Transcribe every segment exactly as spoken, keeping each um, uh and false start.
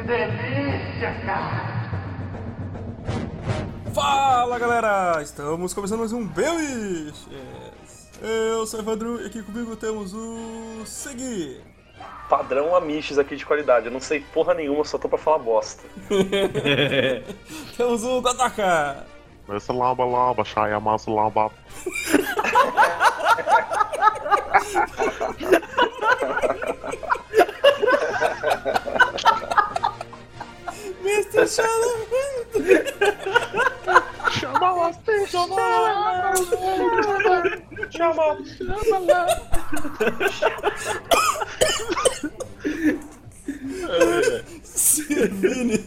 Que delícia, cara! Fala, galera! Estamos começando mais um Bewish! Yes. Eu sou o Evandro e aqui comigo temos o Segui Padrão Amiches aqui de qualidade. Eu não sei porra nenhuma, só tô pra falar bosta. Temos o Tataka. Esse lamba lamba, Shyamalan lamba. mister Shyamalan. Chama lá, chama lá. Chama lá. Chama lá.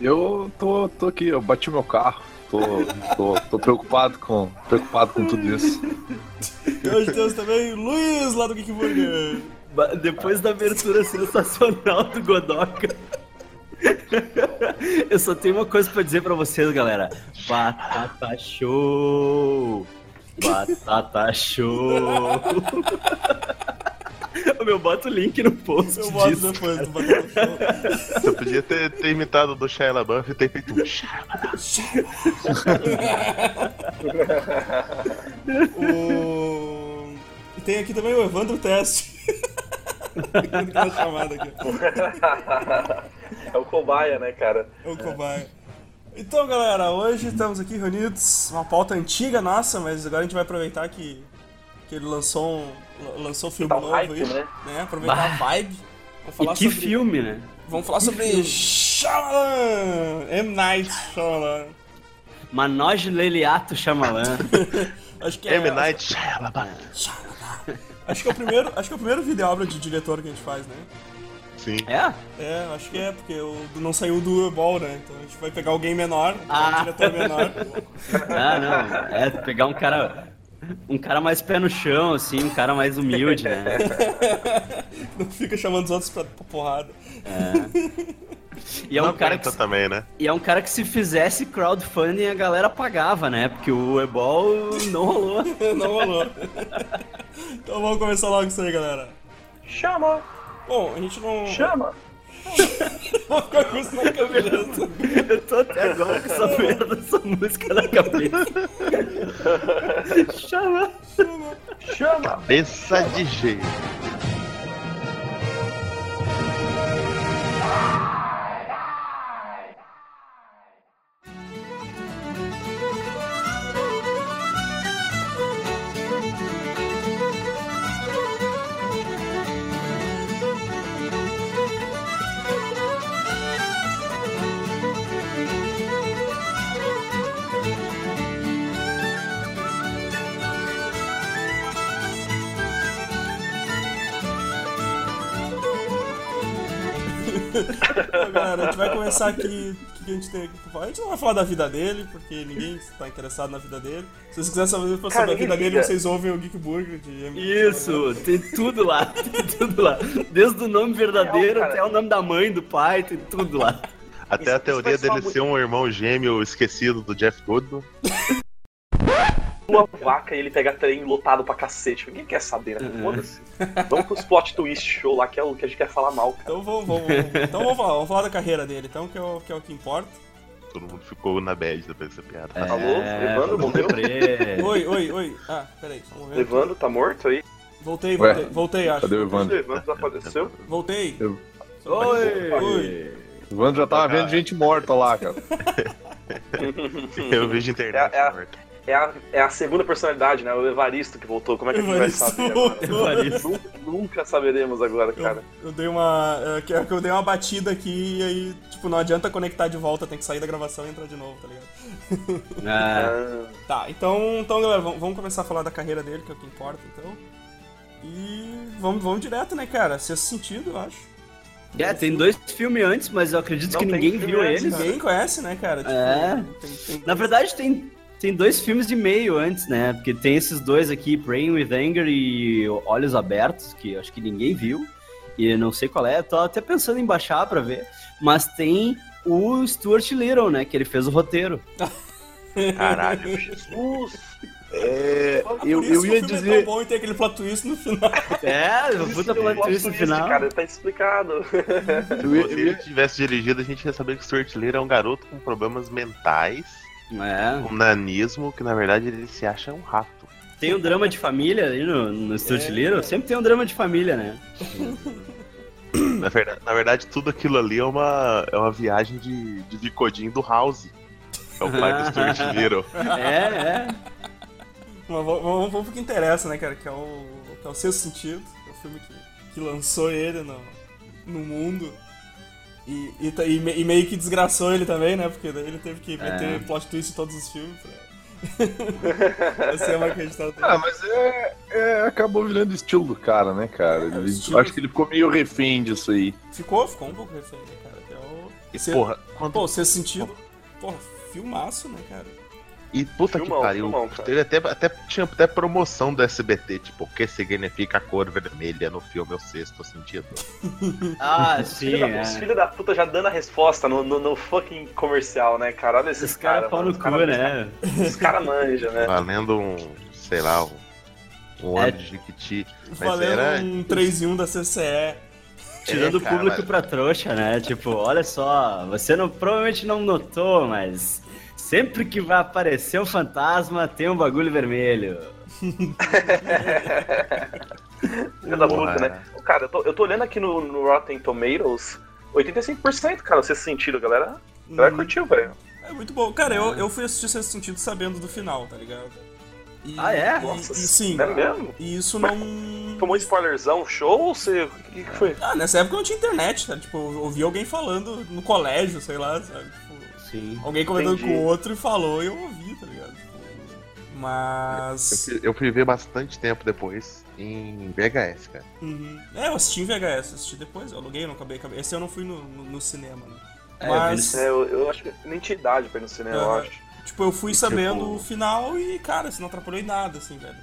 Eu tô, tô aqui, eu bati meu carro. Tô, tô, tô preocupado com preocupado com tudo isso. E hoje temos também Luiz, lá do Kiki Burger. Depois da abertura sensacional do Godoka, eu só tenho uma coisa pra dizer pra vocês, galera. Batata show! Batata show! Eu boto o link no post. Eu boto disso, depois do Batata Show. Você podia ter, ter imitado do Shaila Buff e ter feito um o... E tem aqui também o Evandro Teste. Tá chamado aqui. É o cobaia, né, cara? É o cobaia. Então, galera, hoje estamos aqui reunidos. Uma pauta antiga nossa, mas agora a gente vai aproveitar que... que ele lançou um, lançou um filme tá novo hype, aí, né? né? Aproveitar bah. a vibe. Vamos falar e que sobre... filme, né? Vamos falar que sobre Shyamalan! M. Night Shyamalan. Manoj Leliato Shyamalan. Acho que é... M. Night Shyamalan. Acho que é o primeiro, acho que é o primeiro videoobra de diretor que a gente faz, né? Sim. É? É, acho que é, porque eu, não saiu do Uebol, né? Então a gente vai pegar alguém menor, ah. um diretor menor. Ah, não. É, pegar um cara... Um cara mais pé no chão, assim, um cara mais humilde, né? Não fica chamando os outros pra, pra porrada. É. E é um cara que, também, né? E é um cara que se fizesse crowdfunding a galera pagava, né? Porque o Ebol não rolou. Não rolou. Então vamos começar logo isso aí, galera. Chama! Bom, a gente não... Chama! Eu tô até agora com essa merda, essa música na cabeça. Chama, chama, chama. Cabeça de jeito. Galera, a gente vai começar aqui. O que a gente tem aqui pra falar? A gente não vai falar da vida dele, porque ninguém está interessado na vida dele. Se vocês quiserem saber sobre Cara, a vida dele, vocês ouvem o Kick Burger de M. Isso, tem tudo lá, tem tudo lá. Desde o nome verdadeiro até o nome da mãe, do pai, tem tudo lá. Até isso, a teoria dele muito... ser um irmão gêmeo esquecido do Jeff Goldblum. Uma vaca e ele pegar trem lotado pra cacete. Ninguém quer saber, né? Foda-se. Vamos pros plot twist show lá, que é o que a gente quer falar mal, cara. Então vamos, vamos, vamos. Então vamos falar, vamos falar da carreira dele, então, que é o que, é o que importa. Todo mundo ficou na bad depois dessa piada. É... Alô? Evandro, morreu? Oi, oi, oi. Ah, peraí. Evandro, tá morto aí? Voltei, voltei, Ué, voltei, acho. Cadê o Evandro? O Evandro desapareceu? Voltei. Eu... Oi, oi. O Evandro já tava vendo gente morta lá, cara. Eu vejo internet é, é... morta. É a, é a segunda personalidade, né? O Evaristo que voltou. Como é que a gente vai saber agora? Evaristo. Nunca, nunca saberemos agora, cara. Eu, eu dei uma... Eu dei uma batida aqui e aí, tipo, não adianta conectar de volta. Tem que sair da gravação e entrar de novo, tá ligado? Ah. Tá, então, então, galera, vamos começar a falar da carreira dele, que é o que importa, então. E vamos, vamos direto, né, cara? Sexto Sentido, eu acho. É, tem dois filmes antes, mas eu acredito não, que ninguém viu eles. Ninguém conhece, né, cara? Tipo, é. Tem, tem... Na verdade, tem... Tem dois filmes de meio antes, né? Porque tem esses dois aqui, Praying with Anger e Olhos Abertos, que acho que ninguém viu, e eu não sei qual é, eu tô até pensando em baixar pra ver, mas tem o Stuart Little, né? Que ele fez o roteiro. Caralho, Jesus! É, ah, eu, eu ia dizer. É tão bom e tem aquele plot twist no final. É, puta plot twist no final. Cara, tá explicado. Se ele tivesse dirigido, a gente ia saber que o Stuart Little é um garoto com problemas mentais, é. um nanismo, que na verdade ele se acha um rato. Tem um drama de família ali no, no Stuart é. Little? Sempre tem um drama de família, né? Na verdade, na verdade, tudo aquilo ali é uma, é uma viagem de, de bicodinho do House. É o pai do Stuart Little. É, é. Mas vamos pro que interessa, né, cara? Que é o, que é o Sexto Sentido. É o filme que, que lançou ele no, no mundo. E, e, e meio que desgraçou ele também, né? Porque daí ele teve que meter é. plot twist em todos os filmes. Você é uma questão. Ah, mas é, é, acabou virando o estilo do cara, né, cara? É, ele, estilo... Acho que ele ficou meio refém disso aí. Ficou, ficou um pouco refém, né, cara? Até o... e, Ser... Porra, quando... Pô, o Sexto Sentido... Porra, filmaço, né, cara? E puta filmão, que pariu, filmão, teve até, até, tinha até promoção do S B T, tipo, o que significa a cor vermelha no filme, o Sexto Sentido. Ah, sim, filho é. da, Os filhos da puta já dando a resposta no, no, no fucking comercial, né, cara? Olha esses caras. Os caras pau no cu, né? Os caras manjam, né? Valendo um, sei lá, um, um é. ano de Jiquiti. Valendo era... um três em um da C C E. Tirando é, cara, o público mas... pra trouxa, né? Tipo, olha só, você não, provavelmente não notou, mas... Sempre que vai aparecer um fantasma, tem um bagulho vermelho. Filha da puta, né? Cara, eu tô, eu tô olhando aqui no, no Rotten Tomatoes, oitenta e cinco por cento, cara, o Sexto Sentido, galera. A galera hum. curtiu, velho. É muito bom. Cara, eu, eu fui assistir o Sexto Sentido sabendo do final, tá ligado? E, ah, é? Nossa, e, e, sim. É mesmo? E isso não... Mas, tomou spoilerzão, show? Ou você... O que, que foi? Ah, nessa época não tinha internet, cara. Tipo, eu ouvi alguém falando no colégio, sei lá, sabe? Sim, alguém comentando com o outro e falou e eu ouvi, tá ligado? Mas... Eu, eu fui ver bastante tempo depois em V H S, cara. Uhum. É, eu assisti em V H S, assisti depois, eu aluguei, não acabei, acabei. Esse eu não fui no, no, no cinema, né? É, mas... eu, eu, eu acho que nem tinha idade pra ir no cinema, é, eu acho. Tipo, eu fui e sabendo tipo... o final e, cara, isso não atrapalhou em nada, assim, velho.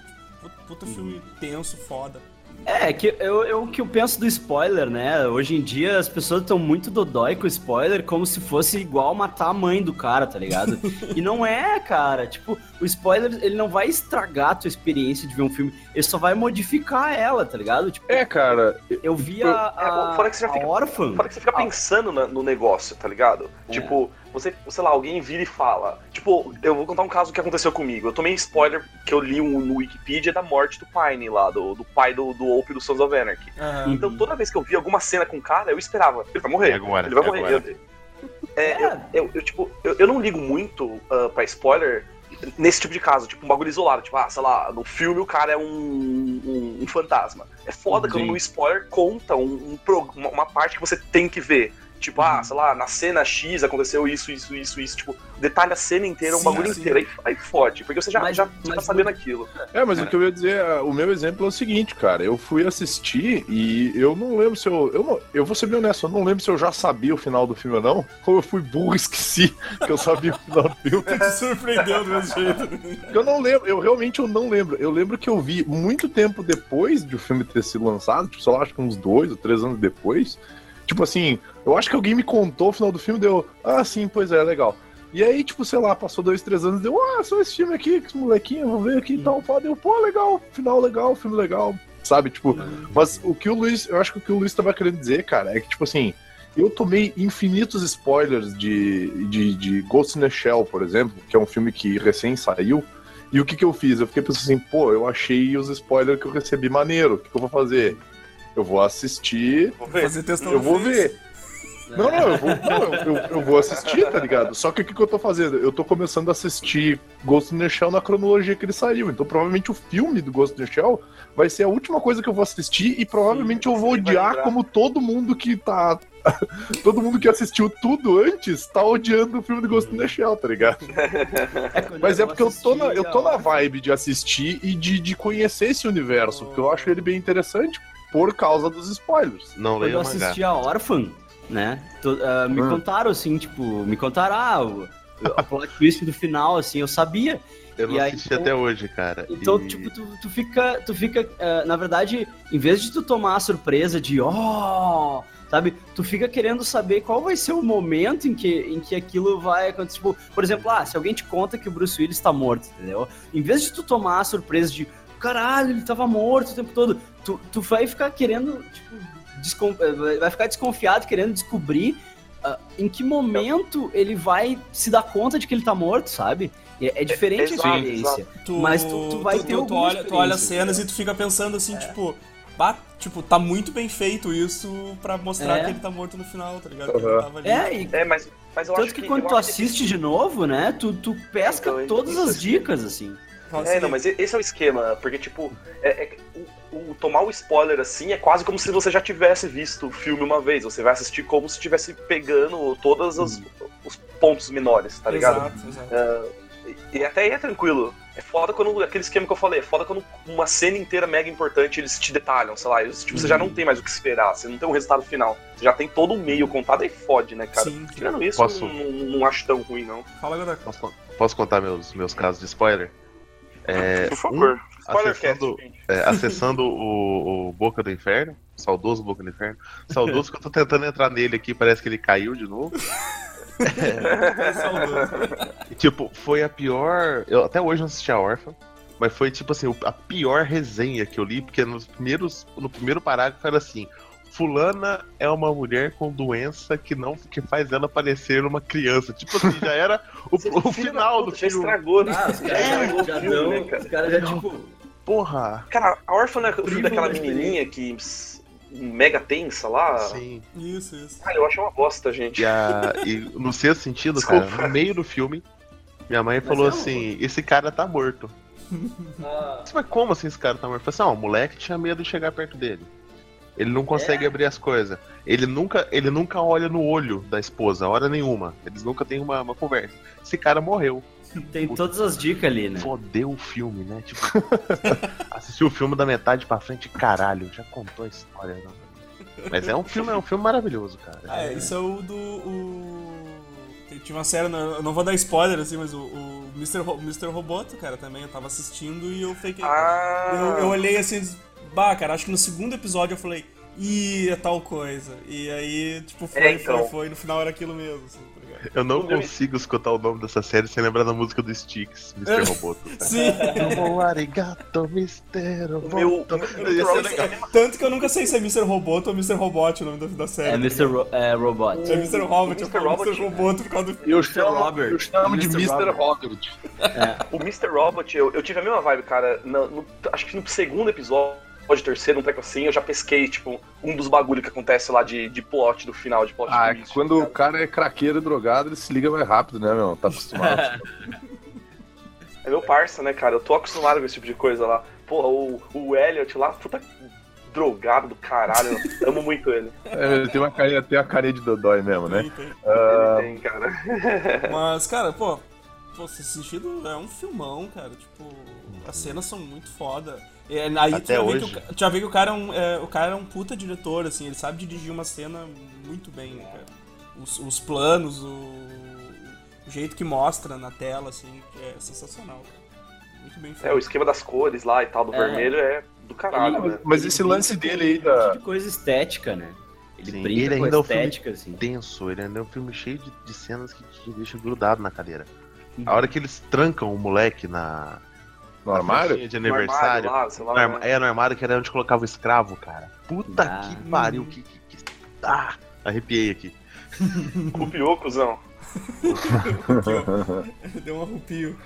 Puta uhum. filme tenso, foda. É, que eu, o que eu penso do spoiler, né? Hoje em dia as pessoas estão muito dodói com o spoiler, como se fosse igual matar a mãe do cara, tá ligado? E não é, cara. Tipo, o spoiler, ele não vai estragar a tua experiência de ver um filme, ele só vai modificar ela, tá ligado? Tipo, é, cara. Eu vi a, a, é, fora que você já fica, a Orphan. Fora que você fica pensando na, no negócio, tá ligado? É. Tipo, você, sei lá, alguém vira e fala. Tipo, eu vou contar um caso que aconteceu comigo. Eu tomei spoiler que eu li um, no Wikipedia da morte do Pine lá, do, do pai do, do Hope do Sons of Anarchy. Uhum. Então toda vez que eu vi alguma cena com o cara, eu esperava. Ele vai morrer. É agora, ele vai é morrer. Eu, é, eu, eu, eu, tipo, eu, eu não ligo muito uh, pra spoiler nesse tipo de caso. Tipo, um bagulho isolado. Tipo, ah, sei lá, no filme o cara é um, um, um fantasma. É foda Sim. que no spoiler conta um, um pro, uma, uma parte que você tem que ver. Tipo, ah, sei lá, na cena X aconteceu isso, isso, isso, isso. Tipo, detalha a cena inteira, sim, um bagulho sim. inteiro. Aí, aí fode, porque você já, mas, já mas tá sabendo mas... aquilo. É, mas cara. O que eu ia dizer, o meu exemplo é o seguinte, cara. Eu fui assistir e eu não lembro se eu... Eu, não, eu vou ser bem honesto, eu não lembro se eu já sabia o final do filme ou não. Como eu fui burro, esqueci que eu sabia o final do filme. Você se surpreendeu do mesmo jeito. Eu não lembro, eu realmente eu não lembro. Eu lembro que eu vi muito tempo depois de o filme ter sido lançado, tipo, sei lá, acho que uns dois ou três anos depois. Tipo assim, eu acho que alguém me contou o final do filme, deu, ah, sim, pois é, legal. E aí, tipo, sei lá, passou dois, três anos, deu, ah, só esse filme aqui, que esse molequinho, vamos ver aqui e tal, pá, deu, pô, legal, final legal, filme legal, sabe, tipo, mas o que o Luiz, eu acho que o que o Luiz tava querendo dizer, cara, é que, tipo assim, eu tomei infinitos spoilers de, de, de Ghost in the Shell, por exemplo, que é um filme que recém saiu, e o que que eu fiz? Eu fiquei pensando assim, pô, eu achei os spoilers que eu recebi maneiro, o que que eu vou fazer? Eu vou assistir, vou fazer eu vou fez. ver. Não, não, eu vou, não eu, eu vou assistir, tá ligado? Só que o que, que eu tô fazendo? Eu tô começando a assistir Ghost in the Shell na cronologia que ele saiu. Então provavelmente o filme do Ghost in the Shell vai ser a última coisa que eu vou assistir e provavelmente Sim, eu vou odiar como todo mundo que tá... Todo mundo que assistiu tudo antes tá odiando o filme do Ghost in the Shell, tá ligado? É, mas é porque eu tô, na, eu tô na vibe de assistir e de, de conhecer esse universo, porque eu acho ele bem interessante. Por causa dos spoilers. Não, quando eu assisti a Orphan, né? Tô, uh, me hum. contaram assim, tipo, me contaram, ah, o, o plot twist do final, assim, eu sabia. Eu não e assisti aí, até então, hoje, cara. Então, e... tipo, tu, tu fica, tu fica uh, na verdade, em vez de tu tomar a surpresa de, ó, oh, sabe? Tu fica querendo saber qual vai ser o momento em que, em que aquilo vai acontecer. Tipo, por exemplo, ah, se alguém te conta que o Bruce Willis tá morto, entendeu? Em vez de tu tomar a surpresa de, caralho, ele tava morto o tempo todo, tu, tu vai ficar querendo, tipo, descon... vai ficar desconfiado, querendo descobrir uh, em que momento ele vai se dar conta de que ele tá morto, sabe? É, é diferente é, é, a experiência, é, é, é. mas tu, tu vai tu, ter tu, tu olha, tu olha as cenas e tu fica pensando assim, é. tipo... Bah, tipo, tá muito bem feito isso pra mostrar é. que ele tá morto no final, tá ligado? Uhum. Que ele tava ali. É, e... é, mas, mas eu Tanto acho que, que quando tu assiste que... de novo, né, tu, tu pesca então, todas as dicas, assim. Nossa, é, que... não, mas esse é o esquema, porque, tipo, é, é, o, o tomar o spoiler, assim, é quase como se você já tivesse visto o filme uma vez. Você vai assistir como se estivesse pegando todos os, os pontos menores, tá ligado? Exato, exato. Uh, E até aí é tranquilo. É foda quando... Aquele esquema que eu falei. É foda quando uma cena inteira mega importante eles te detalham, sei lá. Eles, tipo, você já não tem mais o que esperar. Você não tem um resultado final. Você já tem todo o meio contado e fode, né, cara? Sim. Tirando isso, posso... não, não acho tão ruim, não. Fala, galera. Posso, posso contar meus, meus casos de spoiler? É, Por favor. Um, Spoilercast. É, acessando o, o Boca do Inferno. Saudoso Boca do Inferno. Saudoso que eu tô tentando entrar nele aqui. Parece que ele caiu de novo. É. Tipo, foi a pior. Eu até hoje não assisti a Orphan, mas foi tipo assim, a pior resenha que eu li, porque nos primeiros, no primeiro parágrafo era assim: fulana é uma mulher com doença que, não, que faz ela parecer uma criança. Tipo assim, já era o, o final do filme. Já estragou, né? Ah, os caras é, já, já, filme, não, né, cara? Os cara já não. Tipo, porra. Cara, a Orphan é o filme daquela menininha que... mega tensa lá. Sim. Isso, isso. Ah, eu acho uma bosta, gente. E, a... e no sexto sentido, cara, no meio do filme, minha mãe Mas falou é assim, esse cara tá morto. Ah. Mas como assim esse cara tá morto? Eu falei assim, ó, ah, o moleque tinha medo de chegar perto dele. Ele não consegue é. abrir as coisas. Ele nunca, ele nunca olha no olho da esposa, hora nenhuma. Eles nunca têm uma, uma conversa. Esse cara morreu. Tem o... todas as dicas ali, né? Fodeu o filme, né? Tipo, assistiu o filme da metade pra frente, caralho, já contou a história. Não. Mas é um filme, é um filme maravilhoso, cara. Ah, é, isso é o do... O... Tinha uma série, eu não vou dar spoiler, assim, mas o, o mister Ro- mister Roboto, cara, também, eu tava assistindo e eu fiquei... Ah. Eu, eu olhei assim, bah, cara, acho que no segundo episódio eu falei, ih, é tal coisa. E aí, tipo, foi, é, então. foi, foi, e no final era aquilo mesmo, assim. Eu não consigo escutar o nome dessa série sem lembrar da música do Styx, mister Roboto. Sim. Arigato, mister Roboto. Tanto que eu nunca sei se é mister Roboto ou mister Robot o nome da série. É mister Ro- é, Robot. É mister Robot, eu falo mister Roboto por causa do filme. Eu chamo de mister Robot. O mister Robot, eu tive a mesma vibe, cara. Acho que no segundo episódio. Pode terceiro, um treco assim, eu já pesquei, tipo, um dos bagulhos que acontece lá de, de plot do final, de plot do Ah, início, quando cara. o cara é craqueiro e drogado, ele se liga mais rápido, né, meu? Tá acostumado. É meu parça, né, cara? Eu tô acostumado com esse tipo de coisa lá. Porra, o, o Elliot lá, puta drogado do caralho, eu amo muito ele. É, ele tem uma carinha, tem uma carinha de dodói mesmo, né? Ele tem, uh... ele tem cara. Mas, cara, pô, pô, esse sentido é um filmão, cara, tipo, as cenas são muito foda. É, aí Até tu, já hoje. O, tu já vê que o cara é um, é, o cara é um puta diretor, assim, ele sabe dirigir uma cena muito bem, né, cara? Os, os planos, o, o jeito que mostra na tela, assim, é sensacional, cara. Muito bem feito. É, o esquema das cores lá e tal, do é. vermelho, é do caralho, ele, né? Mas esse lance dele aí da... Um tipo de coisa estética, né? Ele Sim, brinca ele ainda com a estética, é um filme assim. Denso, ele ainda é um filme cheio de, de cenas que te deixa grudado na cadeira. Uhum. A hora que eles trancam o moleque na... No armário? De aniversário. No armário, lá, lá, no ar... né? É, no armário que era onde colocava o escravo, cara. Puta ah, que pariu, que, que, que... Ah, arrepiei aqui. Rupiou, cuzão. Deu um arrupio.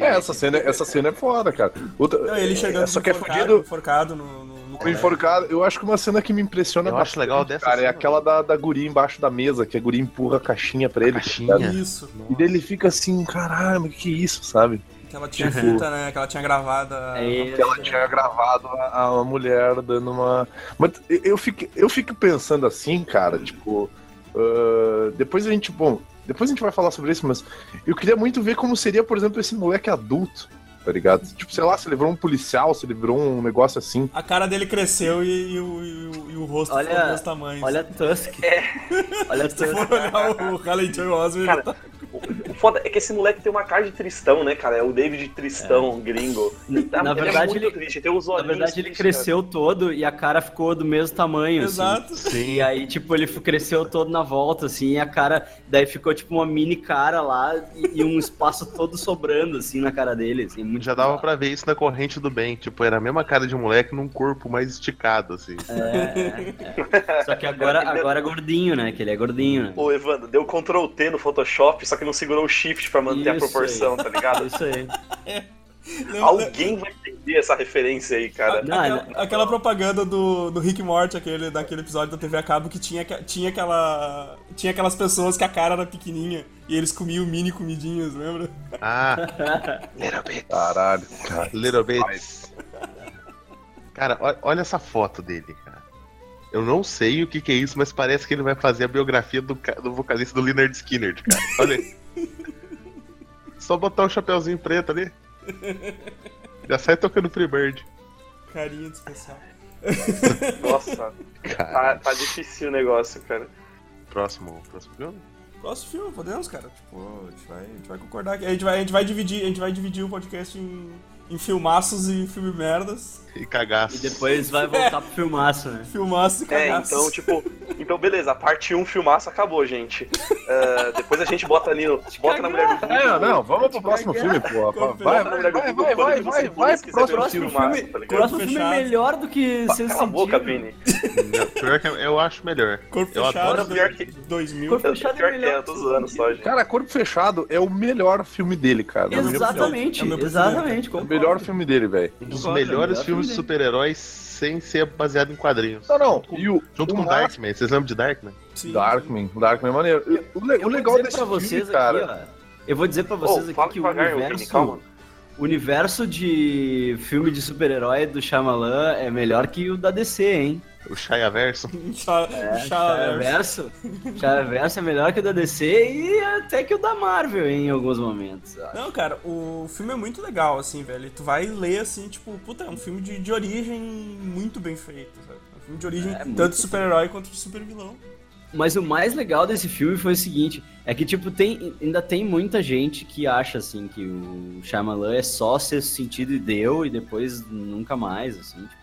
É, essa cena, essa cena é foda, cara. Outra... Não, ele chegando essa que é fudido... enforcado no... no, no enforcado. Eu acho que uma cena que me impressiona eu bastante, acho legal dessa cara, cena, é aquela da, da guria embaixo da mesa, que a guria empurra a caixinha pra ele. Caixinha. Isso. E daí ele fica assim, caralho, que isso, sabe? Que ela tinha tipo, fita, né? Que ela tinha gravado a... Que ela tinha gravado a, a mulher dando uma... Mas eu fico, eu fico pensando assim, cara, tipo... Uh, depois a gente... Bom, depois a gente vai falar sobre isso, mas... Eu queria muito ver como seria, por exemplo, esse moleque adulto, tá ligado? Tipo, sei lá, se ele virou um policial, se ele virou um negócio assim. A cara dele cresceu e, e, o, e, o, e o rosto olha, ficou dos tamanhos. Olha Tusk. É. Olha Tusk. Se for olhar o Carla e Joy Oswald... O foda é que esse moleque tem uma cara de tristão, né, cara? É o David Tristão, é. Gringo. Ele tá, na verdade, ele é muito ele, triste, tem os olhinhos. Na verdade, ele triste, cresceu cara. todo e a cara ficou do mesmo tamanho, Exato. assim. Sim. E aí, tipo, ele cresceu todo na volta, assim, e a cara... Daí ficou, tipo, uma mini cara lá e, e um espaço todo sobrando, assim, na cara dele, assim. Muito Já dava pra ver isso na Corrente do Bem, tipo, era a mesma cara de moleque num corpo mais esticado, assim. É, é. Só que agora, agora é gordinho, né, que ele é gordinho, né? Ô, Evandro, deu control tê no Photoshop, só que não segurou o shift pra manter isso a proporção, aí. tá ligado? Isso aí. É. Não, Alguém não... vai entender essa referência aí, cara. Não, aquela, não. aquela propaganda do, do Rick Morty, aquele, daquele episódio da tê vê a cabo que tinha, tinha, aquela, tinha aquelas pessoas que a cara era pequenininha e eles comiam mini comidinhas, lembra? Ah, little bits. Caralho, cara. Little bits. Cara, olha essa foto dele, cara. Eu não sei o que, que é isso, mas parece que ele vai fazer a biografia do, do vocalista do Lynyrd Skynyrd, cara. Olha aí. Só botar um chapeuzinho preto ali. Já sai tocando Freebird. Carinha de especial. Nossa, tá, tá difícil o negócio, cara. Próximo, próximo filme? Próximo filme, podemos, cara. Tipo, a gente vai, a gente vai concordar aqui. A gente vai, a gente vai dividir, a gente vai dividir o podcast em... em filmaços e filme merdas. E cagaço. E depois vai voltar é. pro filmaço, né? Filmaço e cagaço. É, então, tipo... Então, beleza. A parte um, filmaço, acabou, gente. Uh, depois a gente bota ali no... Bota cagar. na Mulher do Google. É, não, não. Vamos pro próximo cagar. filme, pô. Vai, vai, vai, vai, vai, vai, vai pro próximo filme. Filmaço, tá ligado? O próximo filme é melhor do que... Bah, cala a boca, Vini. Pior que eu acho melhor. Corpo eu Fechado. Adoro pior que... dois mil Corpo Fechado pior é melhor. Que é, todos os anos só, gente. Cara, Corpo Fechado é o melhor filme dele, cara. Exatamente. Exatamente, Corpo Fechado. Melhor filme dele, velho. Um dos melhores filmes filme de super-heróis sem ser baseado em quadrinhos. Não, não. E o, junto o com o Dark... Darkman. Vocês lembram de Darkman? Sim. Darkman. Darkman é maneiro. Eu, o, le, eu o legal desse pra vocês filme, aqui, cara... Ó, eu vou dizer pra vocês oh, aqui que o universo... O universo de filme de super-herói do Shyamalan é melhor que o da dê cê, hein? O Shyaverso. É, o Shyaverso. O Shyaverso é melhor que o da dê cê e até que o da Marvel em alguns momentos. Acho. Não, cara, o filme é muito legal, assim, velho. Tu vai ler, assim, tipo, puta, é um filme de, de origem muito bem feito, sabe? É um filme de origem é, tanto de super-herói quanto de super-vilão. Mas o mais legal desse filme foi o seguinte, é que, tipo, tem, ainda tem muita gente que acha, assim, que o Shyamalan é só Sexto Sentido e deu, e depois nunca mais, assim, tipo.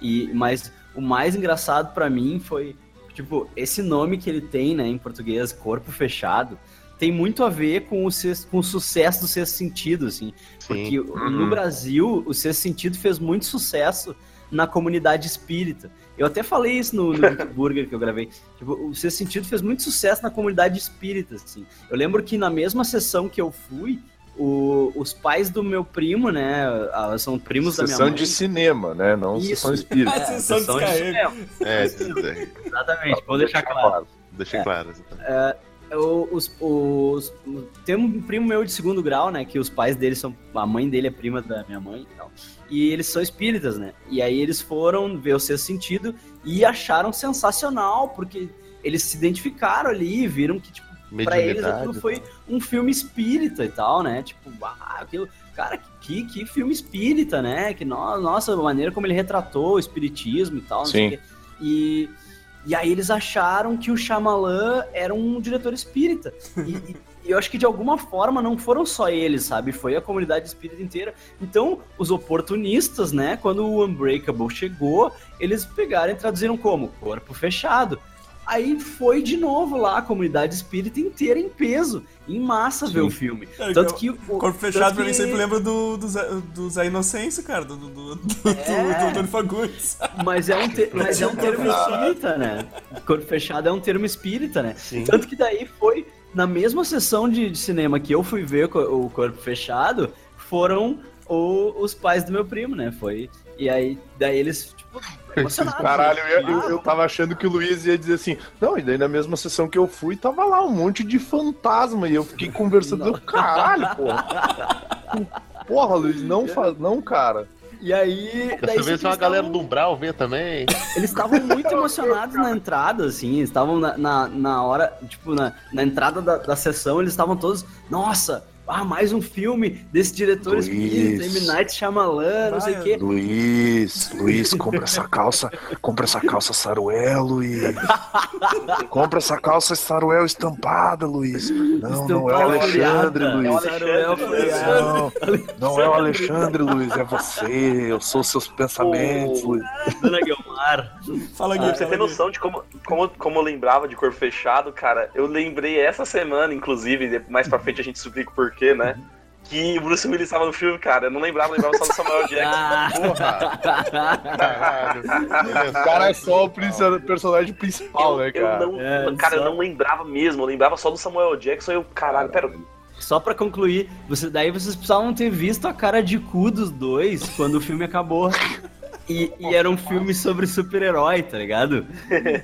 E, mas o mais engraçado pra mim foi, tipo, esse nome que ele tem, né, em português, Corpo Fechado, tem muito a ver com o, sexto, com o sucesso do Sexto Sentido, assim. Sim. Porque uhum. no Brasil, o Sexto Sentido fez muito sucesso na comunidade espírita. Eu até falei isso no, no Kiki Burger que eu gravei. Tipo, o Sexto Sentido fez muito sucesso na comunidade espírita, assim. Eu lembro que na mesma sessão que eu fui, o, os pais do meu primo, né, a, são primos sessão da minha mãe. Sessão de cinema, né, não isso. sessão espírita. É, sessão, sessão de cinema. É, é. Exatamente, vou deixar claro. claro. Deixei é. claro. É, os, os, tem um primo meu de segundo grau, né, que os pais dele são... A mãe dele é prima da minha mãe e tal. E eles são espíritas, né? E aí eles foram ver o Sexto Sentido e acharam sensacional, porque eles se identificaram ali e viram que, tipo, pra eles aquilo foi um filme espírita e tal, né? Tipo, ah, aquilo... Cara, que, que filme espírita, né? Que no, nossa, a maneira como ele retratou o espiritismo e tal, não sei o quê. E... E aí eles acharam que o Shyamalan era um diretor espírita. E, e eu acho que de alguma forma não foram só eles, sabe? Foi a comunidade espírita inteira. Então, os oportunistas, né? Quando o Unbreakable chegou, eles pegaram e traduziram como? Corpo Fechado. Aí foi de novo lá a comunidade espírita inteira em peso, em massa ver o filme. É, tanto que o Corpo Fechado pra mim que... sempre lembra do, do, Zé, do Zé Inocêncio, cara, do, do, do, é. do Antônio Fagundes. Mas é um, te... Mas é um termo espírita, né? Corpo Fechado é um termo espírita, né? Sim. Tanto que daí foi, na mesma sessão de, de cinema que eu fui ver o Corpo Fechado, foram o, os pais do meu primo, né? Foi... E aí, daí eles, tipo, emocionados. Caralho, eu, eu, eu tava achando que o Luiz ia dizer assim, não, e daí na mesma sessão que eu fui, tava lá um monte de fantasma, e eu fiquei conversando, não. caralho, porra. Porra, Luiz, não faz, não, cara. E aí... Daí você vê só a galera do Umbral ver também. Eles estavam muito emocionados na entrada, assim, eles estavam na, na, na hora, tipo, na, na entrada da, da sessão, eles estavam todos, nossa... Ah, mais um filme desse diretor espírita, M. Night Shyamalan, não sei o quê. Luiz, Luiz, compra essa calça, compra essa calça Saruelo e... compra essa calça Saruel estampada, Luiz. Não, não é o Alexandre, Luiz. Não, não é o Alexandre, Luiz, é você. Eu sou seus pensamentos, Luiz. Dona Guilmar. Fala, Guilmar. Você tem noção de como, como, como eu lembrava de Corpo Fechado, cara? Eu lembrei essa semana, inclusive, mais pra frente a gente explica o porquê. Que, né? Que o Bruce Willis estava no filme, cara. Eu não lembrava, lembrava só do Samuel Jackson. Porra! Caralho. O cara é só o principal, personagem principal, eu, né, cara? Eu não, é, cara, só... eu não lembrava mesmo. Eu lembrava só do Samuel Jackson e eu, caralho, pera... Só pra concluir, você, daí vocês precisavam ter visto a cara de cu dos dois quando o filme acabou. E, e era um filme sobre super-herói, tá ligado?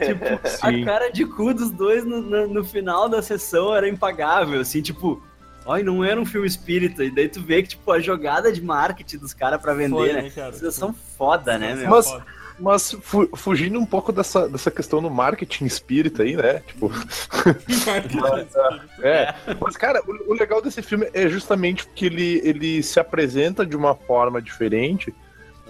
Tipo, sim, a cara de cu dos dois no, no, no final da sessão era impagável, assim, tipo... Olha, não era um filme espírita, e daí tu vê que, tipo, a jogada de marketing dos caras pra vender, foi, né? Cara, vocês são foda, né, meu? Mas, mas fu- fugindo um pouco dessa, dessa questão do marketing espírita aí, né? Tipo... mas, é. Mas, cara, o, o legal desse filme é justamente que ele, ele se apresenta de uma forma diferente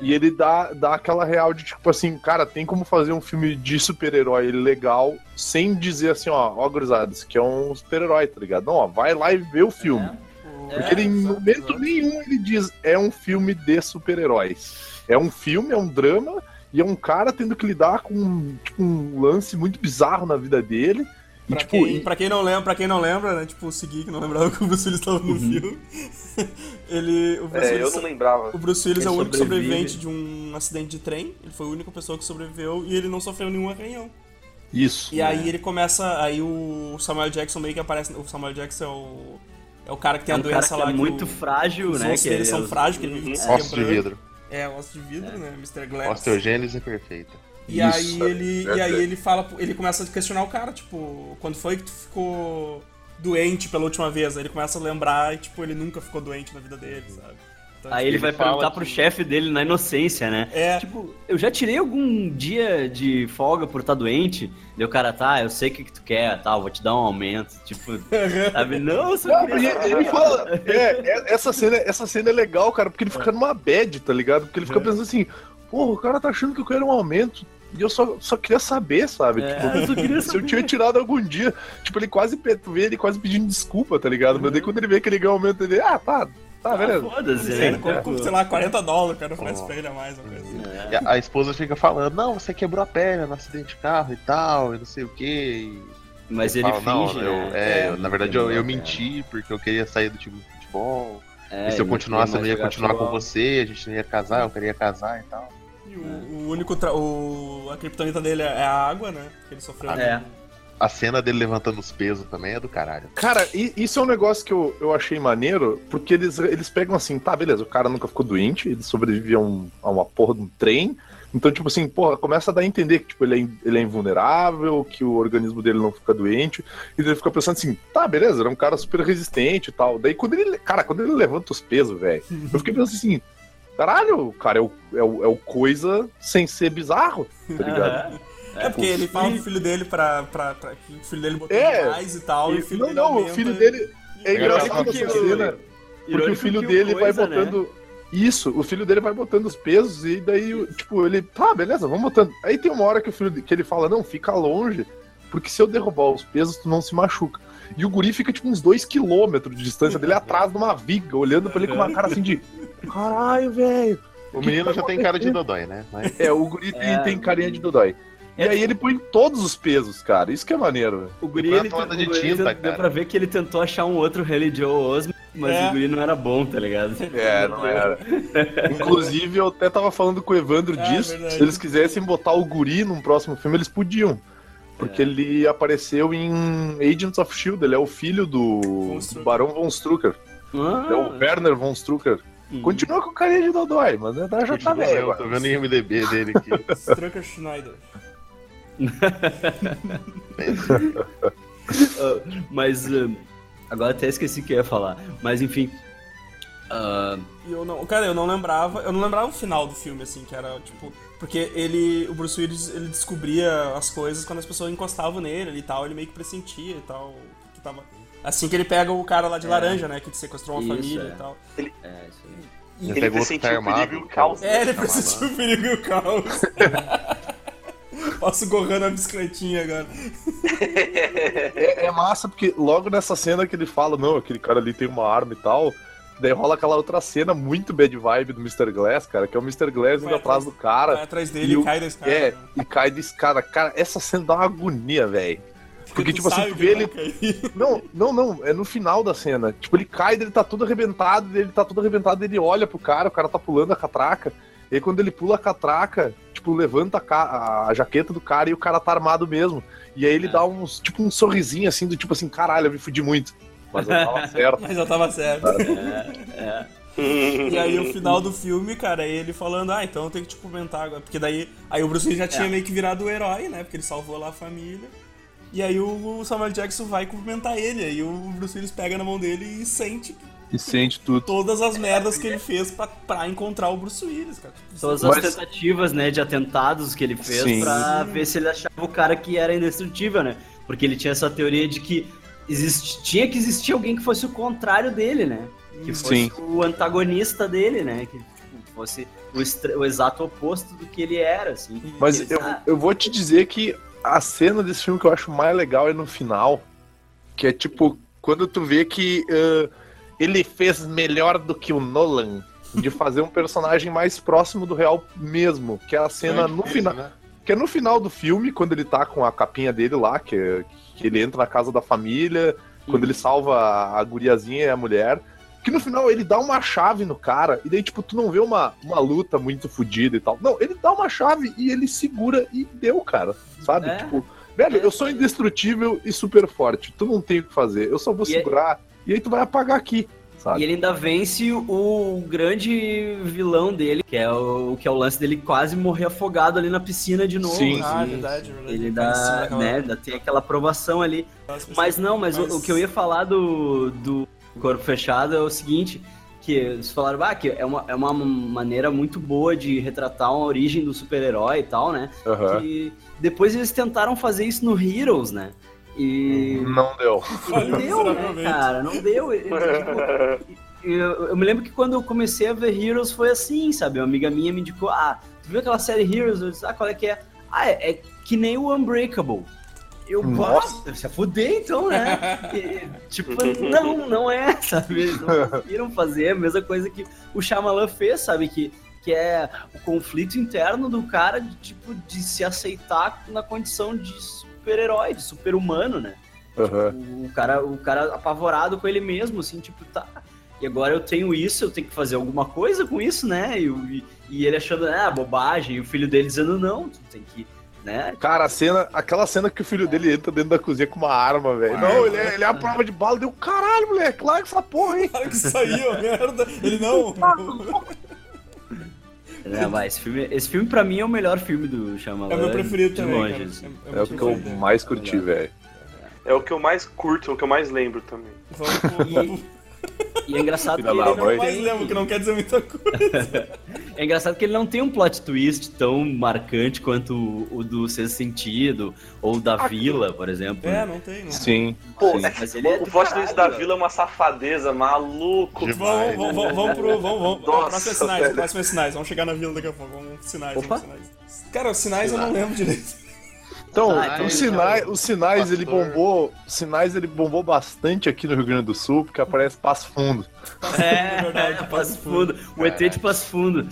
e ele dá, dá aquela real de, tipo assim, cara, tem como fazer um filme de super-herói legal sem dizer assim, ó, ó, gurizada, isso aqui é um super-herói, tá ligado? Não, ó, vai lá e vê o filme. É, porque é, ele, em momento é. nenhum, ele diz, é um filme de super-heróis. É um filme, é um drama, e é um cara tendo que lidar com tipo, um lance muito bizarro na vida dele. E, pra, tipo, quem, e... pra, quem não lembra, pra quem não lembra, né? Tipo, o Segui, que não lembrava que o Bruce Willis estava no uhum. filme. Ele, o Bruce é, Willis, eu não lembrava. O Bruce Willis ele é o único sobrevive. sobrevivente de um acidente de trem. Ele foi a única pessoa que sobreviveu e ele não sofreu nenhum arranhão. Isso. E né? aí ele começa... Aí o Samuel Jackson meio que aparece... O Samuel Jackson é o, é o cara que tem é um a doença lá. É muito que o, frágil, os né? Os que eles é são é frágeis, que ele vive em Osso de vidro. É, osso de vidro, é. né? mister Glass. Osteogênese é perfeita. E Isso, aí ele, é e aí ele fala, ele começa a questionar o cara, tipo, quando foi que tu ficou doente pela última vez? Aí ele começa a lembrar e, tipo, ele nunca ficou doente na vida dele, sabe? Então, aí tipo, ele vai ele perguntar que... pro chefe dele na inocência, né? É. Tipo, eu já tirei algum dia de folga por estar doente, daí o cara, tá, eu sei o que, que tu quer, tá, eu vou te dar um aumento, tipo, sabe? Não, você não, ele fala, é, essa cena, essa cena é legal, cara, porque ele fica numa bad, tá ligado? Porque ele fica pensando assim, porra, o cara tá achando que eu quero um aumento. E eu só, só queria saber, sabe? É, tipo, eu só queria saber. Se eu tinha tirado algum dia. Tipo, ele quase, vê, ele quase pedindo desculpa, tá ligado? Uhum. Mas daí quando ele vê que ele ganha o aumento, ele... Ah, tá, tá, ah, velho. Foda-se, né? Ele compra, sei lá, quarenta dólares, cara, não faz pra mais, uma coisa assim. É. A esposa fica falando, não, você quebrou a perna no acidente de carro e tal, e não sei o quê. E... Mas eu ele fala, finge, não, né? eu, é, é, eu, na verdade, eu, eu menti, porque eu queria sair do time de futebol. É, e se eu continuasse, eu não ia continuar futebol. com você, a gente não ia casar, eu queria casar e tal. O, o único. Tra- o, a criptonita dele é a água, né? Que ele sofreu. Ah, é. A cena dele levantando os pesos também é do caralho. Cara, e, isso é um negócio que eu, eu achei maneiro, porque eles, eles pegam assim, tá, beleza, o cara nunca ficou doente, ele sobreviveu a, um, a uma porra de um trem. Então, tipo assim, porra, começa a dar a entender que tipo, ele, é, ele é invulnerável, que o organismo dele não fica doente. E ele fica pensando assim, tá, beleza, era um cara super resistente e tal. Daí quando ele. Cara, quando ele levanta os pesos, velho, eu fiquei pensando assim. Caralho, cara, é o, é, o, é o coisa sem ser bizarro, tá ligado? Uhum. É, é porque ele fala do filho dele pra, pra, pra... O filho dele botou é, demais e tal, e o filho não, dele Não, não, o filho dele... É engraçado que essa cena, porque o filho dele coisa, vai botando... Né? Isso, o filho dele vai botando os pesos e daí, tipo, ele... Tá, beleza, vamos botando. Aí tem uma hora que o filho que ele fala, não, fica longe, porque se eu derrubar os pesos, tu não se machuca. E o guri fica, tipo, uns dois quilômetros de distância dele atrás de uma viga, olhando pra ele com uma cara assim de... Caralho, velho. O menino tá já tem cara de dodói, né? Mas... É, o guri é, tem carinha de dodói. E é, aí ele põe todos os pesos, cara. Isso que é maneiro, velho. O guri, ele, tentou, de tinta, ele tentou, deu pra ver que ele tentou achar um outro Haley Joel Osment, mas é. o guri não era bom, tá ligado? É, não era. Inclusive, eu até tava falando com o Evandro é, disso. Verdade. Se eles quisessem botar o guri num próximo filme, eles podiam. Porque é. ele apareceu em Agents of Shield. Ele é o filho do, do Barão Von Strucker. Ah. É o Werner Von Strucker. Hum. Continua com o carinha de dodói, mas né, já tá velho. Eu tô vendo o I M D B dele aqui. Strucker Schneider. uh, mas uh, agora até esqueci o que eu ia falar. Mas enfim. Uh... Eu não, cara, eu não lembrava. Eu não lembrava o final do filme, assim, que era tipo. Porque ele. O Bruce Willis ele descobria as coisas quando as pessoas encostavam nele e tal, ele meio que pressentia e tal. que tava... Assim que ele pega o cara lá de é. laranja, né? Que sequestrou uma isso, família é. e tal. Ele... É, isso aí. Ele, ele pressentiu o perigo e o caos. É, ele pressentiu o perigo e o caos. Posso gorrando a bicicletinha agora. É, é massa, porque logo nessa cena que ele fala, não, aquele cara ali tem uma arma e tal, daí rola aquela outra cena muito bad vibe do mister Glass, cara, que é o mister Glass indo atrás do cara. Vai atrás dele e, o, e cai da escada. É, né? E cai da escada. Cara, essa cena dá uma agonia, velho. Porque, tipo assim, tu vê ele... Não, não, não, é no final da cena. Tipo, ele cai, ele tá todo arrebentado, ele tá todo arrebentado, ele olha pro cara, o cara tá pulando a catraca. E aí, quando ele pula a catraca, tipo, levanta a, ca... a jaqueta do cara e o cara tá armado mesmo. E aí ele é. dá uns, tipo, um sorrisinho, assim, do tipo assim, caralho, eu me fudi muito. Mas eu tava certo. Mas eu tava certo. É, é. E aí, o final do filme, cara, é ele falando, ah, então eu tenho que te comentar agora. Porque daí, aí o Bruce Lee já tinha é. meio que virado o herói, né? Porque ele salvou lá a família. E aí o Samuel Jackson vai cumprimentar ele, aí o Bruce Willis pega na mão dele e sente e sente tudo. Todas as merdas que ele fez pra, pra encontrar o Bruce Willis, cara. Todas as Mas... tentativas, né, de atentados que ele fez Sim. pra ver se ele achava o cara que era indestrutível, né? Porque ele tinha essa teoria de que exist... tinha que existir alguém que fosse o contrário dele, né? Que fosse Sim. o antagonista dele, né? Que fosse o, estra... o exato oposto do que ele era, assim. Mas ele... eu, eu vou te dizer que a cena desse filme que eu acho mais legal é no final, que é tipo, quando tu vê que uh, ele fez melhor do que o Nolan, de fazer um personagem mais próximo do real mesmo, que é a cena é no final, né? Que é no final do filme, quando ele tá com a capinha dele lá, que, é, que ele entra na casa da família, hum. quando ele salva a guriazinha e a mulher, que no final ele dá uma chave no cara, e daí tipo, tu não vê uma, uma luta muito fodida e tal. Não, ele dá uma chave e ele segura e deu, cara, sabe? É, tipo, velho, é, eu sou indestrutível e super forte, tu não tem o que fazer, eu só vou e segurar, ele... e aí tu vai apagar aqui, sabe? E ele ainda vence o grande vilão dele, que é o, que é o lance dele quase morrer afogado ali na piscina de novo. Sim, ah, sim. Verdade, verdade. Ele dá, né, tem aquela aprovação ali. Mas não, mas o, o que eu ia falar do... do... Corpo Fechado é o seguinte, que eles falaram, ah, que é uma, é uma maneira muito boa de retratar uma origem do super-herói e tal, né? Uhum. Que depois eles tentaram fazer isso no Heroes, né? E... Não deu. Não deu, né, cara? Não deu. Eu me lembro que quando eu comecei a ver Heroes foi assim, sabe? Uma amiga minha me indicou, ah, tu viu aquela série Heroes? Eu disse, ah, qual é que é? Ah, é, é que nem o Unbreakable. Eu gosto, se fudei então, né? E, tipo, não, não é, sabe? Eles não conseguiram fazer a mesma coisa que o Shyamalan fez, sabe? Que, que é o conflito interno do cara de, tipo, de se aceitar na condição de super-herói, de super-humano, né? Uhum. Tipo, o, cara, o cara apavorado com ele mesmo, assim, tipo, tá... E agora eu tenho isso, eu tenho que fazer alguma coisa com isso, né? E, e ele achando, ah, bobagem, e o filho dele dizendo, não, tu tem que... Né? Cara, a cena, aquela cena que o filho é. dele entra dentro da cozinha com uma arma, velho. Não, ele é, ele é a prova de bala. Deu caralho, moleque, claro que essa porra, hein? Claro que saiu, merda. Ele não. É, vai, esse, filme, esse filme pra mim é o melhor filme do Shyamalan. É o meu preferido também. Longe, assim. É o que eu mais curti, é velho. É o que eu mais curto, é o que eu mais lembro também. Vamos pro... E é engraçado que ele não mais lembro, que não quer dizer muita coisa. É engraçado que ele não tem um plot twist tão marcante quanto o, o do Sexto Sentido, ou da ah, Vila, por exemplo. É, não tem, não. Sim. Pô, sim. É, mas ele é o plot twist da Vila é uma safadeza, maluco. Demais, vamos, vamos, vamos pro... Vamos, vamos. Próximo sinais, próximo sinais. Vamos chegar na Vila daqui a pouco. Vamos sinais, Opa. vamos sinais. Cara, os sinais, sinais eu não lembro direito. Então, ah, então os sinais, os sinais ele bombou, sinais ele bombou bastante aqui no Rio Grande do Sul, porque aparece Passo Fundo. É, verdade, é Passo Fundo. O é. E T de Passo Fundo.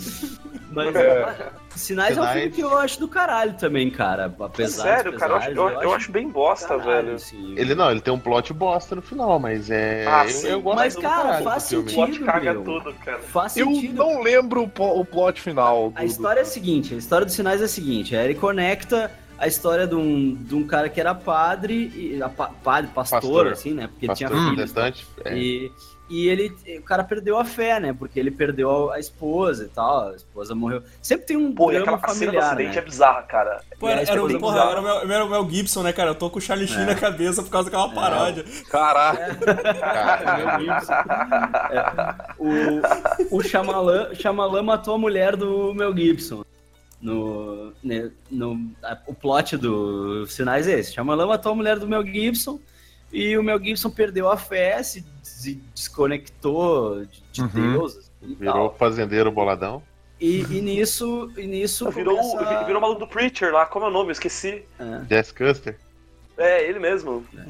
Mas é. Sinais, sinais é um filme que eu acho do caralho também, cara. Apesar Sério, cara, eu acho, eu, eu acho bem bosta, caralho, velho. Sim. Ele não, ele tem um plot bosta no final, mas é... Ah, eu, eu gosto mas, cara, faz sentido, o plot caga tudo, cara. Faz eu sentido. não lembro o, o plot final. A, do, a história do... é a seguinte, a história dos sinais é a seguinte, ele conecta... a história de um, de um cara que era padre, e, a, padre, pastor, pastor, assim, né? Porque pastor, tinha filhos. Né? É. E, e ele, o cara perdeu a fé, né? Porque ele perdeu a esposa e tal, a esposa morreu. Sempre tem um Pô, drama aquela familiar, cena do acidente, né? É bizarra, cara. Pô, era, era, o, porra, era, o Mel, era o Mel Gibson, né, cara? Eu tô com o Charlie Sheen é. na cabeça por causa daquela paródia. É. Caraca! É. Caraca. É. O, o Shyamalan, Shyamalan matou a mulher do Mel Gibson. No, né, no, a, o plot do Sinais é esse. Shyamalan matou a mulher do Mel Gibson, E o Mel Gibson perdeu a fé, se desconectou de, de uhum. Deus. Assim, virou tal. Fazendeiro boladão. E, e nisso... E nisso virou, começa... virou o maluco do Preacher lá, como é o nome? Eu esqueci. É. Jess Custer. É, ele mesmo. É.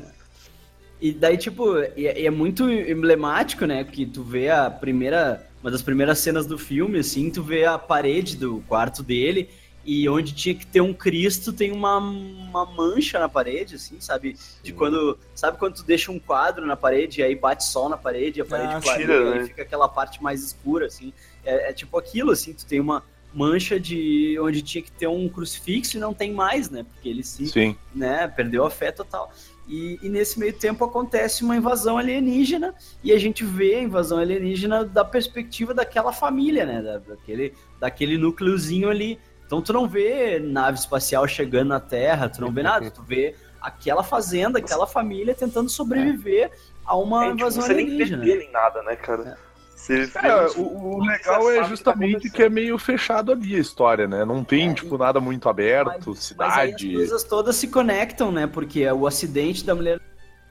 E daí, tipo, e é, é muito emblemático, né? Porque tu vê a primeira... Uma das primeiras cenas do filme, assim, tu vê a parede do quarto dele... E onde tinha que ter um Cristo, tem uma, uma mancha na parede, assim, sabe? Sim. De quando, sabe quando tu deixa um quadro na parede e aí bate sol na parede e a parede ah, clareia, né? E fica aquela parte mais escura, assim. É, é tipo aquilo, assim, tu tem uma mancha de onde tinha que ter um crucifixo e não tem mais, né? Porque ele se, Sim. né, perdeu a fé total. E, e nesse meio tempo acontece uma invasão alienígena e a gente vê a invasão alienígena da perspectiva daquela família, né? Da, daquele, daquele núcleozinho ali. Então tu não vê nave espacial chegando na Terra, tu não vê nada, tu vê aquela fazenda, aquela família tentando sobreviver é. a uma é, invasão tipo, alienígena. Você nem vê em nada, né, cara? É. Você, cara você, o, o legal é justamente que, tá que é meio fechado ali a história, né? Não tem, é, tipo, e, nada muito aberto, mas, cidade... Mas aí as coisas todas se conectam, né? Porque o acidente da mulher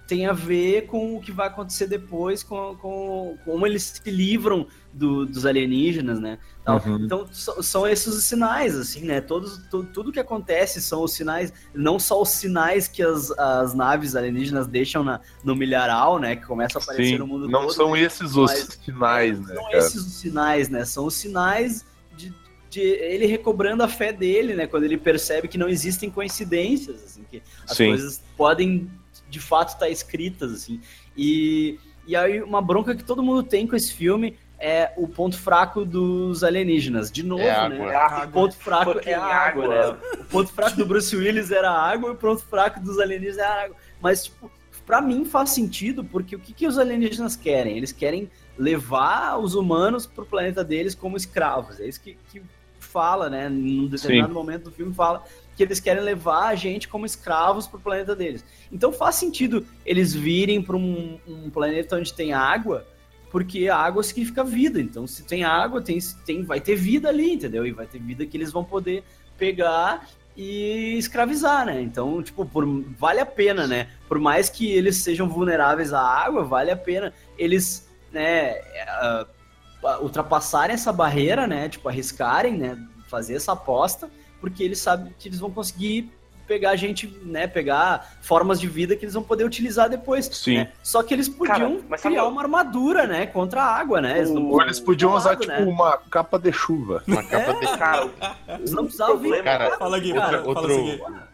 tem a ver com o que vai acontecer depois, com, com como eles se livram do, dos alienígenas, né? Uhum. Então, so, são esses os sinais, assim, né? Todos, to, tudo que acontece são os sinais, não só os sinais que as, as naves alienígenas deixam na, no milharal, né? Que começa a aparecer Sim, no mundo não todo. Não são né? esses os Mas, sinais, né? Não são esses os sinais, né? São os sinais de, de ele recobrando a fé dele, né? Quando ele percebe que não existem coincidências, assim, que as Sim. coisas podem... de fato tá escritas, assim, e, e aí uma bronca que todo mundo tem com esse filme é o ponto fraco dos alienígenas, de novo, é né, água. o ponto fraco Porque é a água, água, né, o ponto fraco do Bruce Willis era a água e o ponto fraco dos alienígenas era a água, mas, tipo, pra mim faz sentido, porque o que, que os alienígenas querem? Eles querem levar os humanos pro planeta deles como escravos, é isso que, que fala, né, num determinado Sim. momento do filme fala... que eles querem levar a gente como escravos pro planeta deles. Então faz sentido eles virem para um, um planeta onde tem água, porque a água significa vida. Então se tem água, tem, tem, vai ter vida ali, entendeu? E vai ter vida que eles vão poder pegar e escravizar, né? Então, tipo, por, vale a pena, né? Por mais que eles sejam vulneráveis à água, vale a pena eles, né, uh, ultrapassarem essa barreira, né? Tipo, arriscarem, né? Fazer essa aposta, porque eles sabem que eles vão conseguir pegar gente, né, pegar formas de vida que eles vão poder utilizar depois. Sim. Né? Só que eles podiam Cara, criar tá uma armadura, né, contra a água, né? Eles, não... eles podiam usar, lado, tipo, né? uma capa de chuva. Uma capa é. de chuva. Eles não precisavam vir. Cara, fala aqui, cara. Outro... Fala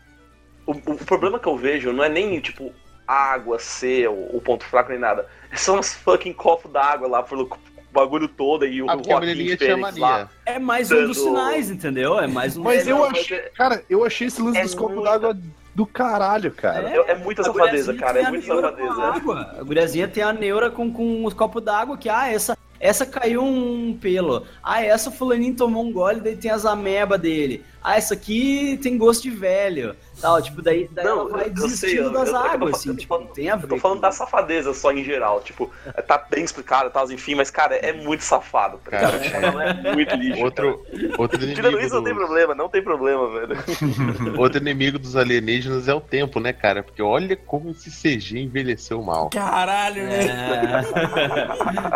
o, o problema que eu vejo não é nem, tipo, água ser o, o ponto fraco nem nada. São uns fucking copos d'água lá, pelo... o bagulho todo e o Joaquin Phoenix lá. É mais Dando... um dos sinais, entendeu? É mais um Mas eu achei, cara, eu achei esse lance é dos copos muita... d'água do caralho, cara. É, é muita safadeza, cara, é muita safadeza. Água. A guriazinha tem a neura com, com os copos d'água que, ah, essa, essa caiu um pelo. Ah, essa fulaninha tomou um gole, daí tem as amebas dele. Ah, essa aqui tem gosto de velho. Tal, tipo, daí, daí Não, ela vai desistindo sei, das eu, águas, eu, eu tô, assim, eu tô, tipo, tem a ver. Eu tô falando com... da safadeza só em geral, tipo, tá bem explicado e tal, enfim, mas, cara, é muito safado, cara. cara é. é muito lixo. Outro, outro inimigo Tirando isso, do... não tem problema, não tem problema, velho. Outro inimigo dos alienígenas é o tempo, né, cara? Porque olha como esse C G envelheceu mal. Caralho, né?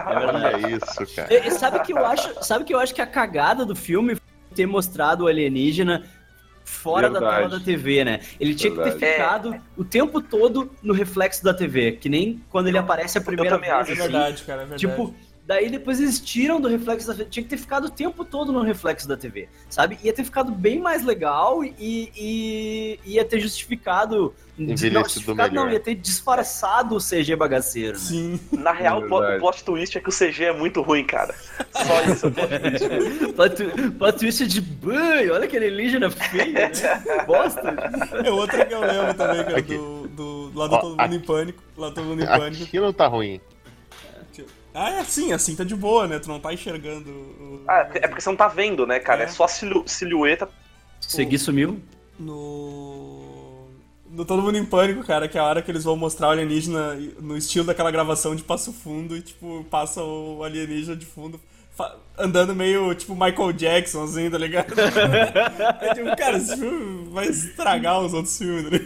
Olha isso, cara. E, sabe que eu acho, sabe que eu acho que a cagada do filme ter mostrado o alienígena fora Verdade. da tela da T V, né? Ele tinha Verdade. que ter ficado é. o tempo todo no reflexo da T V, que nem quando ele aparece a primeira vez. Assim. É verdade, cara, é verdade. Tipo, daí depois eles tiram do reflexo da T V. Tinha que ter ficado o tempo todo no reflexo da T V, sabe? Ia ter ficado bem mais legal e, e ia ter justificado... Não, justificado não, ia ter disfarçado o C G bagaceiro. Sim. Né? Na real, é o plot twist é que o C G é muito ruim, cara. Só isso é o plot twist. plot, plot twist é de banho, olha aquele alienígena feio, né? Bosta. É outra que eu lembro também, cara, okay. do, do, do, lá do oh, Todo Mundo aqui. em Pânico. Lá do Todo Mundo em Pânico. Aqui não tá ruim. Ah, é assim, assim tá de boa, né? Tu não tá enxergando... O... Ah, é porque você não tá vendo, né, cara? É, é só silhu... silhueta... Segui sumiu? No... no Todo Mundo em Pânico, cara, que é a hora que eles vão mostrar o alienígena no estilo daquela gravação de Passo Fundo e, tipo, passa o alienígena de fundo fa... andando meio, tipo, Michael Jackson, assim, tá ligado? É tipo, cara, esse filme vai estragar os outros filmes, né?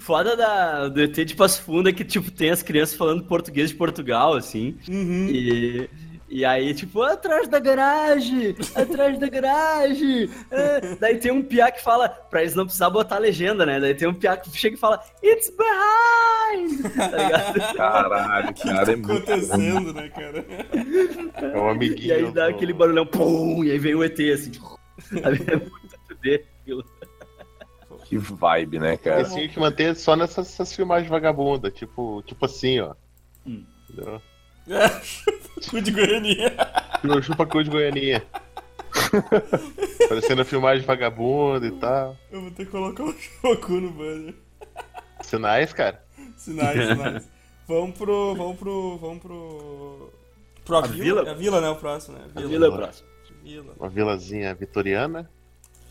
foda da, do E T de Passo Fundo é que, tipo, tem as crianças falando português de Portugal, assim. Uhum. E... E aí, tipo, atrás da garagem, atrás da garagem. É. Daí tem um piá que fala, pra eles não precisar botar a legenda, né? Daí tem um piá que chega e fala, it's behind! Tá ligado? Caralho, que nada é muito. O que tá acontecendo, né, cara? É um amiguinho. E aí dá pô. Aquele barulhão, pum, e aí vem o E T, assim. É muito fuder, aquilo. Que vibe, né, cara? Assim, que manter só nessas, nessas filmagens vagabundas, tipo, tipo assim, ó. Hum. Entendeu? É, cu de Goianinha. Chupa cu de Goianinha. Parecendo a filmagem vagabunda e tal. Eu vou ter que colocar o Chocu no banner. Sinais, cara? Sinais, sinais. Vamos pro... Vamos pro... Vamos pro... pro a, a vila? vila? A vila, né? O próximo, né? A vila, a vila é o próximo. Vila. Uma vilazinha vitoriana.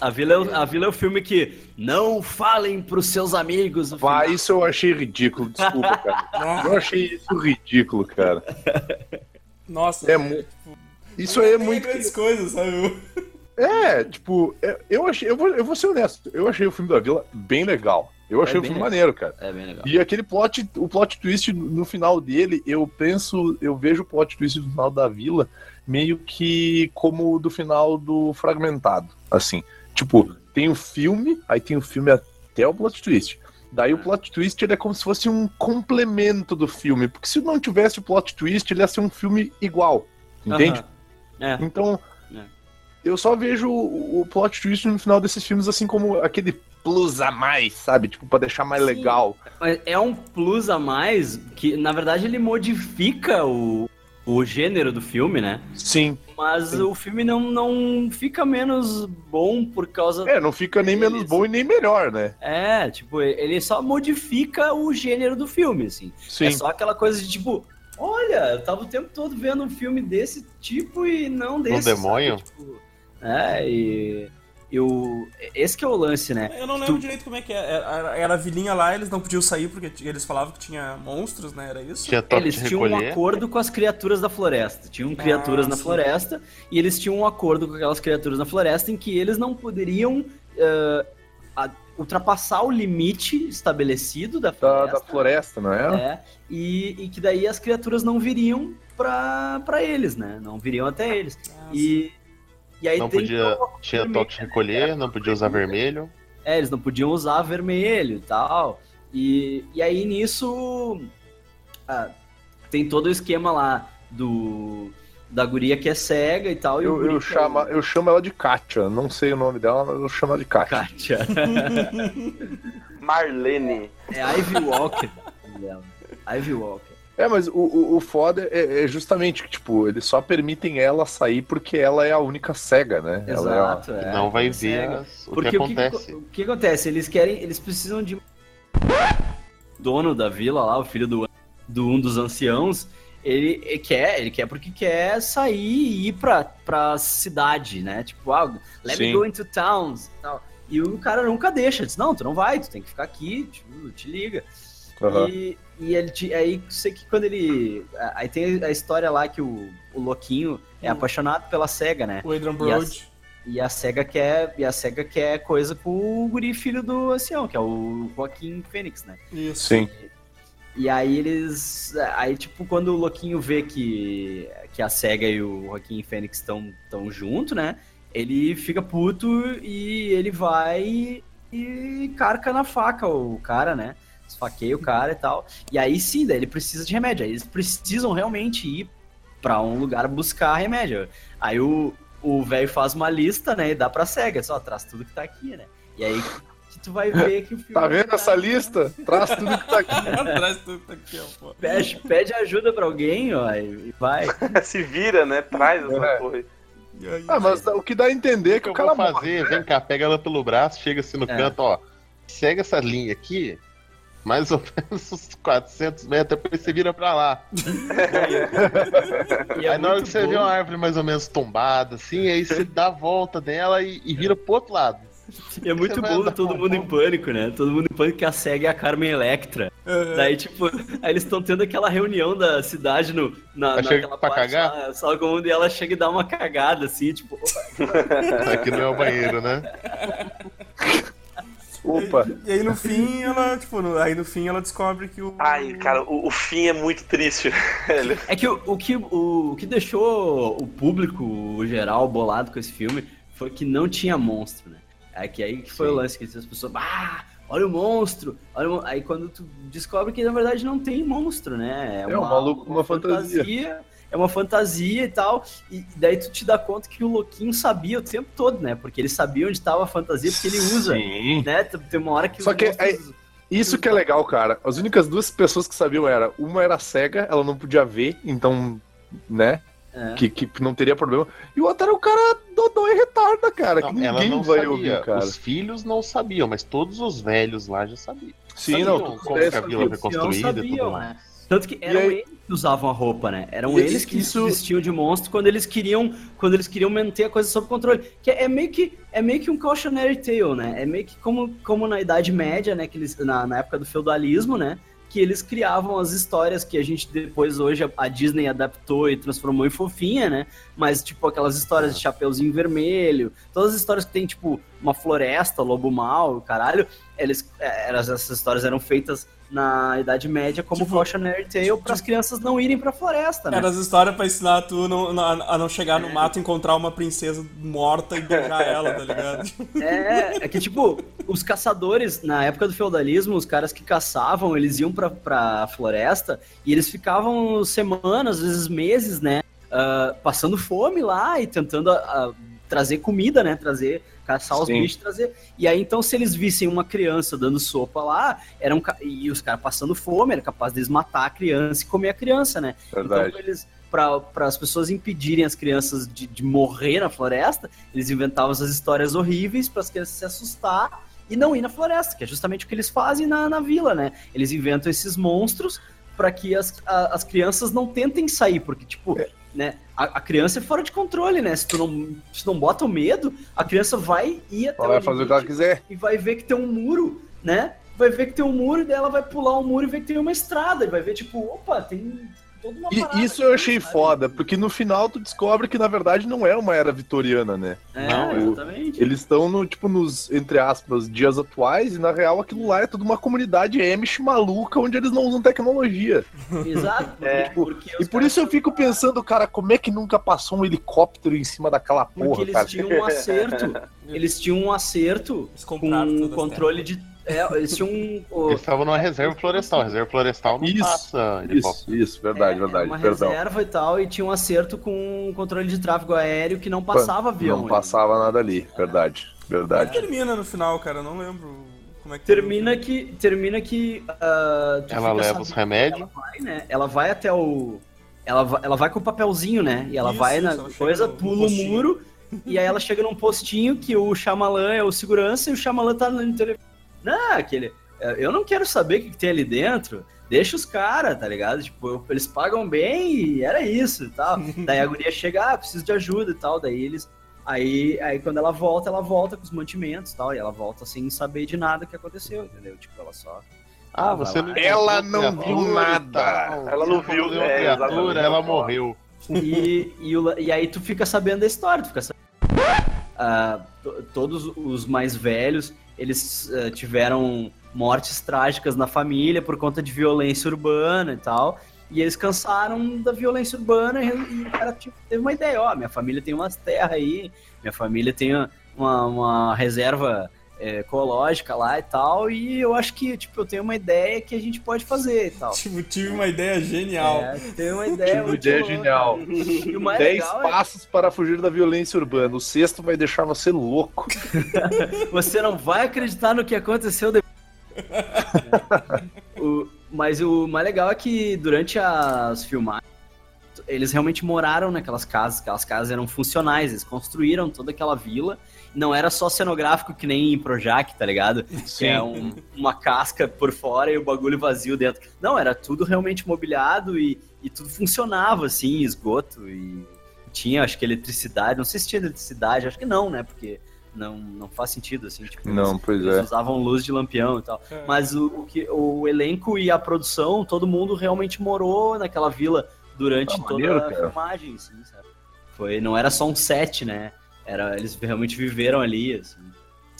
A vila, é o, a vila é o filme que não falem pros seus amigos. Pá, isso eu achei ridículo, desculpa, cara. Eu achei isso ridículo, cara. Nossa, é muito. Tipo, isso aí é muito. Grandes coisas, sabe? É, tipo, é, eu achei. Eu vou, eu vou ser honesto, eu achei o filme da vila bem legal. Eu achei é o filme legal. Maneiro, cara. É bem legal. E aquele plot, o plot twist no final dele, eu penso, eu vejo o plot twist no final da vila meio que como do final do Fragmentado, assim. Tipo, tem o filme, aí tem o filme até o plot twist. Daí o plot twist ele é como se fosse um complemento do filme. Porque se não tivesse o plot twist, ele ia ser um filme igual. Entende? Uhum. É. Então, é. eu só vejo o, o plot twist no final desses filmes assim como aquele plus a mais, sabe? Tipo, pra deixar mais Sim. legal. É um plus a mais que, na verdade, ele modifica o... o gênero do filme, né? Sim. Mas Sim. o filme não, não fica menos bom por causa... É, não fica nem menos bom e nem melhor, né? É, tipo, ele só modifica o gênero do filme, assim. Sim. É só aquela coisa de, tipo, olha, eu tava o tempo todo vendo um filme desse tipo e não desse. Um demônio? Tipo, é, e... Eu... Esse que é o lance, né? Eu não lembro tu... direito como é que era. Era a vilinha lá, eles não podiam sair porque eles falavam que tinha monstros, né? Era isso? Tinha eles tinham recolher. um acordo com as criaturas da floresta. Tinham criaturas ah, na sim. floresta e eles tinham um acordo com aquelas criaturas na floresta em que eles não poderiam uh, a, ultrapassar o limite estabelecido da floresta. Da, da floresta, não é? É. E, e que daí as criaturas não viriam pra, pra eles, né? Não viriam até eles. Ah, e... E aí não podia, tinha toque de recolher, não podia usar vermelho. É, eles não podiam usar vermelho e tal. E, e aí nisso ah, tem todo o esquema lá do da guria que é cega e tal. E eu, eu, chama, é... eu chamo ela de Kátia, não sei o nome dela, mas eu chamo ela de Kátia. Kátia. Marlene. É Ivy Walker. Ivy Walker. É, mas o, o, o foda é, é justamente que, tipo, eles só permitem ela sair porque ela é a única cega, né? Exato, ela é. A... é não vai ver a... o porque que acontece. O que, o que acontece? Eles querem, eles precisam de... dono da vila lá, o filho do, do um dos anciãos, ele, ele quer, ele quer porque quer sair e ir pra, pra cidade, né? Tipo, ah, let Sim. me go into towns e tal. E o cara nunca deixa, diz, não, tu não vai, tu tem que ficar aqui, tipo, te liga. Uhum. E... E ele, aí, sei que quando ele... Aí tem a história lá que o, o louquinho é apaixonado pela cega, né? O Adrian Brody. E a cega quer, e a cega quer coisa com o guri filho do ancião, que é o Joaquin Phoenix, né? Isso. Sim. E, e aí eles... Aí, tipo, quando o louquinho vê que, que a cega e o Joaquin Phoenix estão tão junto, né? Ele fica puto e ele vai e carca na faca o cara, né? Esfaqueia o cara e tal. E aí sim, daí ele precisa de remédio. Aí eles precisam realmente ir pra um lugar buscar remédio. Aí o velho faz uma lista, né? E dá pra cega. Só traz tudo que tá aqui, né? E aí que tu vai ver que o filme... Tá vendo essa lista? Traz tudo que tá aqui. Traz tudo que tá aqui, ó. Pô. Pede, pede ajuda pra alguém, ó. E vai. Se vira, né? Traz essa é. coisa. Aí, ah, mas o que dá a entender é que, que o cara vai fazer. Morre. Vem cá, pega ela pelo braço, chega assim no é. canto, ó. Segue essa linha aqui. Mais ou menos uns quatrocentos metros, depois você vira pra lá. É. Aí é na hora que você bom. vê uma árvore mais ou menos tombada, assim, aí você dá a volta dela e, e vira pro outro lado. E é muito bom todo mundo em pânico, né? Todo mundo em pânico que a cega é a Carmen Electra. Uhum. Daí, tipo, aí eles estão tendo aquela reunião da cidade no, na, naquela pra parte lá, sala comum, e ela chega e dá uma cagada, assim, tipo... Aqui não é o banheiro, né? desculpa. E, e aí no fim ela, tipo, no, aí no fim ela descobre que o... Ai, cara, o, o fim é muito triste. É que o, o que o, o que deixou o público, o geral, bolado com esse filme foi que não tinha monstro, né? É que aí que foi Sim. o lance, que as pessoas... Ah, olha o monstro! Olha o... Aí quando tu descobre que na verdade não tem monstro, né? É uma, é uma, uma, uma fantasia. fantasia. É uma fantasia e tal, e daí tu te dá conta que o louquinho sabia o tempo todo, né? Porque ele sabia onde estava a fantasia, porque ele usa, Sim. né? Tem uma hora que... Só que é, isso que é legal, cara. As únicas duas pessoas que sabiam era... Uma era cega, ela não podia ver, então, né? É. Que, que não teria problema. E o outro era o cara dodô e retarda, cara. Não, que ela não vai sabia. Ouvir, cara. Os filhos não sabiam, mas todos os velhos lá já sabiam. Sim, sabiam não. Como a vila foi construída e tudo mais. Né? Tanto que eram aí... eles que usavam a roupa, né? Eram eles, eles que isso... vestiam de monstro quando eles queriam quando eles queriam manter a coisa sob controle. Que é, é, meio que, é meio que um cautionary tale, né? É meio que como, como na Idade Média, né? Que eles, na, na época do feudalismo, né? Que eles criavam as histórias que a gente depois, hoje, a, a Disney adaptou e transformou em fofinha, né? Mas, tipo, aquelas histórias de Chapeuzinho Vermelho, todas as histórias que tem, tipo, uma floresta, lobo mau, caralho, eles, elas, essas histórias eram feitas... na Idade Média, como tipo, cautionary tale, tipo, para as crianças não irem pra floresta, né? Era as histórias pra ensinar tu não, não, a não chegar no mato, encontrar uma princesa morta e beijar ela, tá ligado? É, é que tipo, os caçadores, na época do feudalismo, os caras que caçavam, eles iam pra, pra floresta e eles ficavam semanas, às vezes meses, né? Uh, passando fome lá e tentando uh, trazer comida, né? Trazer... caçar os Sim. bichos e trazer... E aí, então, se eles vissem uma criança dando sopa lá, eram... e os caras passando fome, era capaz deles matar a criança e comer a criança, né? Verdade. Então, eles... para as pessoas impedirem as crianças de, de morrer na floresta, eles inventavam essas histórias horríveis para as crianças se assustar e não ir na floresta, que é justamente o que eles fazem na, na vila, né? Eles inventam esses monstros para que as, a, as crianças não tentem sair, porque, tipo... É. Né? A, a criança é fora de controle, né? Se tu não, se tu não bota o medo, a criança vai ir até vai fazer o que ela quiser. E vai ver que tem um muro, né? Vai ver que tem um muro, e daí ela vai pular o um muro e ver que tem uma estrada. E vai ver, tipo, opa, tem toda uma parada. E isso eu achei sabe? foda, porque no final tu descobre que, na verdade, não é uma era vitoriana, né? É, não, exatamente. Eles estão, no, tipo, nos, entre aspas, dias atuais, e na real aquilo lá é toda uma comunidade amish maluca, onde eles não usam tecnologia. Exato. Porque, é, tipo, e por isso eu fico pensando, cara, como é que nunca passou um helicóptero em cima daquela porra, porque eles cara? Tinham um acerto, eles tinham um acerto com o controle de... É, esse um... Eles estavam numa reserva florestal, a reserva florestal não isso, passa isso, isso, verdade, é, verdade, uma perdão. Reserva e tal, e tinha um acerto com um controle de tráfego aéreo que não passava avião. Não passava nada ali, verdade, é. verdade. Como termina no final, cara, eu não lembro como é que termina. Que, termina que... Uh, ela leva os remédios. Ela vai, né? Ela vai até o... Ela vai, ela vai com o papelzinho, né? E ela isso, vai na ela coisa, pula o muro, e aí ela chega num postinho que o Shyamalan é o segurança e o Shyamalan tá no telefone. Não, aquele, eu não quero saber o que, que tem ali dentro, deixa os caras, tá ligado? Tipo, eles pagam bem e era isso e tal. Daí a guria chega, ah, preciso de ajuda e tal, daí eles... Aí, aí quando ela volta, ela volta com os mantimentos e tal, e ela volta sem saber de nada que aconteceu, entendeu? Tipo, ela só... Ah, você não... Ela não viu nada! Ela não viu, né? Ela morreu. E, e, e aí tu fica sabendo da história, tu fica sabendo... Ah, t- todos os mais velhos... Eles uh, tiveram mortes trágicas na família por conta de violência urbana e tal. E eles cansaram da violência urbana e, e o cara tipo, teve uma ideia. Ó, oh, minha família tem umas terras aí, minha família tem uma, uma reserva é, ecológica lá e tal. E eu acho que tipo, eu tenho uma ideia que a gente pode fazer e tal. Tipo, tive uma ideia genial. É, tenho uma ideia, tive uma ideia genial. E o mais Dez legal passos é... para fugir da violência urbana. O sexto vai deixar você louco. Você não vai acreditar no que aconteceu depois. o... Mas o mais legal é que durante as filmagens, eles realmente moraram naquelas casas. Aquelas casas eram funcionais, eles construíram toda aquela vila. Não era só cenográfico que nem em Projac, tá ligado? Sim. É um, uma casca por fora e o bagulho vazio dentro. Não, era tudo realmente mobiliado e, e tudo funcionava, assim, esgoto e tinha, acho que, eletricidade. Não sei se tinha eletricidade, acho que não, né? Porque não, não faz sentido, assim. Tipo, não, eles, pois eles é. usavam luz de lampião e tal. É. Mas o, o, que, o elenco e a produção, todo mundo realmente morou naquela vila durante tá toda maneiro, a cara. filmagem, assim, sabe? Foi, não era só um set, né? Era, eles realmente viveram ali, assim.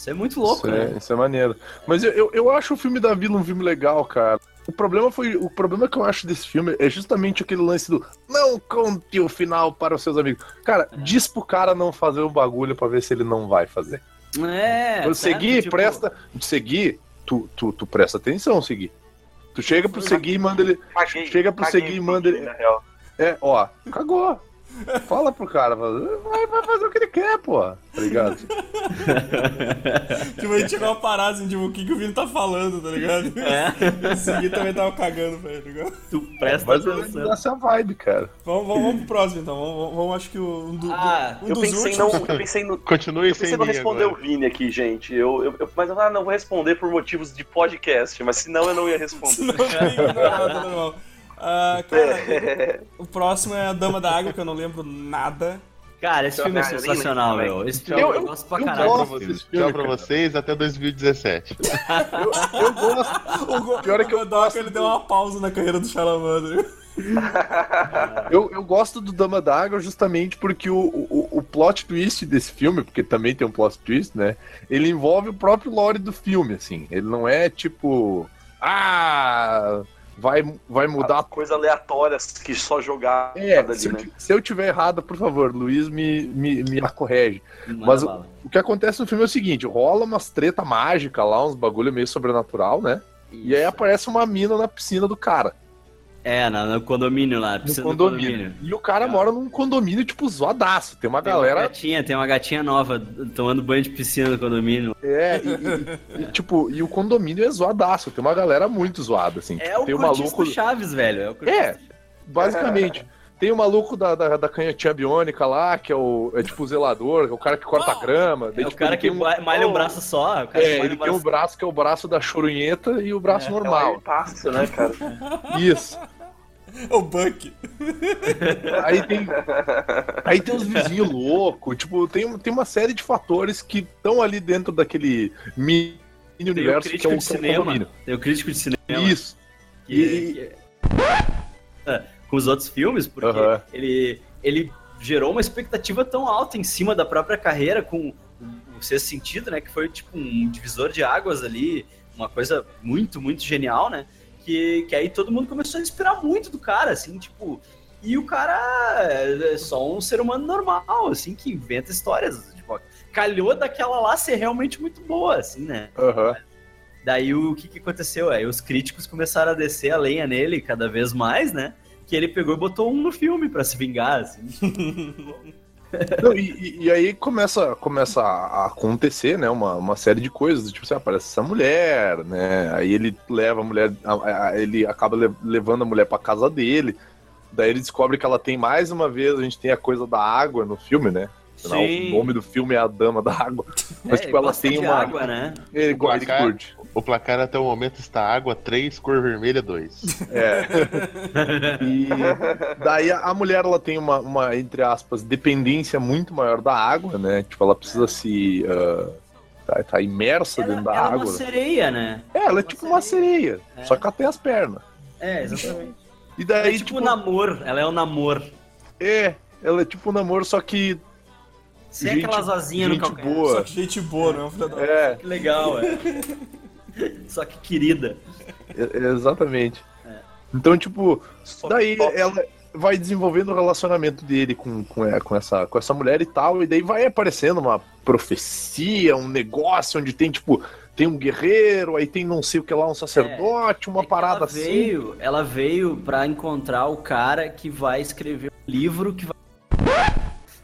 Isso é muito louco, isso né? É, isso é maneiro. Mas eu, eu, eu acho o filme da vila um filme legal, cara. O problema, foi, o problema que eu acho desse filme é justamente aquele lance do não conte o final para os seus amigos. Cara, é. diz pro cara não fazer o bagulho pra ver se ele não vai fazer. É, certo, Segui, tipo... presta... Segui, tu, tu, tu presta atenção, Segui. Tu chega pro Segui e manda ele... Caguei, chega pro Segui e manda ele... É, ó, cagou. Fala pro cara, vai, vai fazer o que ele quer, pô. Tá ligado? Tipo, a gente chegou a parar assim, tipo, o que, que o Vini tá falando, tá ligado? É. O Segui também tava cagando pra ele, tá ligado? Tu presta atenção. Dá essa vibe, cara. Vamos, vamos, vamos pro próximo, então. Vamos, vamos, vamos acho que o... Do, ah, um eu, dos pensei não, eu pensei no... Continue eu pensei sem não responder agora. O Vini aqui, gente. Eu, eu, eu, mas eu ah, não vou responder por motivos de podcast, mas senão eu não ia responder. Senão eu não ia nada, normal. Uh, cara, o próximo é A Dama da Água, que eu não lembro nada. Cara, esse filme é sensacional, meu. Esse filme eu, eu gosto pra caralho. Tchau pra, pra vocês até dois mil e dezessete. eu, eu gosto. O pior é que o Godoka, ele deu uma pausa na carreira do Shyamalan. eu, eu gosto do Dama da Água justamente porque o, o, o plot twist desse filme, porque também tem um plot twist, né? Ele envolve o próprio lore do filme, assim. Ele não é tipo... Ah... Vai, vai mudar... Coisa aleatória que só jogar... É, se, ali, eu, né? se eu tiver errado, por favor, Luiz me, me, me corrige. Não, mas o, o que acontece no filme é o seguinte, rola umas treta mágica lá, uns bagulho meio sobrenatural, né? Isso. E aí aparece uma mina na piscina do cara. É, no, no condomínio lá, piscina no condomínio. do condomínio. E o cara é. mora num condomínio, tipo, zoadaço. Tem uma tem galera... Uma gatinha, tem uma gatinha nova tomando banho de piscina no condomínio. É, e, e, e tipo, e o condomínio é zoadaço. Tem uma galera muito zoada, assim. É o maluco Chaves, velho. É, o é basicamente. Tem o maluco da, da, da canhotinha biônica lá, que é o é tipo o zelador, que é o cara que corta a grama. Daí, é tipo, o cara que um... malha um braço só. O cara é, que ele um tem um braço que é o braço da chorunheta e o braço é, normal. É o passo, né, cara? Isso. O Buck. Aí tem, aí tem os vizinhos loucos. Tipo, tem, tem uma série de fatores que estão ali dentro daquele mini universo que é o de cinema. Tem o crítico de cinema. Isso. Que, e... que... Ah. com os outros filmes, porque uhum. ele, ele gerou uma expectativa tão alta em cima da própria carreira com o Sexto Sentido, né, que foi tipo um divisor de águas ali, uma coisa muito, muito genial, né, que, que aí todo mundo começou a inspirar muito do cara, assim, tipo, e o cara é só um ser humano normal, assim, que inventa histórias, tipo, calhou daquela lá ser realmente muito boa, assim, né. Uhum. Daí o que que aconteceu, é, os críticos começaram a descer a lenha nele cada vez mais, né, que ele pegou e botou um no filme pra se vingar, assim. Não, e, e aí começa, começa a acontecer, né, uma, uma série de coisas, tipo, assim, aparece essa mulher, né, aí ele leva a mulher, a, a, ele acaba levando a mulher pra casa dele, daí ele descobre que ela tem, mais uma vez, a gente tem a coisa da água no filme, né, afinal, o nome do filme é A Dama da Água, mas, é, tipo, ela tem uma... água, né? Ele guarda e curte. O placar até o momento está água três, cor vermelha dois. É. E daí a mulher, ela tem uma, uma, entre aspas, dependência muito maior da água, né? Tipo, ela precisa se... Uh, tá, tá imersa ela, dentro da ela água. Ela é uma sereia, né? É, ela é uma tipo sereia. uma sereia. É. Só que ela tem as pernas. É, exatamente. E daí, ela é tipo, tipo um namor. Ela é um namor. É, ela é tipo um namor, só que... Sem gente, aquelas asinhas no calcanhar. Boa. Só que gente boa, não é um filho da puta. É. Que legal, é. Só que querida. É, exatamente. É. Então, tipo, daí ela vai desenvolvendo o relacionamento dele com, com, com, essa, com essa mulher e tal, e daí vai aparecendo uma profecia, um negócio onde tem, tipo, tem um guerreiro, aí tem não sei o que lá, um sacerdote, é, uma é parada ela assim. Veio, ela veio pra encontrar o cara que vai escrever um livro que vai...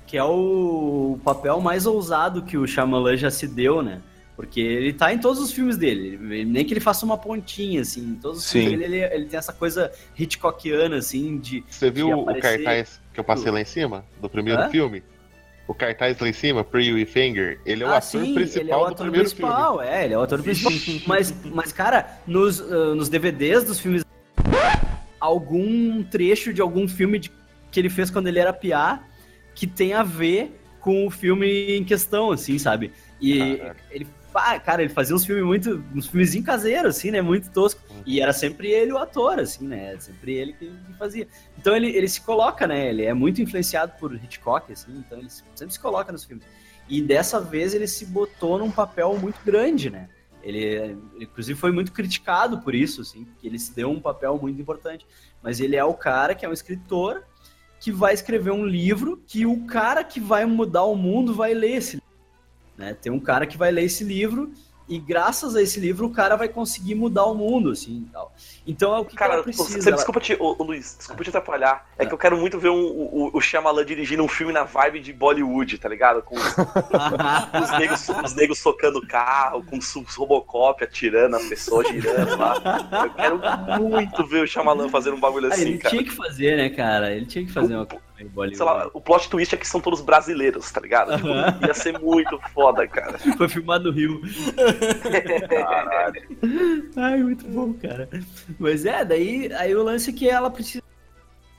Que é o papel mais ousado que o Shyamalan já se deu, né? Porque ele tá em todos os filmes dele, nem que ele faça uma pontinha, assim, em todos os Sim. filmes dele ele, ele tem essa coisa hitchcockiana, assim, de... Você viu de o cartaz que eu passei lá em cima, do primeiro Hã? filme? O cartaz lá em cima, Pretty Finger, ele é o ah, ator sim, principal é o ator do primeiro principal, filme. É, ele é o ator principal, mas, mas cara, nos, uh, nos D V Ds dos filmes, algum trecho de algum filme de, que ele fez quando ele era piá, que tem a ver com o filme em questão, assim, sabe? E Caraca. ele, cara, ele fazia uns filmes muito, uns filmezinhos caseiros, assim, né? Muito tosco. E era sempre ele o ator, assim, né? Era sempre ele que fazia. Então ele, ele se coloca, né? Ele é muito influenciado por Hitchcock, assim, então ele sempre se coloca nos filmes. E dessa vez ele se botou num papel muito grande, né? Ele, inclusive, foi muito criticado por isso, assim, porque ele se deu um papel muito importante. Mas ele é o cara que é um escritor que vai escrever um livro que o cara que vai mudar o mundo vai ler esse livro, né? Tem um cara que vai ler esse livro e, graças a esse livro, o cara vai conseguir mudar o mundo, assim, e tal. Então é o que, cara, que ela precisa. Você, ela... Desculpa te, ô, Luiz, desculpa ah. te atrapalhar. É ah. que eu quero muito ver um, o, o Shyamalan dirigindo um filme na vibe de Bollywood, tá ligado? Com os, os, negros, os negros socando o carro, com os Robocop atirando, as pessoas girando lá. Eu quero muito ver o Shyamalan fazendo um bagulho ah, assim, ele cara. Ele tinha que fazer, né, cara? Ele tinha que fazer o, uma coisa em Bollywood. Sei lá, o plot twist é que são todos brasileiros, tá ligado? Uh-huh. Tipo, ia ser muito foda, cara. Foi filmado no Rio. Caralho. Ai, muito bom, cara. Mas é, daí aí o lance é que ela precisa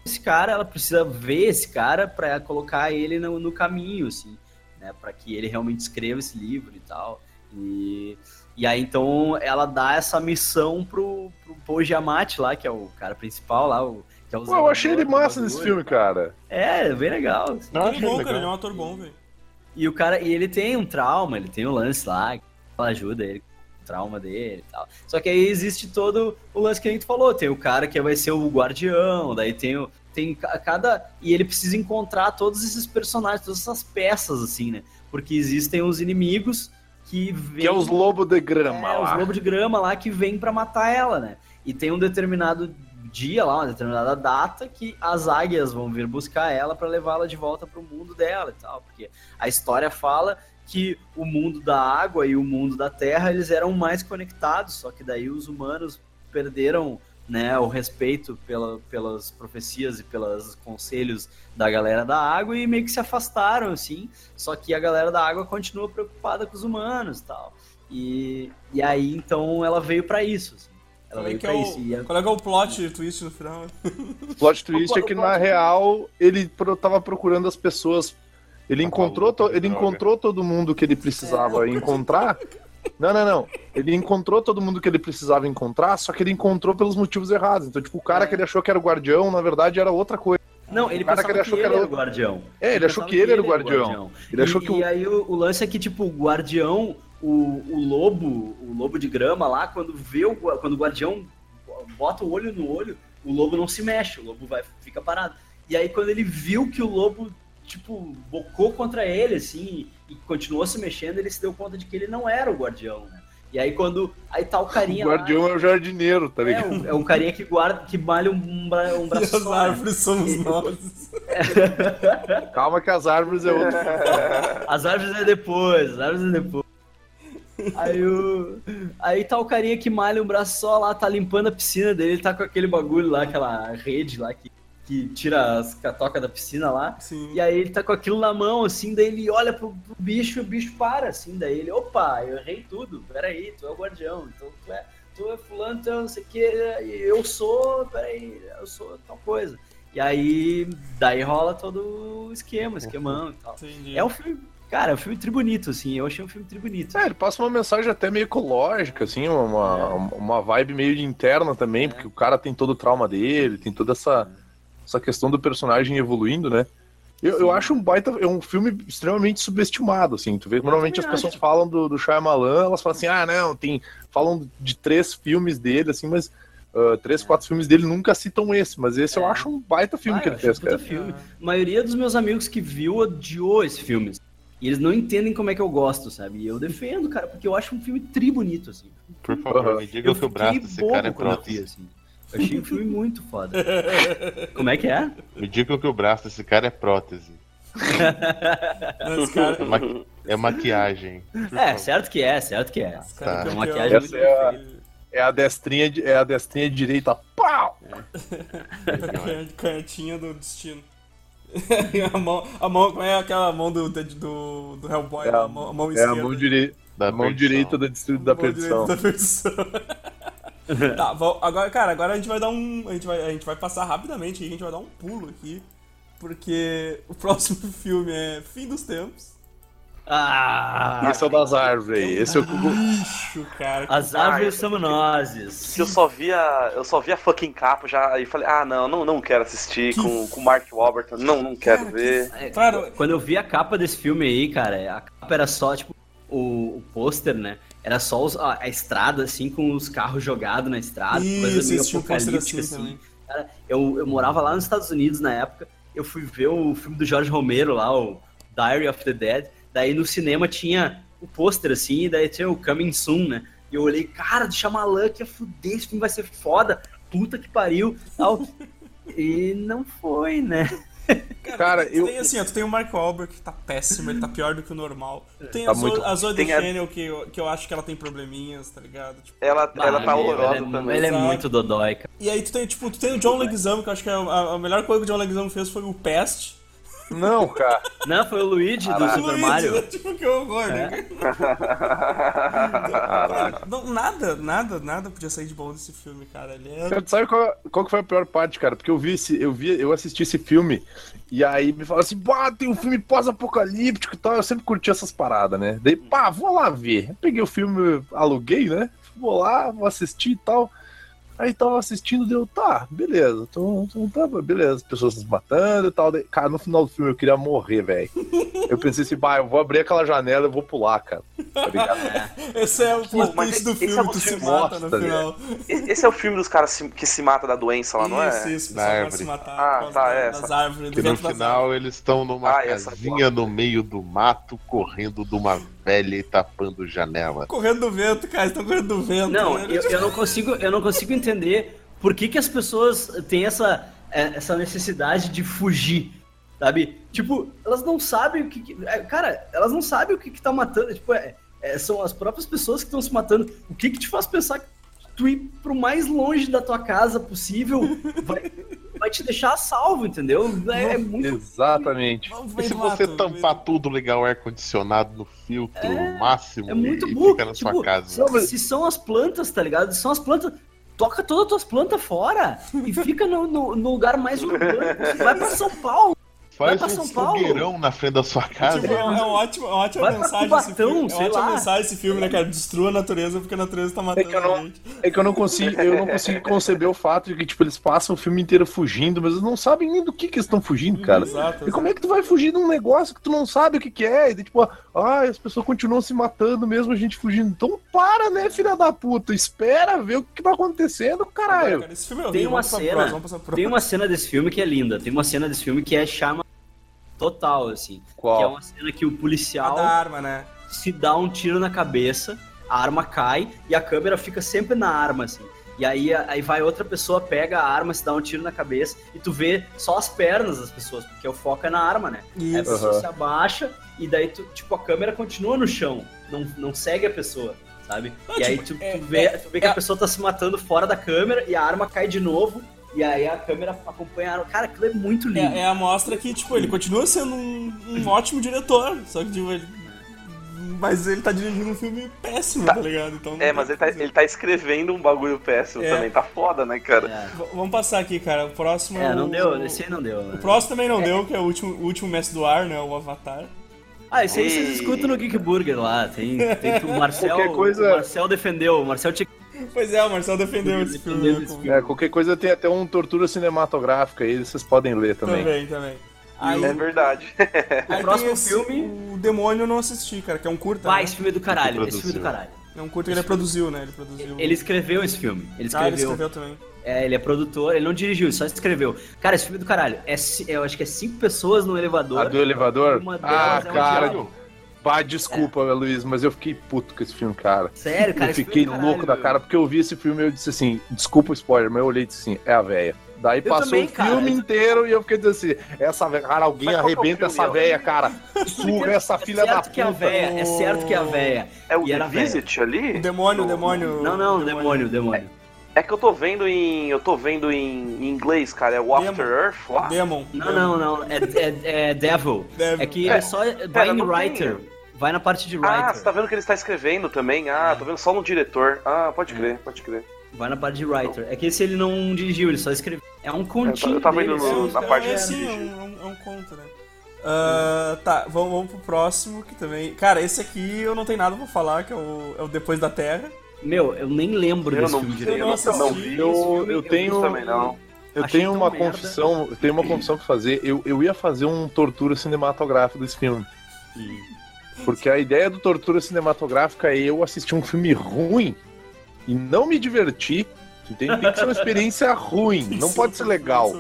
esse cara, ela precisa ver esse cara pra colocar ele no, no caminho, assim, né, pra que ele realmente escreva esse livro e tal. E, e aí então ela dá essa missão pro, pro Paul Giamatti lá, que é o cara principal lá, o, que é o Pô, eu achei ele massa nesse filme, cara. É, bem legal. Assim. Não, ele é bom, legal. Cara, ele é um ator bom, velho. E o cara, e ele tem um trauma, ele tem um lance lá, que ela ajuda ele. Trauma dele e tal. Só que aí existe todo o lance que a gente falou. Tem o cara que vai ser o guardião, daí tem o... Tem cada... E ele precisa encontrar todos esses personagens, todas essas peças, assim, né? Porque existem os inimigos que vêm... Que é os lobos de grama é, lá. Os lobos de grama lá que vêm pra matar ela, né? E tem um determinado dia lá, uma determinada data que as águias vão vir buscar ela pra levá-la de volta pro mundo dela e tal. Porque a história fala... que o mundo da água e o mundo da terra, eles eram mais conectados, só que daí os humanos perderam, né, o respeito pela, pelas profecias e pelos conselhos da galera da água e meio que se afastaram, assim, só que a galera da água continua preocupada com os humanos e tal. E, e aí, então, ela veio pra isso, assim. Ela veio pra é isso. O, qual é que é o plot twist no final? O plot twist o, é que, na twist. real, ele tava procurando as pessoas. Ele encontrou, to- ele encontrou todo mundo que ele precisava encontrar. Não, não, não. Ele encontrou todo mundo que ele precisava encontrar, só que ele encontrou pelos motivos errados. Então, tipo, o cara que ele achou que era o guardião, na verdade, era outra coisa. Não, ele o cara pensava que ele, achou que ele era o guardião. É, ele, ele achou que ele era o guardião. guardião. Ele e, achou que o... e aí o, o lance é que, tipo, o guardião, o, o lobo, o lobo de grama lá, quando vê o, quando o guardião bota o olho no olho, o lobo não se mexe, o lobo vai, fica parado. E aí, quando ele viu que o lobo... tipo, bocou contra ele, assim, e continuou se mexendo, ele se deu conta de que ele não era o guardião, né? E aí quando... Aí tá o carinha o guardião lá, é o jardineiro, tá ligado? É um, é um carinha que guarda, que malha um, bra, um braço e só. As árvores somos e... nós. É. Calma que as árvores é outro. É. As árvores é depois, as árvores é depois. Aí, o... aí tá o carinha que malha um braço só lá, tá limpando a piscina dele, ele tá com aquele bagulho lá, aquela rede lá que... que tira as catocas da piscina lá. Sim. E aí ele tá com aquilo na mão, assim, daí ele olha pro, pro bicho e o bicho para, assim, daí ele, opa, eu errei tudo, peraí, tu é o guardião, então tu é, tu é fulano, então não sei o que, eu sou, peraí, eu sou tal coisa. E aí, daí rola todo o esquema, esquemão e tal. Entendi. É um filme, cara, é um filme tribunito, assim, eu achei um filme tribunito. É, ele passa uma mensagem até meio ecológica, assim, uma, é. uma vibe meio de interna também, é. porque o cara tem todo o trauma dele, tem toda essa... É. essa questão do personagem evoluindo, né? Eu, eu acho um baita... É um filme extremamente subestimado, assim. Tu vê, normalmente as pessoas falam do, do Shyamalan, elas falam assim, ah, não, tem... Falam de três filmes dele, assim, mas... Uh, três, é. quatro filmes dele nunca citam esse, mas esse é. eu acho um baita filme ah, que ele fez, cara. Filme. A maioria dos meus amigos que viu odiou esse filme. E eles não entendem como é que eu gosto, sabe? E eu defendo, cara, porque eu acho um filme tri bonito, assim. Por favor, me diga o que o braço desse cara é pronto. Assim. Eu achei um filme muito foda. Como é que é? Me diga que o braço desse cara é prótese. Não, cara... é, maqui... é maquiagem. É, certo que é, certo que é. Tá. É, maquiagem muito é, a... é a destrinha de... é a destrinha de direita. Pau! É. Canhotinha do destino. A mão, a mão, como é aquela mão do, do, do Hellboy? É a, a mão, a mão é esquerda. É a mão, direi... da a mão direita do distrito da perdição. Da perdição. Tá, agora, cara, agora a gente vai dar um... A gente vai, a gente vai passar rapidamente e a gente vai dar um pulo aqui, porque o próximo filme é Fim dos Tempos, Ah, esse é o das árvores aí. Esse é o bicho, cara. As árvores são nozes. Se eu só via, eu só via fucking capo já e falei, ah, não, não, não quero assistir que... com o Mark Wahlberg. Não, não quero cara, ver. Que... Claro. Quando eu vi a capa desse filme aí, cara, a capa era só tipo o, o pôster, né? Era só os, a, a estrada assim com os carros jogados na estrada, isso, coisa meio apocalíptica assim. Também. Cara, eu, eu morava lá nos Estados Unidos na época. Eu fui ver o filme do Jorge Romero lá, o Diary of the Dead. Daí no cinema tinha o pôster, assim, e daí tinha o Coming Soon, né? E eu olhei, cara, do Shyamalan, que ia fuder, esse filme vai ser foda, puta que pariu, tal. E não foi, né? Cara, cara tu eu... tem assim, ó, tu tem o Mark Wahlberg, que tá péssimo, ele tá pior do que o normal. Tem tá a, muito... a Zoe Deschanel, a... que, eu, que eu acho que ela tem probleminhas, tá ligado? Tipo, ela, bah, ela tá horrorosa também. Ele é muito dodói, cara. E aí tu tem, tipo, tu tem o John Leguizamo, que eu acho que a, a melhor coisa que o John Leguizamo fez foi o Pest. Não, cara. Não, foi o Luigi Caraca. do Super Mario. Luigi, tipo, que horror, é. né? Não, nada, nada, nada podia sair de bom desse filme, cara. Ele é... cara, sabe qual, qual que foi a pior parte, cara? Porque eu vi esse, eu vi, eu assisti esse filme e aí me falaram assim, bah, tem um filme pós-apocalíptico e tal. Eu sempre curti essas paradas, né? Daí, pá, vou lá ver. Eu peguei o filme, aluguei, né? Vou lá, vou assistir e tal. Aí tava assistindo, deu, tá, beleza, tô, tô, tá, beleza, pessoas se matando e tal. Daí, cara, no final do filme eu queria morrer, velho. Eu pensei assim, bah, eu vou abrir aquela janela e vou pular, cara. Tá ligado? Esse é o plot twist do filme, é que se mata no final. Esse é o filme dos caras que se mata da doença lá, não é? Isso, isso, pessoal se matar ah, por causa tá, da, essa. das árvores. Que no final eles estão numa ah, casinha no meio do mato, correndo de uma velha e tapando janela. Correndo do vento, cara, estão correndo do vento. Não, eu, eu não consigo, eu não consigo entender. Entender por que que as pessoas têm essa, essa necessidade de fugir, sabe? Tipo, elas não sabem o que... que cara, elas não sabem o que que tá matando. Tipo, é, é, são as próprias pessoas que estão se matando. O que que te faz pensar que tu ir pro mais longe da tua casa possível vai, vai te deixar salvo, entendeu? É, é muito... Exatamente. E se você mato, tampar mesmo. tudo, ligar o ar-condicionado no filtro é, máximo é muito e burro. Ficar na tipo, sua casa? Não, se são as plantas, tá ligado? Se são as plantas... Toca todas as tuas plantas fora e fica no, no, no lugar mais urbano. Vai pra São Paulo. Faz um São fogueirão Paulo. na frente da sua casa. Tipo, é uma ótima, uma ótima mensagem esse filme. É uma ótima lá. mensagem esse filme, né, cara? Destrua a natureza porque a natureza tá matando é eu não, a gente. É que eu não consigo, eu não consigo conceber o fato de que, tipo, eles passam o filme inteiro fugindo, mas eles não sabem nem do que que eles estão fugindo, cara. Exato, e como exato. é que tu vai fugir de um negócio que tu não sabe o que que é? E tipo, ah, as pessoas continuam se matando mesmo, a gente fugindo. Então para, né, filha da puta? Espera ver o que tá acontecendo, caralho. Cara, esse filme é tem uma cena, pra... Tem uma cena desse filme que é linda. Tem uma cena desse filme que é chama total, assim. Qual? Que é uma cena que o policial arma, né? se dá um tiro na cabeça, a arma cai e a câmera fica sempre na arma, assim. E aí, aí vai outra pessoa, pega a arma, se dá um tiro na cabeça e tu vê só as pernas das pessoas, porque o foco é na arma, né? Isso. Aí a pessoa uhum. se abaixa e daí, tu, tipo, a câmera continua no chão, não, não segue a pessoa, sabe? Não, e tipo, aí tu, é, tu, vê, é, tu vê que é... a pessoa tá se matando fora da câmera e a arma cai de novo. E aí a câmera acompanha a arma. Cara, aquilo é muito lindo. É, é a mostra que, tipo, ele continua sendo um, um ótimo diretor. Só que, tipo, ele... Mas ele tá dirigindo um filme péssimo, tá, tá ligado? Então, é, mas ele tá, ele tá escrevendo um bagulho péssimo é. também. Tá foda, né, cara? É. V- vamos passar aqui, cara. O próximo... É, não o... deu. Esse aí não deu. Né? O próximo também não é. deu, que é o último, o último mestre do ar, né? O Avatar. Ah, esse aí e... vocês escutam no Kick Burger lá. Tem, tem que o Marcel... Coisa... O Marcel defendeu. O Marcel tinha... Pois é, o Marcel defendeu esse filme. É, qualquer coisa tem até um tortura cinematográfica aí, vocês podem ler também. Também, também. Aí, é verdade. O próximo esse, filme... O Demônio eu não assisti, cara, que é um curta. Ah, né? esse filme é do caralho, esse filme é do caralho. É um curta que ele produziu, né? Ele produziu. Ele escreveu esse filme. Ele escreveu. Ah, ele escreveu também. É, ele é produtor, ele não dirigiu, só escreveu. Cara, esse filme é do caralho. É, eu acho que é cinco pessoas no elevador. Ah, do elevador? Uma ah, é cara... Ah, desculpa, é. Luiz, mas eu fiquei puto com esse filme, cara. Sério, cara? Eu fiquei filme, louco caralho, da cara, porque eu vi esse filme e eu disse assim, desculpa o spoiler, mas eu olhei e disse assim, é a véia. Daí eu passou também, o cara, filme eu... inteiro e eu fiquei dizendo assim, essa véia, cara, alguém arrebenta é essa véia, cara. Surra essa filha é da puta. Que é, a véia, é certo que é a véia. É o e era Visit ali? O demônio, o demônio. Não, não, o demônio, o demônio. É, é que eu tô vendo em eu tô vendo em, em inglês, cara, é o After Demon. Earth lá? Demon. Não, Demon. não, não, é, é, é Devil. Devil. É que é, é só Blind Writer. Vai na parte de writer. Ah, você tá vendo que ele está escrevendo também? Ah, é. tô vendo só no diretor. Ah, pode crer, é. pode crer. Vai na parte de writer. É que esse ele não dirigiu, ele só escreveu. É um continho. É, eu tava indo no, na é, parte é, de é, sim, é, um, é um conto, né? Uh, tá, vamos, vamos pro próximo, que também... Cara, esse aqui eu não tenho nada pra falar, que é o, é o Depois da Terra. Meu, eu nem lembro eu desse não, filme direito. Eu não, não vi, eu, eu, eu tenho... Também não. Eu Achei tenho uma confissão, merda. eu tenho uma confissão pra fazer. Eu, eu ia fazer um tortura cinematográfico desse filme. Porque a ideia do tortura cinematográfica é eu assistir um filme ruim e não me divertir. Tem, tem que ser uma experiência ruim, não pode ser legal.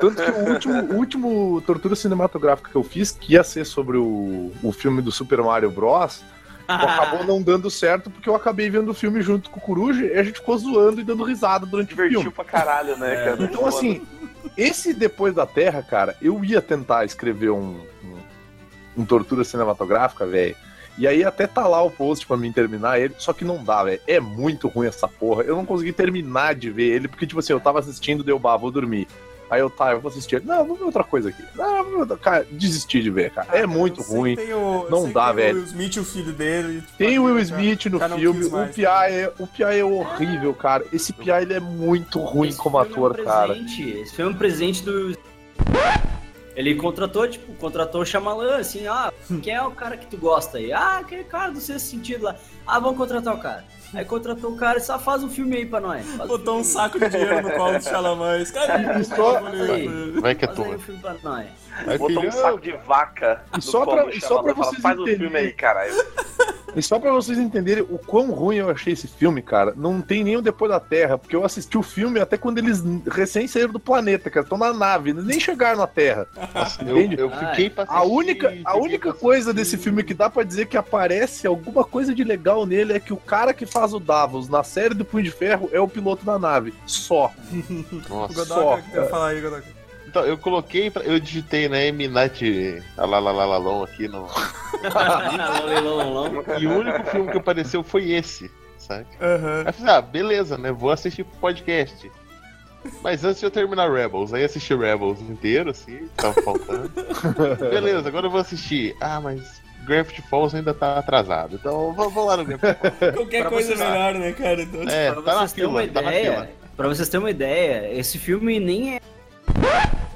Tanto que o último, último tortura cinematográfica que eu fiz, que ia ser sobre o, o filme do Super Mario Bros., acabou não dando certo, porque eu acabei vendo o filme junto com o Coruja e a gente ficou zoando e dando risada durante Divertiu o filme. Divertiu pra caralho, né, cara? É. Então, assim, esse Depois da Terra, cara, eu ia tentar escrever um, um, um tortura cinematográfica, velho. E aí até tá lá o post pra mim terminar ele, só que não dá, velho. É muito ruim essa porra. Eu não consegui terminar de ver ele, porque, tipo assim, eu tava assistindo, deu bah, vou dormir. Aí eu, tá, eu vou assistir. Não, vou ver outra coisa aqui. Não, cara, desisti de ver, cara. Ah, é muito ruim. O, não dá, velho. Tem o Will Smith, o filho dele. Tipo, tem o Will Smith no filme. O P I é, o P I é horrível, cara. Esse P I, ele é muito ruim esse como ator, é um cara. Esse foi um presente do... Ele contratou, tipo, contratou o Shyamalan, assim, ah, quem é o cara que tu gosta aí? Ah, aquele cara do Sexto Sentido lá. Ah, vamos contratar o cara. Aí contratou o cara e só faz um filme aí pra nós. Faz Botou um, um saco de dinheiro no colo do Shyamalan. Esse cara é só... Como é que é tua? Faz um filme pra nós. Aí, Botou filho... um saco de vaca e no só colo pra, do e só pra vocês fala, faz um filme aí, caralho. E só pra vocês entenderem o quão ruim eu achei esse filme, cara, não tem nem o Depois da Terra, porque eu assisti o filme até quando eles recém saíram do planeta, cara, estão na nave, eles nem chegaram na Terra. Nossa, eu, eu fiquei pra assistir, a única, a única coisa desse filme que dá pra dizer que aparece alguma coisa de legal nele é que o cara que faz o Davos na série do Punho de Ferro é o piloto da nave, só. Nossa. O Godoka, que eu falar aí, Godoka. Então, eu coloquei, pra, eu digitei, né, M. Night Shyamalan aqui no... E o único filme que apareceu foi esse, sabe? Uhum. Aí eu falei, ah, beleza, né, vou assistir podcast. Mas antes de eu terminar Rebels, aí assisti Rebels inteiro, assim, tava faltando. Beleza, agora eu vou assistir. Ah, mas Gravity Falls ainda tá atrasado, então vamos lá no Gravity Falls. Qualquer pra coisa melhor, né, cara? Então... É, pra tá na fila, tá na fila. Pra vocês terem uma ideia, esse filme nem é...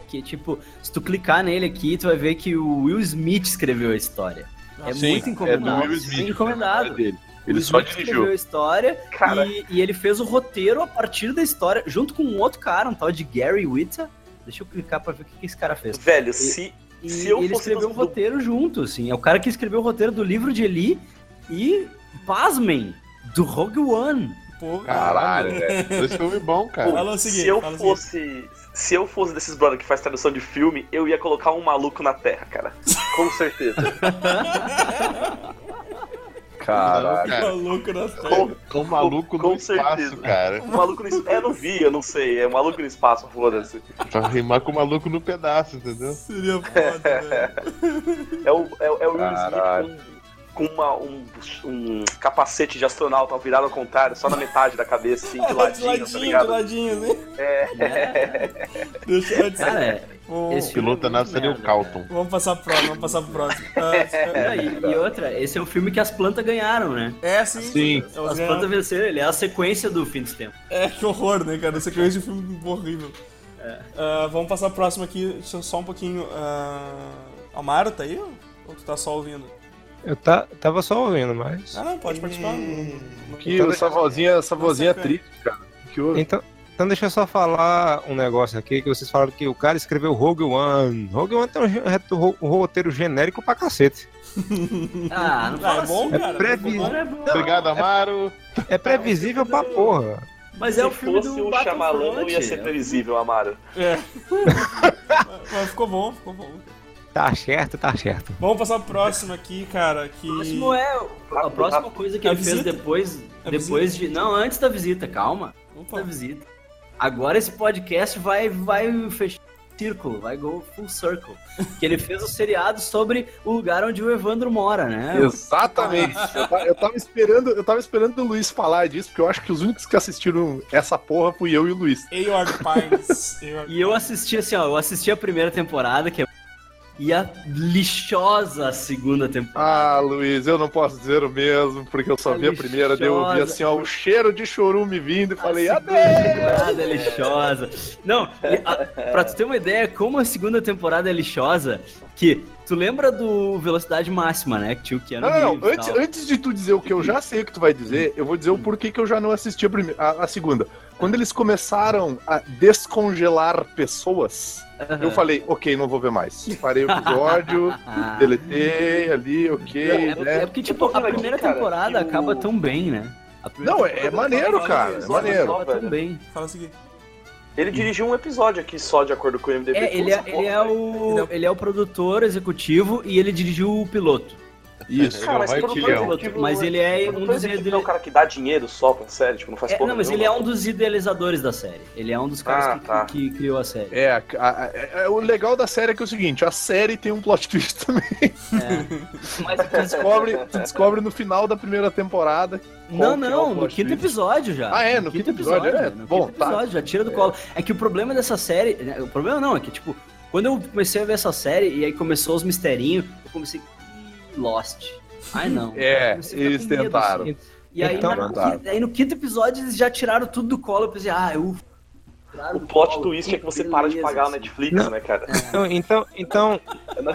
Que tipo, se tu clicar nele aqui, tu vai ver que o Will Smith escreveu a história. Ah, é sim, muito encomendado. É do Will Smith, muito encomendado. É dele. Ele só dirigiu. Ele escreveu a história e, e ele fez o roteiro a partir da história, junto com um outro cara, um tal de Gary Whitta. Deixa eu clicar pra ver o que, que esse cara fez. Velho, e, se, e, se eu ele fosse escreveu o do... um roteiro junto, assim. É o cara que escreveu o roteiro do livro de Eli e, pasmem, do Rogue One. Porra, caralho, velho. Esse filme é bom, cara. Pô, seguinte, se eu fosse... Seguinte. Se eu fosse desses brother que faz tradução de filme, eu ia colocar um maluco na Terra, cara. Com certeza. Caralho. Um maluco na Terra. Um maluco no espaço, cara. Um maluco no espaço. É, não vi, eu não sei. É um maluco no espaço, foda-se. Pra rimar com o maluco no pedaço, entendeu? Seria foda, velho. É o, é, é o Will Smith com uma, um, um capacete de astronauta virado ao contrário, só na metade da cabeça, assim, de ladinho, de ladinho, tá ligado? De ladinho, né? É. é. Deixa eu dizer. Cara, é. O esse piloto nada seria o Calton. Vamos passar pro próximo, vamos passar pro próximo. Ah, e, e outra, esse é um filme que as plantas ganharam, né? É, sim. sim. As, as plantas venceram, ele é a sequência do Fim dos Tempos. É, que horror, né, cara? A sequência de um filme horrível. É. Uh, vamos passar pro próximo aqui, só um pouquinho. Uh... Amaro, tá aí? Ou tu tá só ouvindo? Eu tá, tava só ouvindo, mas... Ah, não, pode participar. Que, então, essa vozinha, essa vozinha é triste, cara. Que então, então deixa eu só falar um negócio aqui, que vocês falaram que o cara escreveu Rogue One. Rogue One tem um, um roteiro genérico pra cacete. Ah, não fala ah, é bom, assim, cara. É previs... é bom. Obrigado, Amaro. É, é previsível pra porra. Mas se é o filme fosse do o Shyamalan, não ia ser previsível, Amaro. É. Mas ficou bom, ficou bom. Tá certo, tá certo. Vamos passar pro próximo aqui, cara. Que... O próximo é. A próxima coisa que a ele visita? fez depois. A depois visita? de. Não, antes da visita, calma. Opa. Antes da visita. Agora esse podcast vai, vai fechar o círculo, vai go full circle. Que ele fez um seriado sobre o lugar onde o Evandro mora, né? Exatamente. eu, tava esperando, eu tava esperando o Luiz falar disso, porque eu acho que os únicos que assistiram essa porra fui eu e o Luiz. Wayward Pines. E eu assisti assim, ó. Eu assisti a primeira temporada, que é. e a lixosa segunda temporada. Ah, Luiz, eu não posso dizer o mesmo, porque eu só a vi lixosa, a primeira, daí eu ouvi assim, ó, o cheiro de chorume vindo e falei, adeus! A segunda temporada é lixosa. Não, a, pra tu ter uma ideia, como a segunda temporada é lixosa, que... Tu lembra do Velocidade Máxima, né? Que tinha o Keanu Reeves. Não, não, antes, antes de tu dizer o que eu já sei que tu vai dizer, eu vou dizer o porquê que eu já não assisti a, primeira, a, a segunda. Quando eles começaram a descongelar pessoas, uh-huh. eu falei, ok, não vou ver mais. Parei o episódio, deletei ali, ok, é, né? É porque, tipo, a primeira temporada cara, acaba tipo... tão bem, né? Não, é maneiro, cara, é maneiro. Acaba tão bem. Fala o seguinte. Ele dirigiu um episódio aqui só, de acordo com o IMDb. É, ele, é, ele, é o, ele é o produtor executivo e ele dirigiu o piloto. Isso, cara, mas, o piloto, mas ele é um dos... Ele é o cara que dá dinheiro só pra série, tipo, não faz é, porra Não, mas nenhuma. Ele é um dos idealizadores da série. Ele é um dos caras ah, que, tá. que criou a série. É, a, a, a, o legal da série é que é o seguinte, a série tem um plot twist também. É. Mas tu descobre, tu descobre no final da primeira temporada... Não, não, é no quinto episódio já. Ah, é, no, no quinto, quinto episódio, episódio é. No Bom, quinto episódio, tá. já tira do é. colo. É que o problema dessa série... Né, o problema não, é que, tipo, quando eu comecei a ver essa série e aí começou os misterinhos, eu comecei... Lost. Ai, não. É, eles tentaram. Assim. E aí, então, na, tentaram. Aí, no quinto episódio, eles já tiraram tudo do colo. Eu pensei, ah, ufa. O plot twist é que você para de pagar a Netflix, não, né, cara? É. Então, então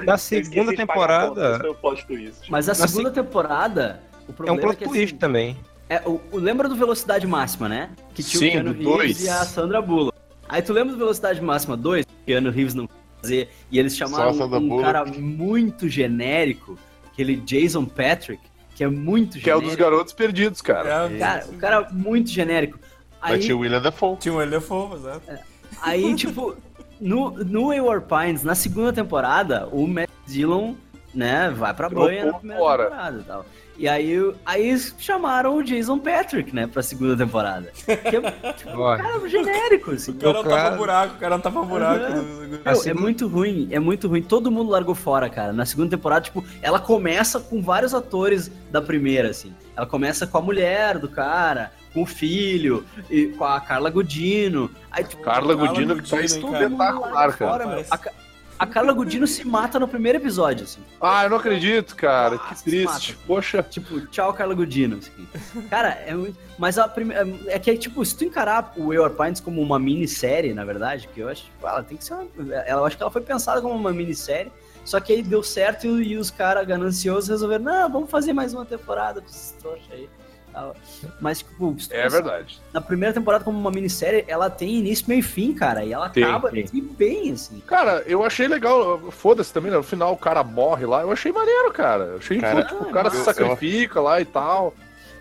na segunda temporada... Conta, plot twist. Mas a na segunda se... temporada... O problema é um plot é que, twist assim, também. É, o, o, lembra do Velocidade Máxima, né? Que tinha Sim, o Keanu Reeves dois. E a Sandra Bullock. Aí tu lembra do Velocidade Máxima dois? O Keanu Reeves não fazer. E eles chamaram um, um cara muito genérico... Aquele Jason Patrick, que é muito genérico. Que é o dos Garotos Perdidos, cara. É, cara o cara é muito genérico. Aí, mas tinha o Willem Dafoe. Tinha o Willem Dafoe, exato. Aí, tipo, no, no Wayward Pines, na segunda temporada, o Matt Dillon, né, vai pra banha na primeira fora. temporada e tal. E aí, aí chamaram o Jason Patrick, né, pra segunda temporada. Que é, tipo, o cara é genérico, assim. O cara não tava tá buraco, o cara não tava tá buraco. Uhum. Não, é muito ruim, é muito ruim. Todo mundo largou fora, cara. Na segunda temporada, tipo, ela começa com vários atores da primeira, assim. Ela começa com a mulher do cara, com o filho, e com a Carla Gugino. Aí, tipo, Carla Gugino que tá espetacular, cara. A Carla Gugino se mata no primeiro episódio, assim. Ah, eu não acredito, cara. Ah, que triste. Poxa. Tipo, tchau, Carla Gugino. Assim. Cara, é muito... Mas a primeira... É que, tipo, se tu encarar o Wayward Pines como uma minissérie, na verdade, que eu acho... Ela tem que ser uma... Eu acho que ela foi pensada como uma minissérie, só que aí deu certo e os caras gananciosos resolveram, não, vamos fazer mais uma temporada pra esses trouxas aí. Mas, tipo, é verdade. Na primeira temporada, como uma minissérie, ela tem início, meio e fim, cara. E ela tem, acaba tem. bem, assim. Cara, eu achei legal. Foda-se também, né? No final o cara morre lá. Eu achei maneiro, cara. Eu achei cara, tipo, ah, o cara se sacrifica lá e tal.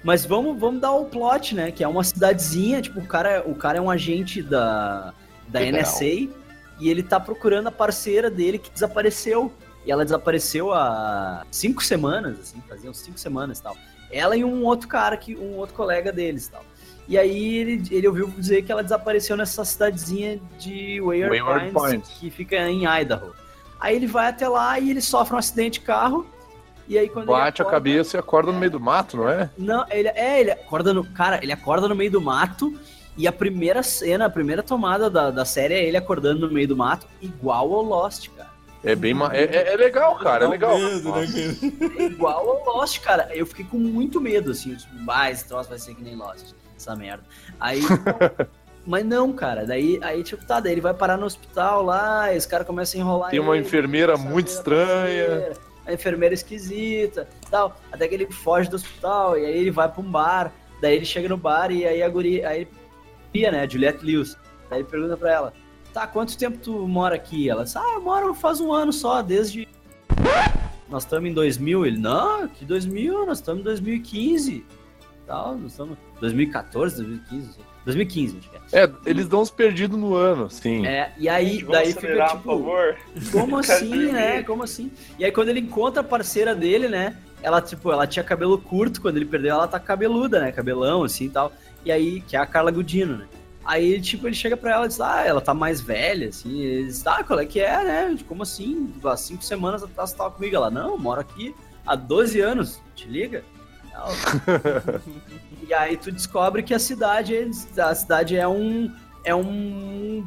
Mas vamos, vamos dar o plot, né? Que é uma cidadezinha. Tipo, o cara, o cara é um agente da, da N S A e ele tá procurando a parceira dele que desapareceu. E ela desapareceu há cinco semanas, assim. Faziam cinco semanas e tal. Ela e um outro cara, que, um outro colega deles e tal. E aí ele, ele ouviu dizer que ela desapareceu nessa cidadezinha de Wayward, Wayward Pines, Pines, que fica em Idaho. Aí ele vai até lá e ele sofre um acidente de carro. E aí quando Bate ele acorda, a cabeça e acorda é, no meio do mato, não é? Não, ele, é, ele acorda no... Cara, ele acorda no meio do mato e a primeira cena, a primeira tomada da, da série é ele acordando no meio do mato igual ao Lost, cara. É bem ma... é, é, é legal, cara, é legal. Medo, né? É igual ao Lost, cara. Eu fiquei com muito medo, assim. Tipo, ah, esse troço vai ser que nem Lost, essa merda. Aí, então... Mas não, cara. Daí, aí, tipo, tá, daí ele vai parar no hospital lá, e os caras começam a enrolar. Tem uma ele, enfermeira muito estranha. A enfermeira esquisita tal. Até que ele foge do hospital, e aí ele vai pra um bar. Daí ele chega no bar, e aí a guria, aí ele, né, Juliette Lewis. Daí ele pergunta pra ela, tá, quanto tempo tu mora aqui? Ela disse, ah, eu moro faz um ano só, desde... Nós estamos em dois mil. Ele, não, que dois mil? Nós estamos em dois mil e quinze. Tal, nós estamos... dois mil e quatorze, dois mil e quinze, não sei. dois mil e quinze, acho que é. É, eles dão uns perdidos no ano, sim. É, e aí, gente, daí acelerar, fica tipo... Por favor. Como assim, né? Como assim? E aí quando ele encontra a parceira dele, né? Ela, tipo, ela tinha cabelo curto, quando ele perdeu, ela tá cabeluda, né? Cabelão, assim e tal. E aí, que é a Carla Gugino, né? Aí, tipo, ele chega pra ela e diz, ah, ela tá mais velha, assim, ele diz, ah, qual é que é, né, como assim, há cinco semanas atrás você tava comigo, ela, não, eu moro aqui há doze anos, te liga? E aí tu descobre que a cidade, a cidade é um, é um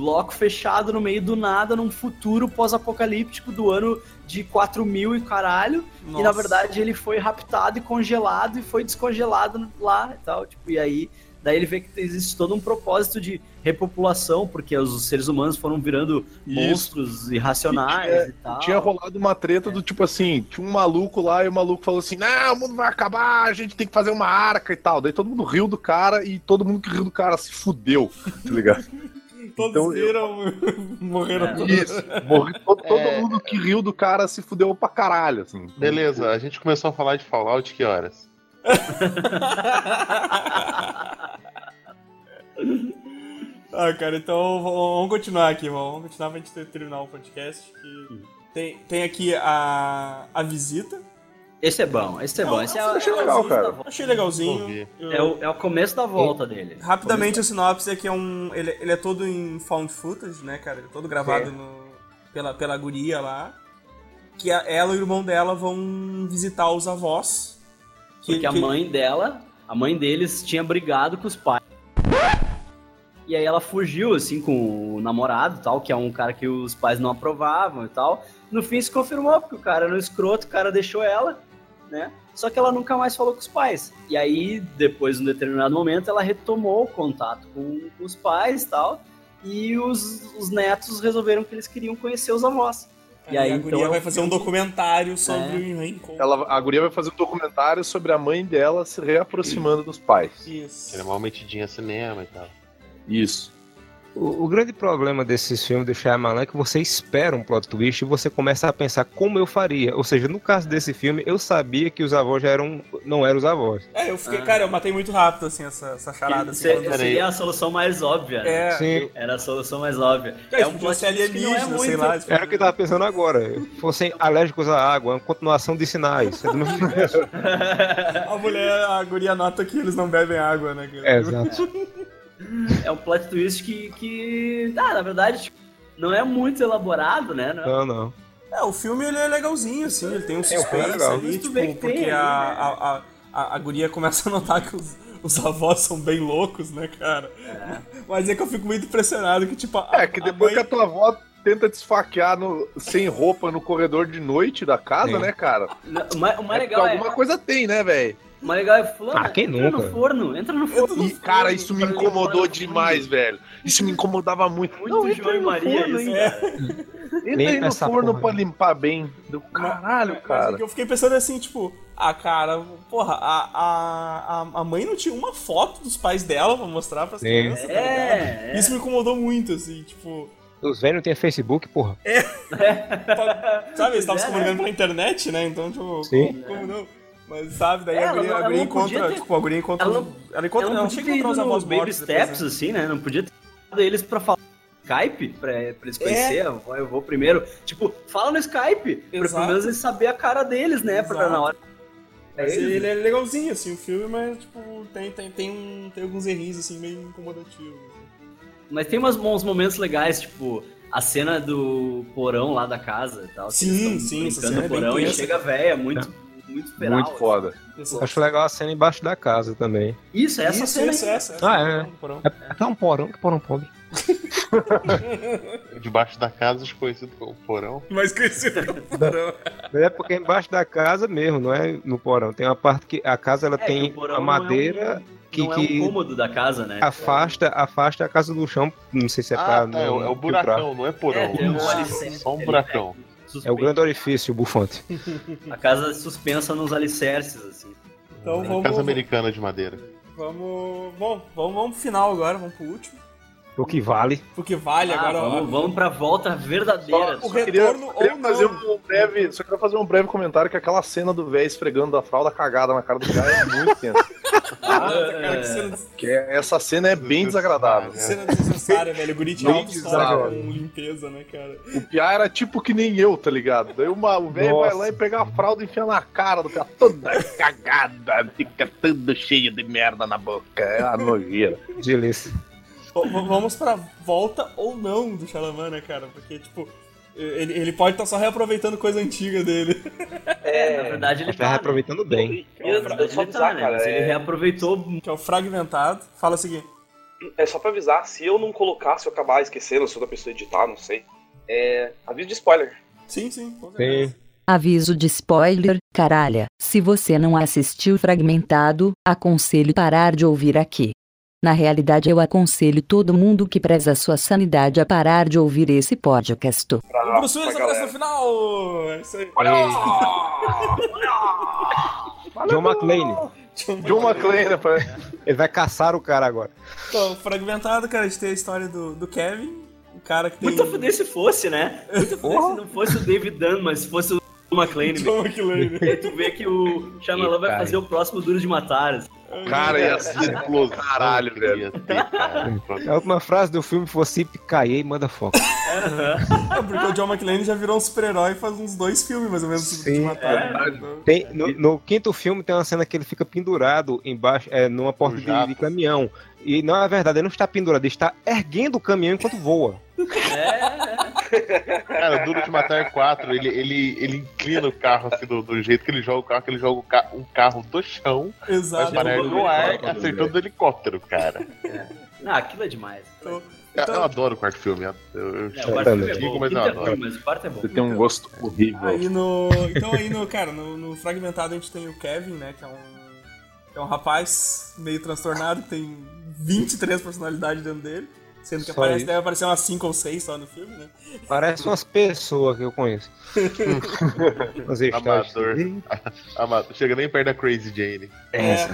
bloco fechado no meio do nada, num futuro pós-apocalíptico do ano de quatro mil e caralho. Nossa. E na verdade ele foi raptado e congelado e foi descongelado lá e tal. Tipo, e aí, daí ele vê que existe todo um propósito de repopulação, porque os seres humanos foram virando monstros Isso. irracionais e, tinha, e tal. Tinha rolado uma treta é. do tipo assim, tinha um maluco lá e o maluco falou assim, não, o mundo vai acabar, a gente tem que fazer uma arca e tal. Daí todo mundo riu do cara e todo mundo que riu do cara se fudeu, tá ligado? Todos então, viram, eu... morreram é. todos. Isso, morri, todo, todo é... mundo que riu do cara se fudeu pra caralho. Assim. Beleza, a gente começou a falar de Fallout que horas? Ah, cara, então vamos continuar aqui, vamos continuar pra gente terminar o podcast. Que tem, tem aqui a, a visita. Esse é bom, esse é não, bom. Esse eu é, achei é legal, cara. Achei legalzinho. Eu... É, o, é o começo da volta e... dele. Rapidamente, a sinopse é que é um, ele, ele é todo em found footage, né, cara? Ele é todo gravado é. no, pela, pela guria lá. Que a, ela e o irmão dela vão visitar os avós. Que, Porque que... a mãe dela, a mãe deles tinha brigado com os pais. E aí ela fugiu, assim, com o namorado e tal, que é um cara que os pais não aprovavam e tal. No fim se confirmou, porque o cara era um escroto, o cara deixou ela, né? Só que ela nunca mais falou com os pais. E aí, depois, de um determinado momento, ela retomou o contato com, com os pais e tal. E os, os netos resolveram que eles queriam conhecer os avós. E aí, a então, guria vai fazer um documentário sobre é. o reencontro. Ela, a guria vai fazer um documentário sobre a mãe dela se reaproximando Sim. dos pais. Isso. Era uma metidinha cinema e tal. Isso. O, o grande problema desses filmes do Shyamalan é que você espera um plot twist e você começa a pensar como eu faria. Ou seja, no caso desse filme, eu sabia que os avós já eram, não eram os avós. É, eu fiquei, ah. cara, eu matei muito rápido, assim, essa, essa charada. Assim, seria assim, a solução mais óbvia. É. Né? Sim. Era a solução mais óbvia. É, é um plot twist que não é muito. Sei lá, tipo... Era o que eu tava pensando agora. Fossem alérgicos à água, é uma continuação de sinais. A mulher, a guria nota que eles não bebem água, né? É, exato. É um plot twist que, que ah, na verdade, tipo, não é muito elaborado, né? Não, é... não, não. É, o filme ele é legalzinho, assim, ele tem um suspense é, ali, tipo, bem porque tem, a, né? a, a, a, a guria começa a notar que os, os avós são bem loucos, né, cara? É. Mas é que eu fico muito impressionado que, tipo... A, é, que depois mãe... que a tua avó tenta te esfaquear no, sem roupa no corredor de noite da casa, Sim. né, cara? Não, o mais é legal é... Alguma coisa tem, né, velho? Mas legal é fulano, ah, quem entra nunca? no forno, entra no forno. E, cara, isso me incomodou demais, velho. Isso me incomodava muito. Muito não, João e Maria, forno, isso, é. Entra aí no forno porra. pra limpar bem. Do caralho, mas, cara. Mas eu fiquei pensando assim, tipo, ah, cara, porra, a, a, a mãe não tinha uma foto dos pais dela pra mostrar pras é. crianças. Tá é, é. Isso me incomodou muito, assim, tipo... Os velhos não tem Facebook, porra. É. Sabe, eles estavam se comunicando pela internet, né? Então, tipo, Sim. como não... Mas sabe, daí é, a guria, ela, a guria encontra, ter... tipo, a guria encontra... Ela não, ela encontra, ela não, não podia ter ido nos baby steps, né? assim, né? Não podia ter dado eles pra falar no Skype, pra, pra eles conhecer, é. eu, vou, eu vou primeiro. Tipo, fala no Skype, Exato. pra pelo menos eles saberem a cara deles, né? Exato. Pra na hora... É ele, ele é legalzinho, assim, o filme, mas, tipo, tem, tem, tem, um, tem alguns errinhos, assim, meio incomodativos. Mas tem umas, uns momentos legais, tipo... A cena do porão lá da casa e tal. Sim, sim, essa cena é bem porão e chega a véia, muito... É. Muito, feral, muito foda. Assim. Acho legal a cena embaixo da casa também. Isso, é essa isso, cena. Isso, essa, essa. Ah, é. Porão. É, é um porão, que porão pobre. Debaixo da casa, desconhecido como porão. Mas conhecido como porão. É porque é embaixo da casa mesmo, não é no porão. Tem uma parte que a casa ela é, tem a madeira... Que, não é um cômodo da casa, né? Afasta, afasta a casa do chão, não sei se é ah, pra... Tá, não, é o buracão, não é porão. É, é um só um buracão. Suspensa. É o grande orifício, o bufante. A casa suspensa nos alicerces, assim. Então, é vamos... Casa americana de madeira. Vamos... Bom, vamos, vamos pro final agora, vamos pro último. O que vale. O que vale ah, agora. Vamos, vamos, vamos pra volta verdadeira. Só, o retorno queria, queria ou fazer um breve, Só queria fazer um breve comentário que aquela cena do véio esfregando a fralda cagada na cara do cara é muito tensa. Nossa, cara, que cena... Que essa cena é bem desagradável. Cena desnecessária, velho. O guri tinha uma história com limpeza, né, cara? O piá era tipo que nem eu, tá ligado? Daí uma, o velho vai lá e pega a fralda e enfia na cara do cara. Toda cagada, fica todo cheio de merda na boca. É uma nojeira. Delícia. Vamos pra volta ou não do Shyamalan, né, cara? Porque, tipo, ele, ele pode estar tá só reaproveitando coisa antiga dele. É, na verdade ele tá... tá reaproveitando bem. Ele, ele, tá, né? Mas ele reaproveitou... Que é o Fragmentado. Fala o seguinte. é só pra avisar, se eu não colocar, se eu acabar esquecendo, se outra pessoa editar, não sei. É, aviso de spoiler. Sim, sim, com certeza. Sim. Aviso de spoiler, caralho. Se você não assistiu Fragmentado, aconselho parar de ouvir aqui. Na realidade, eu aconselho todo mundo que preza sua sanidade a parar de ouvir esse podcast. O Bruce Willis aparece no final! É isso aí. Olha! John McClane. John, John McClane. McClane. Ele vai caçar o cara agora. Então, Fragmentado, cara, a gente tem a história do, do Kevin. O cara que tem... Muito foder se fosse, né? Muito foder se não fosse o David Dunn, mas se fosse o John McClane. John McClane. E aí tu vê que o Shyamalan vai fazer o próximo Duro de Matar. Cara, ia ser explosão. Caralho, velho. A última frase do filme foi assim, caiei, manda foco. Uhum. É, porque o John McClane já virou um super-herói faz uns dois filmes, mais ou menos, Sim, de é. Tem, no, no quinto filme tem uma cena que ele fica pendurado embaixo, é, numa porta de, de caminhão. E não é verdade, ele não está pendurado, ele está erguendo o caminhão enquanto voa. É. Cara, Duro de Matar quatro, ele, ele, ele inclina o carro assim, do, do jeito que ele joga o carro, que ele joga o ca- um carro do chão, Exato. Mas parece no ar, acertando o helicóptero, cara. É. Não, aquilo é demais. Então, então... Eu adoro o quarto filme, eu, eu é, o quarto filme é bom, mas eu adoro. Mas o quarto é bom. Você tem um gosto horrível. Aí no... Então aí, no, cara, no, no Fragmentado a gente tem o Kevin, né, que é um... É um rapaz meio transtornado, tem vinte e três personalidades dentro dele. Sendo que aparece, deve aparecer umas cinco ou seis só no filme, né? Parece umas pessoas que eu conheço. Amador. Amador. Chega nem perto da Crazy Jane. É. é.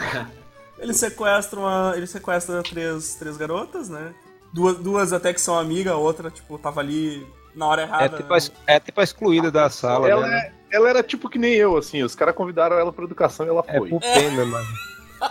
Ele sequestra uma, ele sequestra três, três garotas, né? Duas, duas até que são amigas, a outra, tipo, tava ali na hora errada. É tipo a, é tipo a excluída ah, da sala, ela né? É... Ela era tipo que nem eu, assim, os caras convidaram ela pra educação e ela foi. É por pena, é. mano.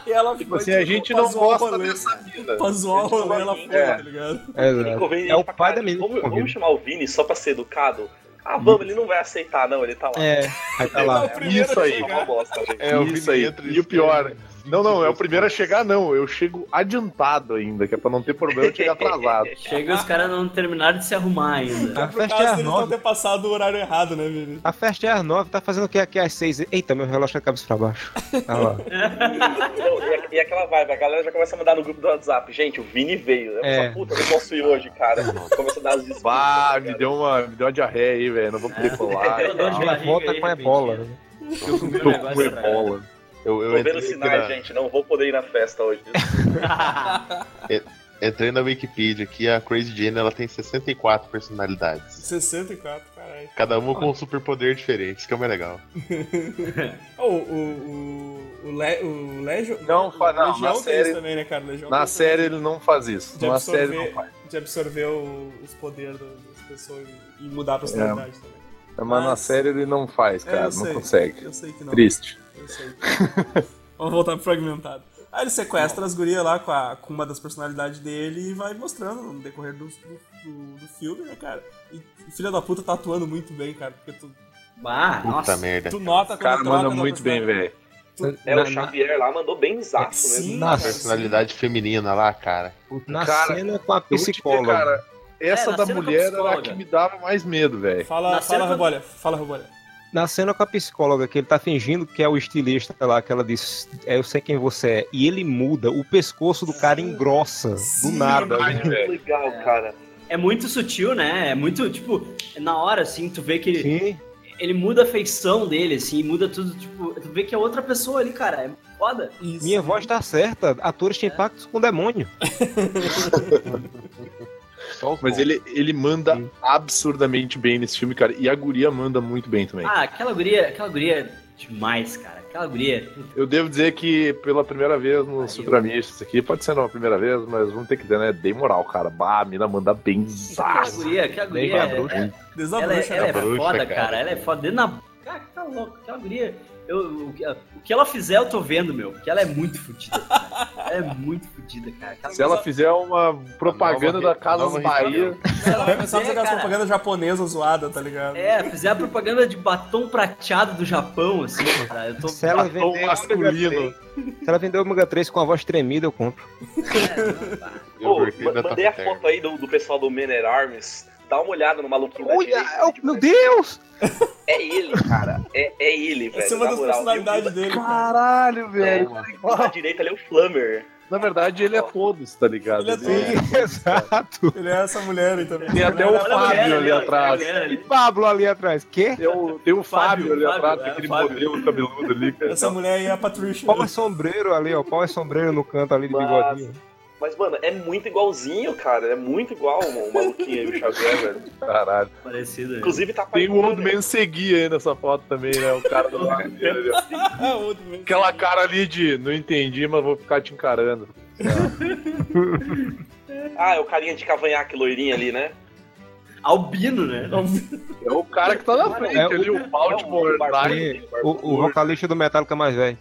E ela ficou assim, tipo, a gente não gosta dessa vida. Pra zoar o rolê, ela foi, é. tá ligado? É, é, é o pai cara. da menina. Vamos, vamos chamar o Vini só pra ser educado? Ah, vamos, ele não vai aceitar, não, ele tá lá. É, vai tá lá. É, isso aí. Uma bosta, gente. É, o Vini aí. E o pior... Não, não, é o primeiro a chegar, não. Eu chego adiantado ainda, que é pra não ter problema de chegar atrasado. Chega e os caras não terminaram de se arrumar ainda. A festa é às nove. Não ter passado o horário errado, né, menino? A festa é às nove, tá fazendo o que aqui às seis? Eita, meu relógio tá de cabeça pra baixo. Tá lá. E aquela vibe, a galera já começa a mandar no grupo do WhatsApp. Gente, o Vini veio. É. Puta, não posso ir hoje, cara. Começa a dar as desculpas. Ah, me deu uma diarreia aí, velho. Não vou poder colar. Minha volta com a ebola. Eu comi um negócio. Com ebola. Eu, eu Tô vendo sinais, na... gente, não vou poder ir na festa hoje. Entrei na Wikipedia aqui, a Crazy Jane, ela tem sessenta e quatro personalidades. sessenta e quatro, caralho. Cada uma com um superpoder diferente, isso que é o mais legal. O... o, o... O, Le- o Legio... Não, o não Legião na série... também, né, cara? Legião na série também. Ele não faz isso. De na absorver, série não faz. De absorver o, os poderes das pessoas e mudar a personalidade é. também. Mas, Mas na série ele não faz, cara. É, não sei, consegue. Eu sei que não. Triste. Eu sei. Vamos voltar pro Fragmentado. Aí ele sequestra não. as gurias lá com, a, com uma das personalidades dele e vai mostrando no decorrer do, do, do filme, né, cara? E o filho da puta tá atuando muito bem, cara. Porque tu... Ah, puta nossa. merda. Tu nota cara, o cara manda muito bem, velho. Tu... É, o Xavier lá mandou bem exato é, mesmo. Na personalidade sim. feminina lá, cara. Puta, na cara, cena com a psicóloga. Cara, essa é, da mulher era a que me dava mais medo, velho. Fala, fala, Robolha. Com... Fala, Robolha. Na cena com a psicóloga, que ele tá fingindo que é o estilista lá, que ela diz, é, eu sei quem você é, e ele muda, o pescoço do cara engrossa, Sim, do nada. Sim, é muito legal, cara. É muito sutil, né? É muito, tipo, na hora, assim, tu vê que ele, ele muda a feição dele, assim, muda tudo, tipo, tu vê que é outra pessoa ali, cara, é foda. Isso. Minha voz tá certa, atores têm é. pactos com o demônio. Mas ele, ele manda Sim. absurdamente bem nesse filme, cara. E a guria manda muito bem também. Ah, aquela guria, aquela guria é demais, cara. Aquela guria. Eu devo dizer que pela primeira vez no Supramistas aqui, pode ser não a primeira vez, mas vamos ter que dizer, né? Dei moral, cara. Bah, a mina manda bem. Aquela guria, aquela guria. É, é, ela, ela, ela é bruxa, foda, cara. cara. Ela é foda. Dentro na. Cara, tá louco. Aquela guria. Eu, o que ela fizer, eu tô vendo, meu. Porque ela é muito fodida, cara. Ela é muito fodida, cara. Ela Se ela fizer uma propaganda nova, da Casas Bahia... Ela vai começar a fazer aquela propaganda japonesa zoada, tá ligado? É, fizer a propaganda de batom prateado do Japão, assim, cara. Eu tô... Se ela batom vender masculino. Se ela vender o Omega três com a voz tremida, eu compro. É, não, eu Pô, mandei a foto aí do, do pessoal do Men at Arms. Dá uma olhada no maluquinho Olha, da direita, é o... tipo, meu Deus! É ele, cara. É, é ele, velho. Essa é uma das personalidades dele. Caralho, velho. É, o da direita ali é o Flammer. Na verdade, ele é todos, tá ligado? Ele é todos. Sim, exato. Ele é essa mulher aí também. Tem até o Fábio ali atrás. E Pablo ali atrás. Quê? Tem o Fábio ali atrás, aquele modelo cabeludo ali, cara. Essa mulher aí é a Patricia. Pau é sombreiro ali, ó. Pau é sombreiro no canto ali de bigodinho. Mas, mano, é muito igualzinho, cara. É muito igual o maluquinho aí, o Xavier, velho. Caralho. Parecido. Inclusive, tá Tem o Old Man Segui aí nessa foto também, né? O cara do lado dele. Aquela cara ali de não entendi, mas vou ficar te encarando. Ah, é o carinha de cavanhaque loirinho ali, né? Albino, né? É o cara que tá na frente é ali, o pau de Mordai. O vocalista do Metallica mais velho.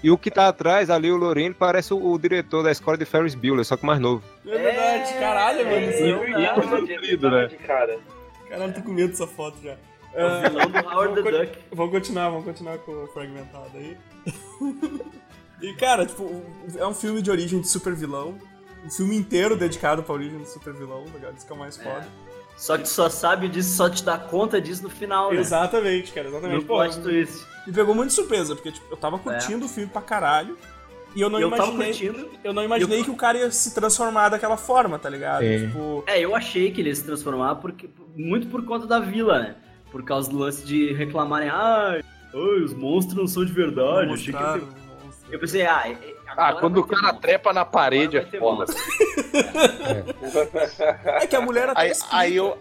E o que tá atrás ali, o Lourinho, parece o, o diretor da escola de Ferris Bueller, só que mais novo. É verdade, caralho, mano. É, é, é, é coisa querida, né? Cara. Caralho, tô com medo dessa foto já. É o vilão do Howard the Duck. Vamos continuar, vamos continuar com o fragmentado aí. E, cara, tipo, é um filme de origem de super vilão. O filme inteiro dedicado pra origem do super vilão, isso que é o mais foda. É. Só que só sabe disso, só te dá conta disso no final, né? Exatamente, cara, exatamente. No plot twist. Me pegou muito de surpresa, porque tipo, eu tava curtindo é. o filme pra caralho, e eu não eu imaginei, curtindo, eu não imaginei eu... que o cara ia se transformar daquela forma, tá ligado? É. Tipo... é, eu achei que ele ia se transformar porque, muito por conta da vila, né? Por causa do lance de reclamarem, ah, oi, os monstros não são de verdade. Eu, achei que eu... eu pensei, ah... Ah, quando o cara trepa na parede é foda. É. É que a mulher até aí, escrita. Aí eu,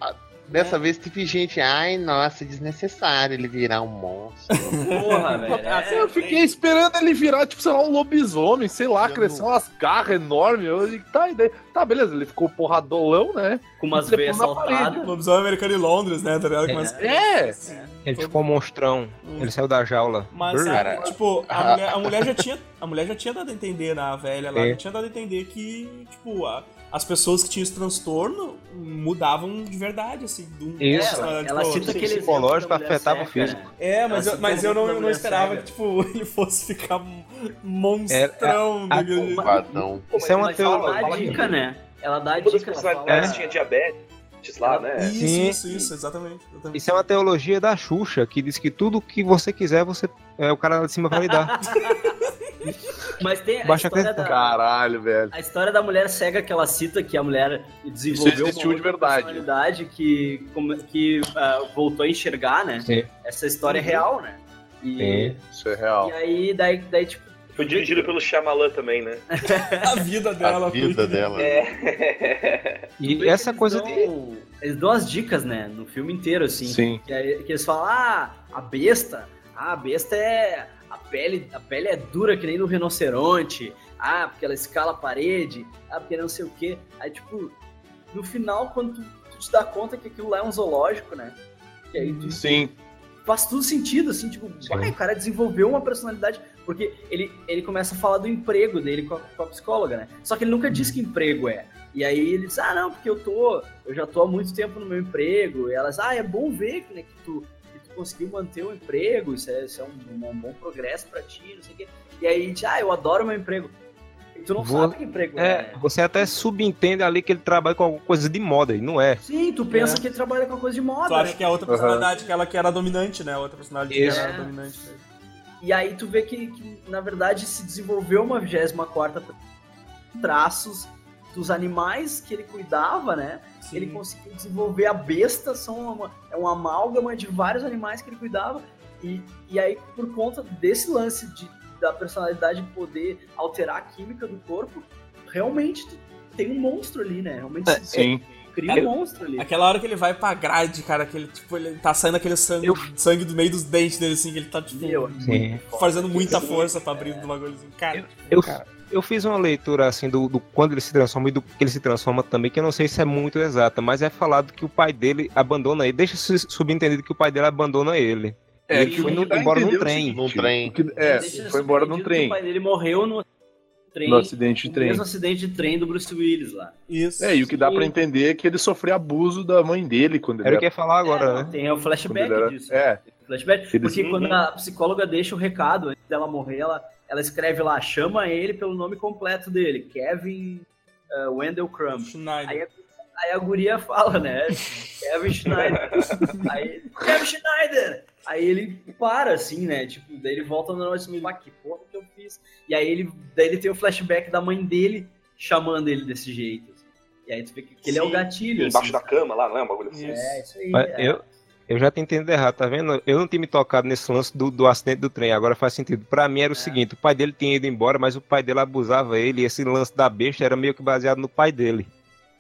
dessa é. vez tive gente, ai, nossa, desnecessário ele virar um monstro. Porra, velho. É, eu fiquei é. esperando ele virar, tipo, sei lá, um lobisomem, sei lá, eu crescer não... umas garras enormes. Eu digo, tá, daí, tá, beleza, ele ficou porradolão, né? Com umas veias saltadas. Lobisomem americano em Londres, né? Tá ligado? É. Umas... é. é. Ele ficou um monstrão. Hum. Ele saiu da jaula. Mas, cara, tipo, a mulher, a mulher já tinha... A mulher já tinha dado a entender, na velha lá, é. já tinha dado a entender que, tipo, a, as pessoas que tinham esse transtorno mudavam de verdade, assim. Do, isso, ela, ela, ela cita aquele psicológico afetava o físico. É, mas eu, mas eu não, eu não esperava cega. que, tipo, ele fosse ficar monstrão. É, a, a, a, não. Pô, isso é uma teoria. Ela dá a dica, né? Ela dá a dica. Todas as personalidades é. tinham diabetes. Lá, né? Isso, sim, isso, isso, exatamente, exatamente. Isso é uma teologia da Xuxa, que diz que tudo que você quiser, você é, o cara lá de cima vai lhe dar. Mas tem a Baixa história da... Caralho, velho. A história da mulher cega que ela cita, que a mulher desenvolveu isso uma de verdade. personalidade que, que uh, voltou a enxergar, né? Sim. Essa história uhum. é real, né? E, sim, isso é real. E aí, daí, daí tipo, foi dirigido pelo Shyamalan também, né? A vida dela. A vida dela. É. E essa coisa dão, de... Eles dão as dicas, né? No filme inteiro, assim. Sim. Que, que eles falam, ah, a besta... Ah, a besta é... A pele, a pele é dura que nem do rinoceronte. Ah, porque ela escala a parede. Ah, porque não sei o quê. Aí, tipo... No final, quando tu, tu te dá conta que aquilo lá é um zoológico, né? Que aí tu, sim. Faz tudo sentido, assim. Tipo, ai, o cara desenvolveu uma personalidade... Porque ele, ele começa a falar do emprego dele com a, com a psicóloga, né? Só que ele nunca diz que emprego é. E aí ele diz, ah, não, porque eu tô... Eu já tô há muito tempo no meu emprego. E elas, ah, é bom ver né, que, tu, que tu conseguiu manter o emprego. Isso é, isso é um, um bom progresso pra ti, não sei o quê. E aí ele diz, ah, eu adoro meu emprego. E tu não Vou... sabe que emprego é, é. Você até subentende ali que ele trabalha com alguma coisa de moda, e não é. Sim, tu pensa é. que ele trabalha com alguma coisa de moda, tu acha né? que é outra personalidade, uhum. que ela que era dominante, né? Outra personalidade isso. que era dominante, né? E aí tu vê que, que, na verdade, se desenvolveu uma vigésima quarta traços dos animais que ele cuidava, né? Sim. Ele conseguiu desenvolver a besta, são uma, é uma amálgama de vários animais que ele cuidava. E, e aí, por conta desse lance de, da personalidade poder alterar a química do corpo, realmente tem um monstro ali, né? Realmente é, se sim. cria um monstro ali. Aquela hora que ele vai pra grade, cara, que ele, tipo, ele tá saindo aquele sangue, eu... sangue do meio dos dentes dele, assim, que ele tá, tipo, eu, muito, fazendo muita força pra abrir é. do bagulhozinho. Cara, eu, eu, cara, eu fiz uma leitura, assim, do, do quando ele se transforma e do que ele se transforma também, que eu não sei se é muito exata, mas é falado que o pai dele abandona ele, deixa subentendido que o pai dele abandona ele. É, ele que foi no, embora num trem. Num trem. Que, é, foi embora num trem. O pai dele morreu no... Trem, no acidente de trem. Mesmo acidente de trem do Bruce Willis lá. Isso. É, e o que dá pra entender é que ele sofreu abuso da mãe dele quando ele era... Era o que ia falar agora, é, né? Tem o flashback era... disso. É. Flashback, ele... porque quando a psicóloga deixa o recado antes dela morrer, ela, ela escreve lá, chama ele pelo nome completo dele, Kevin uh, Wendell Crumb. Schneider. Aí, aí a guria fala, né? Kevin Schneider. Aí, Kevin Schneider! Aí ele para, assim, né? Tipo, daí ele volta no nosso meio, ah, que porra que eu fiz? E aí ele, daí ele tem o flashback da mãe dele chamando ele desse jeito. Assim. E aí tu vê que ele Sim, é o gatilho. Embaixo assim, da cama lá, não é um bagulho assim? É, isso aí. Mas é. Eu, eu já tinha entendido errado, tá vendo? Eu não tinha me tocado nesse lance do, do acidente do trem, agora faz sentido. Pra mim era o é. seguinte, o pai dele tinha ido embora, mas o pai dele abusava ele, e esse lance da besta era meio que baseado no pai dele.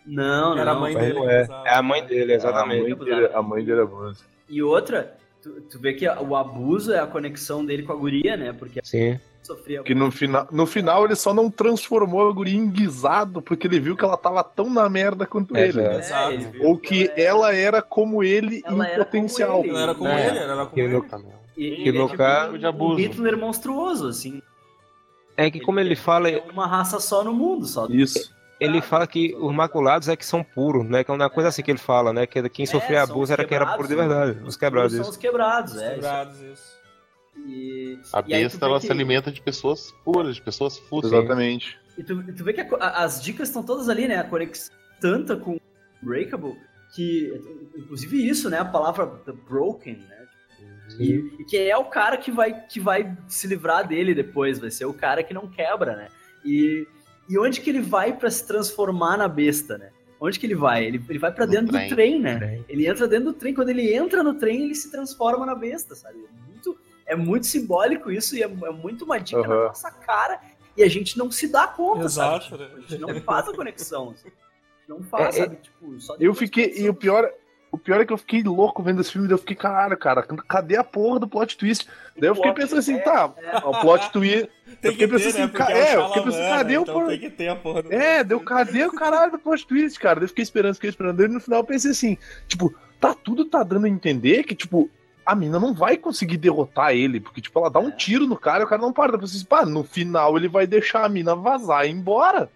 Não, era não. A mãe dele, não é. é a mãe dele, exatamente. A mãe dele, a mãe dele abusa. E outra... Tu, tu vê que o abuso é a conexão dele com a guria, né? Porque Sim. sofria... Que no, fina, no final ele só não transformou a guria em guisado porque ele viu que ela tava tão na merda quanto é, ele, né? É, ele Ou que ela era, ela era como ele ela em potencial. Ele. Ela era como é. ele, ela era como ele. ele. E, e, que ele é tipo de abuso. Um Hitler monstruoso, assim. É que ele, como ele, ele fala... É uma raça só no mundo, só. Isso. Ele fala que os maculados é que são puros, né? Que é uma coisa assim que ele fala, né? Que quem sofria é, abuso era quem era puro de verdade. Os quebrados, isso. São os quebrados, é. Os quebrados, isso. E... A besta, ela que... se alimenta de pessoas puras, de pessoas puras. Exatamente. E tu, tu vê que a, as dicas estão todas ali, né? A conexão tanta com Breakable, que... Inclusive isso, né? A palavra The Broken, né? E, e que é o cara que vai, que vai se livrar dele depois. Vai ser o cara que não quebra, né? E... E onde que ele vai pra se transformar na besta, né? Onde que ele vai? Ele, ele vai pra dentro trem, do trem, né? Trem. Ele entra dentro do trem. Quando ele entra no trem, ele se transforma na besta, sabe? É muito, é muito simbólico isso e é, é muito uma dica uhum. na nossa cara e a gente não se dá conta, Exato, sabe? Tipo, né? A gente não faz a conexão. Assim. Não faz, é, sabe? É, tipo, só eu fiquei... E o pior... O pior é que eu fiquei louco vendo esse filme, daí eu fiquei, caralho, cara, cadê a porra do plot twist? Daí eu fiquei pensando assim, é, tá, é. o plot twist... Tem eu fiquei que ter, assim, né? Porque é, eu fiquei pensando, cadê o porra... Tem que ter a porra do... É, deu, cadê o caralho do plot twist, cara? Daí eu fiquei esperando, fiquei esperando, daí no final eu pensei assim, tipo, tá tudo tá dando a entender que, tipo, a mina não vai conseguir derrotar ele, porque, tipo, ela dá um tiro no cara e o cara não para, daí eu pensei assim, pá, no final ele vai deixar a mina vazar e ir embora.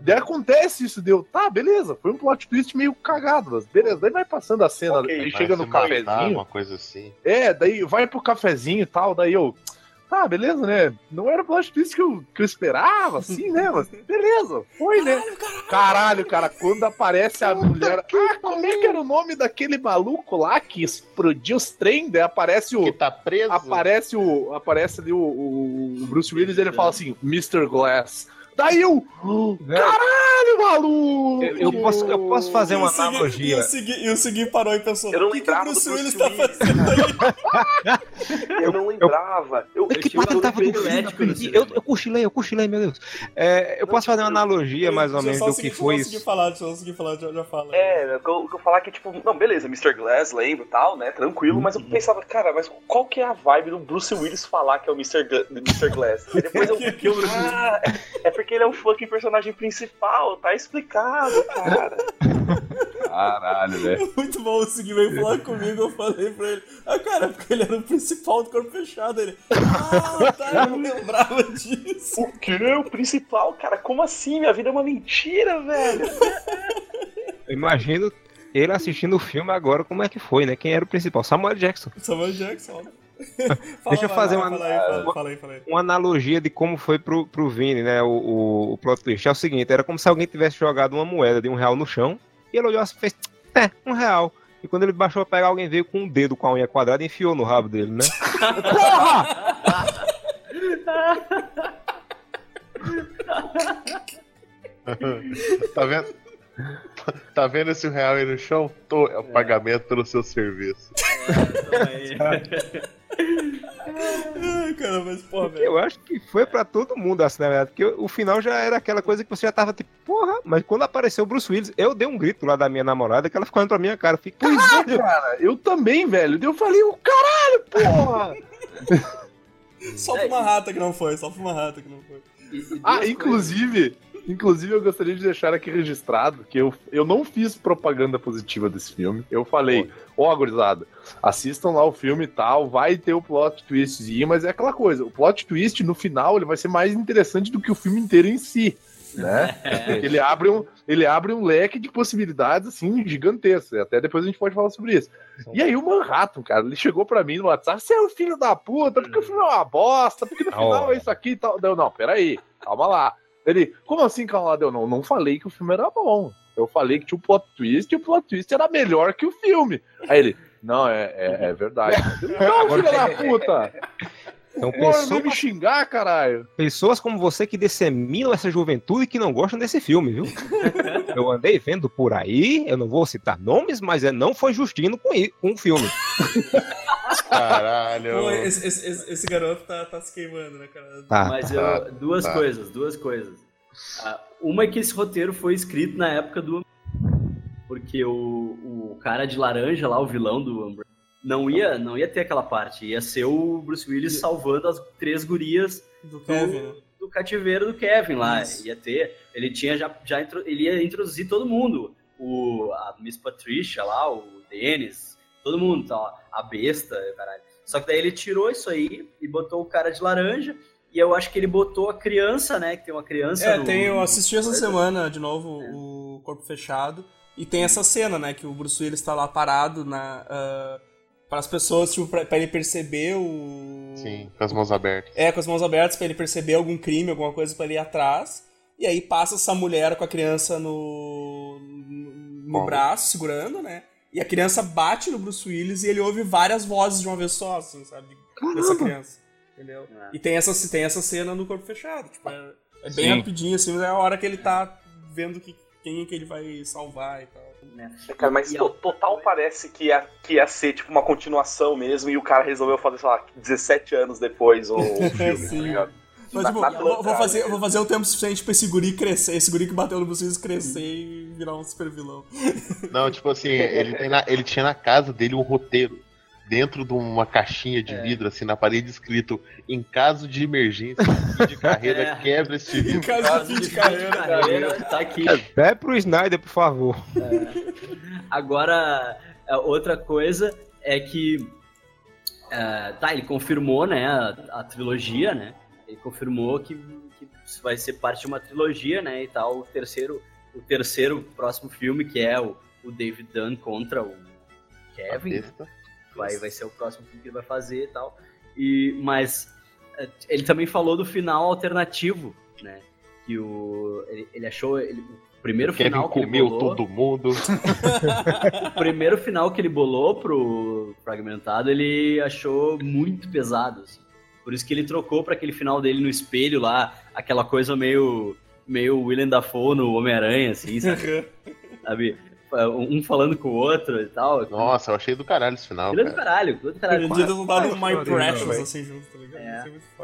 Daí acontece isso, deu, tá, beleza, foi um plot twist meio cagado, mas beleza, daí vai passando a cena, okay, ele chega no cafezinho, matar, uma coisa assim. É, daí vai pro cafezinho e tal, daí eu, tá, beleza, né, não era o plot twist que eu, que eu esperava, assim, né, mas beleza, foi, né, caralho, caralho, caralho cara, quando aparece a mulher, ah, como é que era o nome daquele maluco lá que explodiu os trem, daí aparece o... Que tá preso? Aparece o, aparece ali o, o Bruce Willis, ele fala assim, mister Glass. Daí eu... Caralho, maluco! Eu, eu, posso, eu posso fazer uma analogia. E o Segui parou e pensou, o que, que o Bruce Willis tá fazendo aí? Eu não lembrava. Eu, eu, que eu, eu, tava do médico, eu, eu cochilei, eu cochilei, meu Deus. É, eu não, posso tipo, fazer uma analogia, eu, mais ou menos, do que foi isso. Falar, deixa eu conseguir falar, já, já falo. É, eu vou falar que, tipo, não, beleza, mister Glass, lembro e tal, né, tranquilo, hum. mas eu pensava, cara, mas qual que é a vibe do Bruce Willis falar que é o mister Glass? E depois eu... Ah, é porque que ele é um fucking personagem principal, tá explicado, cara. Caralho, velho. Muito bom, o Segui veio falar comigo, eu falei pra ele, ah, cara, porque ele era o principal do Corpo Fechado, ele, ah, tá, eu não lembrava disso. O quê? O principal, cara, como assim? Minha vida é uma mentira, velho. Eu imagino ele assistindo o filme agora, como é que foi, né? Quem era o principal? Samuel Jackson. Samuel Jackson, né? Fala, Deixa eu fazer vai, vai, uma, fala aí, fala, fala aí, fala aí. uma analogia de como foi pro, pro Vini, né? O, o, o plot twist é o seguinte: era como se alguém tivesse jogado uma moeda de um real no chão e ele olhou assim e fez, é, um real. E quando ele baixou pra pegar, alguém veio com um dedo com a unha quadrada e enfiou no rabo dele, né? Porra! Tá vendo? Tá vendo esse real aí no chão? Tô, é o é. pagamento pelo seu serviço. Ai, cara, mas porra, velho. Eu acho que foi pra todo mundo assim, na verdade. Porque o final já era aquela coisa que você já tava tipo, porra, mas quando apareceu o Bruce Willis, eu dei um grito lá da minha namorada que ela ficou olhando pra minha cara. Eu fiquei, pois caralho, é, cara, eu também, velho. Eu falei, o caralho, porra! Só pra uma rata que não foi, só pra uma rata que não foi. Ah, inclusive. Inclusive, eu gostaria de deixar aqui registrado que eu, eu não fiz propaganda positiva desse filme. Eu falei, ó, oh, gurizada, assistam lá o filme e tal, vai ter o plot twistzinho, mas é aquela coisa, o plot twist, no final, ele vai ser mais interessante do que o filme inteiro em si, né? Porque ele abre um, ele abre um leque de possibilidades, assim, gigantescas. Até depois a gente pode falar sobre isso. E aí o Manhattan, cara, ele chegou pra mim no WhatsApp, você é o filho da puta, porque o filme é uma bosta, porque no final é isso aqui e tal. Não, não, peraí, calma lá. Ele, como assim, calma, eu não, não falei que o filme era bom. Eu falei que tinha um plot twist e o plot twist era melhor que o filme. Aí ele, Não, é, é, é verdade. Não, filha da puta! Então, pessoas... Não me xingar, caralho. Pessoas como você que dissemilam essa juventude que não gostam desse filme, viu? Eu andei vendo por aí, eu não vou citar nomes, mas não foi Justino com o filme. Caralho. Pô, esse, esse, esse garoto tá, tá se queimando, né, cara? Tá, mas eu, tá, duas tá. coisas, duas coisas. Ah, uma é que esse roteiro foi escrito na época do... Porque o, o cara de laranja lá, o vilão do Umbrella, não ia, não ia ter aquela parte. Ia ser o Bruce Willis salvando as três gurias do, do, do cativeiro do Kevin lá. Isso. Ia ter... Ele tinha já... já ele ia introduzir todo mundo. O, a Miss Patricia lá, o Dennis... Todo mundo, tá, ó, a besta, caralho. Só que daí ele tirou isso aí e botou o cara de laranja. E eu acho que ele botou a criança, né? Que tem uma criança... É, no, tem, eu assisti no... essa semana de novo é. o Corpo Fechado. E tem essa cena, né? Que o Bruce Willis tá lá parado na... Uh, para as pessoas, tipo, pra, pra ele perceber o... Sim, com as mãos abertas. É, com as mãos abertas, pra ele perceber algum crime, alguma coisa pra ele ir atrás. E aí passa essa mulher com a criança no... No Bom. braço, segurando, né? E a criança bate no Bruce Willis e ele ouve várias vozes de uma vez só, assim, sabe? Caramba. Dessa criança, entendeu? É. E tem essa, tem essa cena no Corpo Fechado, tipo, é, é bem Sim. rapidinho, assim, mas é a hora que ele tá vendo que, quem é que ele vai salvar e tal. Né? Cara, mas e total parece que ia, que ia ser, tipo, uma continuação mesmo e o cara resolveu fazer, sei lá, dezessete anos depois o, o filme, tá ligado? Mas, tipo, eu vou fazer, eu vou fazer o tempo suficiente pra esse guri crescer, esse guri que bateu no vocês crescer e virar um super vilão. Não, tipo assim, ele, tem na, ele tinha na casa dele um roteiro, dentro de uma caixinha de é. vidro, assim, na parede escrito, em caso de emergência, fim de carreira, é. quebra este vidro. Em caso, caso de fim de, de carreira, carreira, tá aqui. Até pro Snyder, por favor. É. Agora, outra coisa é que, é, tá, ele confirmou, né, a, a trilogia, né? Ele confirmou que, que vai ser parte de uma trilogia, né, e tal, o terceiro, o terceiro próximo filme, que é o, o David Dunn contra o Kevin, né? vai, vai ser o próximo filme que ele vai fazer e tal, e, mas ele também falou do final alternativo, né, que o, ele, ele achou, ele, o primeiro o final Kevin que comeu ele bolou, todo mundo. O primeiro final que ele bolou pro Fragmentado, ele achou muito pesado, assim. Por isso que ele trocou pra aquele final dele no espelho lá, aquela coisa meio, meio Willem Dafoe no Homem-Aranha, assim, sabe? sabe? Um falando com o outro e tal. Nossa, eu achei do caralho esse final, cara. Do caralho, do caralho. Eles não dá no My Precious, assim, junto, tá ligado?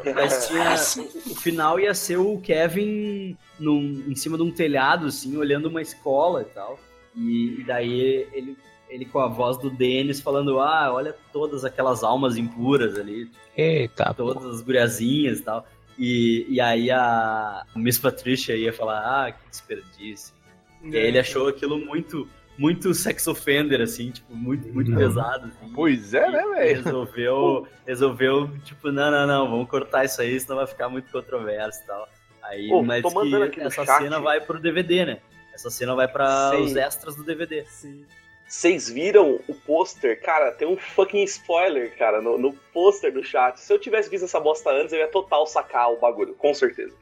É. É. Mas tinha, o final ia ser o Kevin num, em cima de um telhado, assim, olhando uma escola e tal. E, e daí ele... Ele com a voz do Dennis falando, ah, olha todas aquelas almas impuras ali. Eita, todas pô. as guriazinhas e tal. E, e aí a Miss Patricia ia falar, ah, que desperdício. É. E aí ele achou aquilo muito, muito sex offender, assim, tipo, muito, muito pesado. Assim. Pois é, né, velho? Resolveu, resolveu, tipo, não, não, não, vamos cortar isso aí, senão vai ficar muito controverso e tal. Aí, pô, mas que essa chat. cena vai pro D V D, né? Essa cena vai para os extras do D V D. Sim. Vocês viram o pôster? Cara, tem um fucking spoiler, cara, no, no pôster do chat. Se eu tivesse visto essa bosta antes, eu ia total sacar o bagulho, com certeza.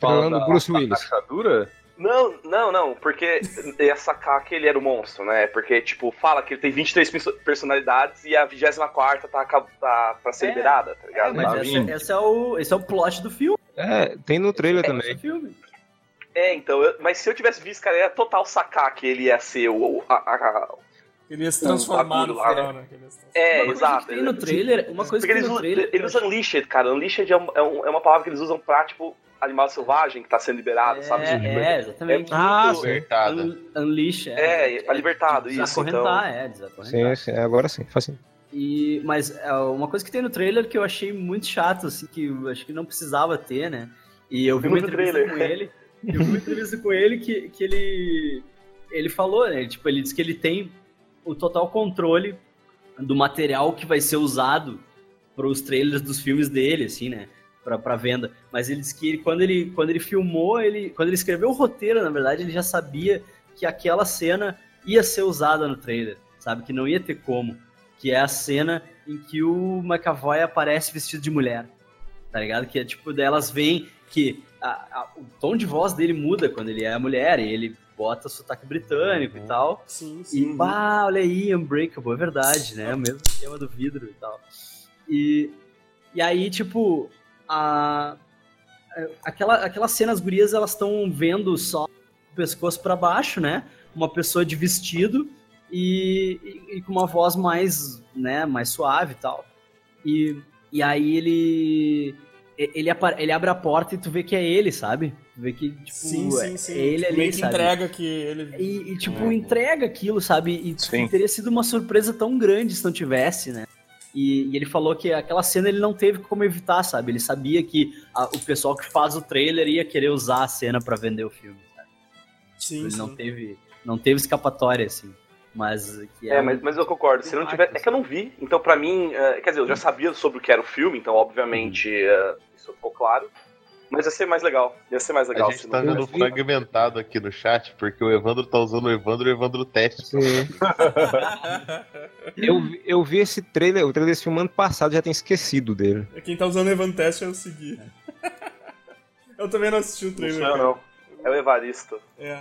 Falando do Bruce Willis. Rachadura? Não, não, não, porque ia sacar que ele era o monstro, né? Porque, tipo, fala que ele tem vinte e três personalidades e a vigésima quarta tá, tá pra ser é, liberada, tá ligado? É, mas tá esse, esse, é o, esse é o plot do filme. É, tem no trailer é, também. É filme. É, então, eu, mas se eu tivesse visto, cara, ia total sacar que ele ia ser o... A, a, a, ele ia se transformar no final, né? É, exato. Tem no trailer, uma coisa que tem no trailer... Eles usam Unleashed, cara. Unleashed é, um, é, um, é uma palavra que eles usam pra, tipo, animal selvagem que tá sendo liberado, é, sabe? É, tipo, é exatamente. É ah, libertado. Un, unleashed. É, é, tá libertado, isso. Desacorrentar, então. é, desacorrentar. Sim, sim, agora sim, faz sim. E, mas uma coisa que tem no trailer que eu achei muito chato, assim, que eu acho que não precisava ter, né? E eu vi uma entrevista com ele... Eu vi uma entrevista com ele que, que ele, ele falou, né? Tipo, ele disse que ele tem o total controle do material que vai ser usado para os trailers dos filmes dele, assim, né? Pra, pra venda. Mas ele disse que ele, quando, ele, quando ele filmou, ele, quando ele escreveu o roteiro, na verdade, ele já sabia que aquela cena ia ser usada no trailer, sabe? Que não ia ter como. Que é a cena em que o McAvoy aparece vestido de mulher, tá ligado? Que é tipo, delas vêm que... A, a, o tom de voz dele muda quando ele é mulher, e ele bota sotaque britânico uhum. e tal. Sim, sim. E, bah, olha aí, Unbreakable, é verdade, né? O mesmo esquema do vidro e tal. E, e aí, tipo, a, aquela, aquelas cenas gurias, elas estão vendo só o pescoço pra baixo, né? Uma pessoa de vestido e, e, e com uma voz mais, né, mais suave e tal. E, e aí ele... Ele, ele abre a porta e tu vê que é ele, sabe? Tu vê que, tipo, sim, sim, sim. é ele ali, meio que sabe? Entrega que ele... E, e tipo, é. entrega aquilo, sabe? E sim. teria sido uma surpresa tão grande se não tivesse, né? E, e ele falou que aquela cena ele não teve como evitar, sabe? Ele sabia que a, o pessoal que faz o trailer ia querer usar a cena pra vender o filme, sabe? Sim, ele sim. não teve, não teve escapatória, assim. Mas que é, é mas, mas eu concordo, se não tiver, é que eu não vi, então pra mim, uh, quer dizer, eu já sabia sobre o que era o filme, então obviamente uh, isso ficou claro, mas ia ser mais legal, ia ser mais legal. A gente tá vendo fragmentado aqui no chat, porque o Evandro tá usando o Evandro e o Evandro Teste. Sim. eu, eu vi esse trailer, o trailer desse filme ano passado, já tenho esquecido dele. Quem tá usando o Evandro Teste é o Segui. Eu também não assisti o trailer. Não, não, é o Evaristo. É.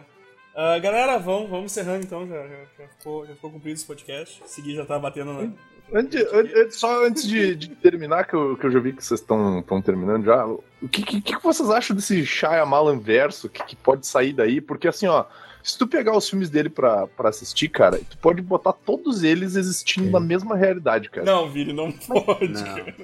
Uh, galera, vamos, vamos encerrando então, já, já, já, ficou, já ficou cumprido esse podcast. Segui já tá batendo na... Antes, antes, só antes de, de terminar, que eu, que eu já vi que vocês estão terminando já, o que, que, que vocês acham desse Shyamalan verso, que, que pode sair daí? Porque assim, ó, se tu pegar os filmes dele pra, pra assistir, cara, tu pode botar todos eles existindo é. na mesma realidade, cara. Não, Vini, não pode, não. cara.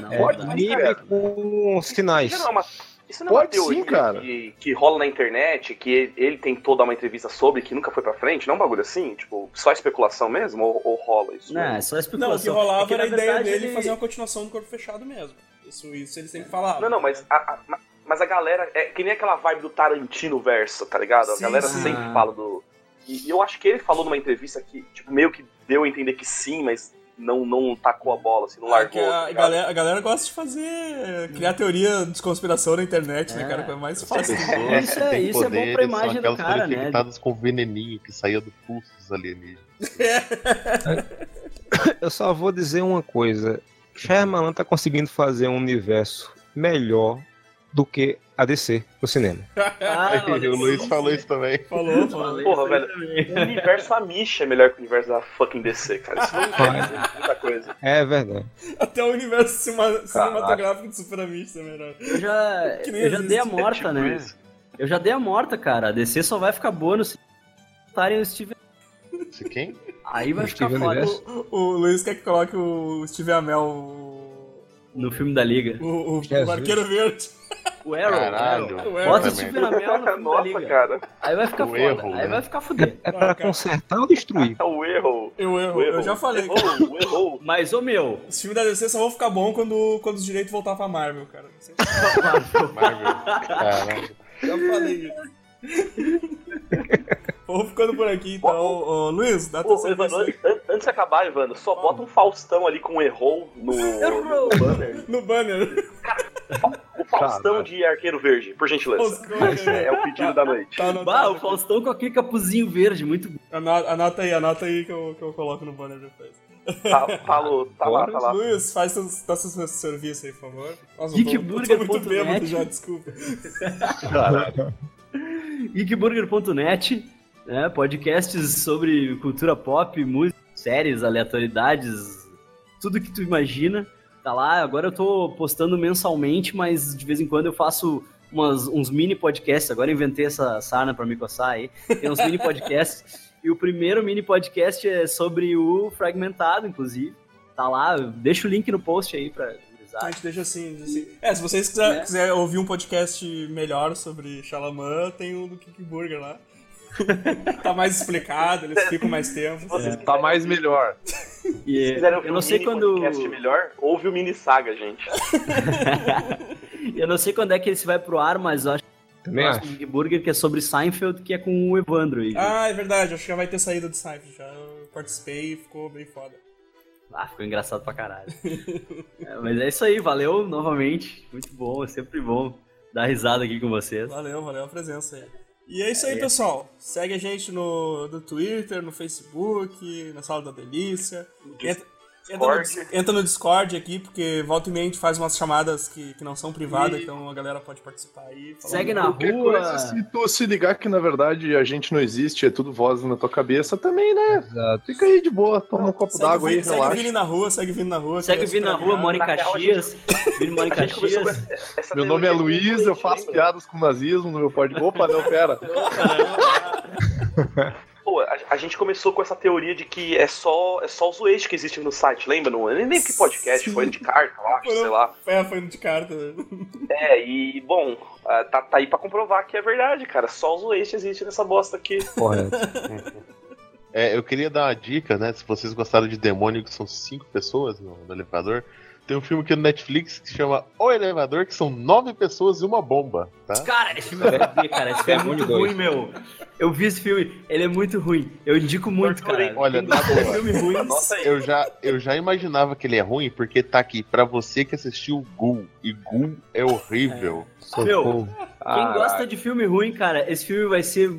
Não, é, pode, mas, cara. Com sinais. Não, mas... Isso não é uma teoria, sim, cara. Que, que rola na internet, que ele, ele tem toda uma entrevista sobre, que nunca foi pra frente, não é um bagulho assim? Tipo, só especulação mesmo? Ou, ou rola isso? Não, é só especulação. Não, o que rolava é que, era a ideia verdade, dele ele... fazer uma continuação do Corpo Fechado mesmo. Isso, isso ele sempre falava. Não, não, mas a, a, mas a galera... É que nem aquela vibe do Tarantino verso, tá ligado? A sim, galera sim. sempre fala do... E eu acho que ele falou numa entrevista que, tipo, meio que deu a entender que sim, mas... Não, não tacou a bola, assim, não largou. É a, galera, a galera gosta de fazer... Criar teoria de conspiração na internet, é. né, cara? É mais fácil. É, isso é, isso poder, é bom pra imagem do cara, né? Infectadas com veneninho que saía do pulso dos alienígenas. É. Eu só vou dizer uma coisa. Shyamalan tá conseguindo fazer um universo melhor do que a D C no cinema. Ah, e o Luiz falou isso também. Falou, falou. Porra, velho. Também. O universo Amish é melhor que o universo da fucking D C, cara. Isso não quer dizer muita coisa. É verdade. Até o universo cima, cinematográfico de Super Amish é melhor. Eu já, eu já dei a morta, né? Isso. Eu já dei a morta, cara. A D C só vai ficar boa no cinema. O Steve... Quem? Aí vai o ficar foda. O, o Luiz quer que coloque o Steve Amell... No filme da Liga. O, o, o Arqueiro Verde. O Arrow. Caralho. O Arrow. Bota o Steve Amell no filme da Liga. Cara. Aí vai ficar o foda. Erro, aí vai ficar fuder. É pra ah, consertar ou destruir? O erro. Eu erro. Eu já falei. O erro. Mas o meu. Os filmes da D C só vão ficar bons quando, quando os direitos voltar pra Marvel, cara. Marvel. Marvel. Já falei. Vou ficando por aqui, então. Ô, ô, Luiz, dá atenção. Antes de acabar, Ivano, só bota um Faustão ali com um errou no, no banner. No banner. O Faustão tá, de Arqueiro Verde, por gentileza. É, é o pedido da noite. Tá, anotado, bah, o Faustão com aquele capuzinho verde, muito bom. Anota, anota aí, anota aí que eu, que eu coloco no banner depois. Tá, falou, tá, tá lá, tá lá. Luiz, faz seus, dá seu serviço aí, por favor. Nossa, Kiki Burger. Eu tô muito bêbado já, desculpa. Caraca. Geek burger ponto net, né, podcasts sobre cultura pop, música, séries, aleatoriedades, tudo que tu imagina, tá lá. Agora eu tô postando mensalmente, mas de vez em quando eu faço umas, uns mini podcasts. Agora eu inventei essa sarna pra me coçar aí, tem uns mini podcasts, e o primeiro mini podcast é sobre o Fragmentado, inclusive, tá lá, deixa o link no post aí pra... A gente deixa assim, assim. É, se vocês quiserem quiser ouvir um podcast melhor sobre Shyamalan, tem o do Kiki Burger lá. Tá mais explicado, eles ficam mais tempo. É, tá mais melhor. E, se quiserem ouvir eu não um sei mini quando... podcast melhor, ouve o Mini Saga, gente. Eu não sei quando é que ele vai pro ar, mas eu acho que o acho. Kiki Burger, que é sobre Seinfeld, que é com o Evandro. Aí, ah, é verdade, acho que já vai ter saída de Seinfeld. Já participei e ficou bem foda. Ah, ficou engraçado pra caralho. É, mas é isso aí, valeu novamente. Muito bom, é sempre bom dar risada aqui com vocês. Valeu, valeu a presença aí. E é isso aí, é. pessoal. Segue a gente no, no Twitter, no Facebook, na Sala da Delícia. Entra, Entra no, entra no Discord aqui, porque volta e meia a gente faz umas chamadas que, que não são privadas, e... então a galera pode participar aí. Segue na rua. Coisa, se tu se ligar que, na verdade, a gente não existe, é tudo voz na tua cabeça também, né? Exato. Fica aí de boa, toma um copo d'água aí, relaxa. Segue vindo na rua, segue vindo na rua. Segue vindo na rua, mora em Caxias. Mora em Caxias. Meu nome é Luiz, eu faço piadas com nazismo no meu podcast. Opa, não, pera. Pô, a, a gente começou com essa teoria de que é só, é só os ways que existem no site, lembra? Não, nem lembro que podcast, sim. Foi de carta, eu acho, sei lá. É, foi de carta. É, e, bom, tá, tá aí pra comprovar que é verdade, cara. Só os ways existem nessa bosta aqui. Correto. É, eu queria dar uma dica, né? Se vocês gostaram de Demônio, que são cinco pessoas no, no elevador, tem um filme aqui no Netflix que chama O Elevador, que são nove pessoas e uma bomba, tá? Cara, esse filme é, cara, esse filme é muito ruim, meu. Eu vi esse filme, ele é muito ruim. Eu indico muito, cara. Olha, na boa. Filme ruim. Eu já, eu já imaginava que ele é ruim, porque tá aqui pra você que assistiu Ghoul. E Ghoul é horrível. É. Meu, ah. Quem gosta de filme ruim, cara, esse filme vai ser...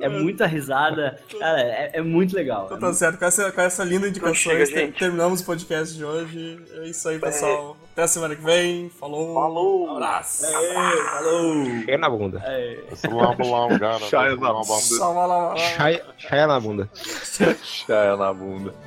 É muita risada, cara, é, é muito legal. Então, tá muito... certo, com essa, com essa linda indicação, então terminamos o podcast de hoje. É isso aí, pessoal. É. Até a semana que vem. Falou. Falou. Abraço. Aê, falou. Cheia na bunda. Cheia na bunda. Cheia na bunda. Cheia na bunda.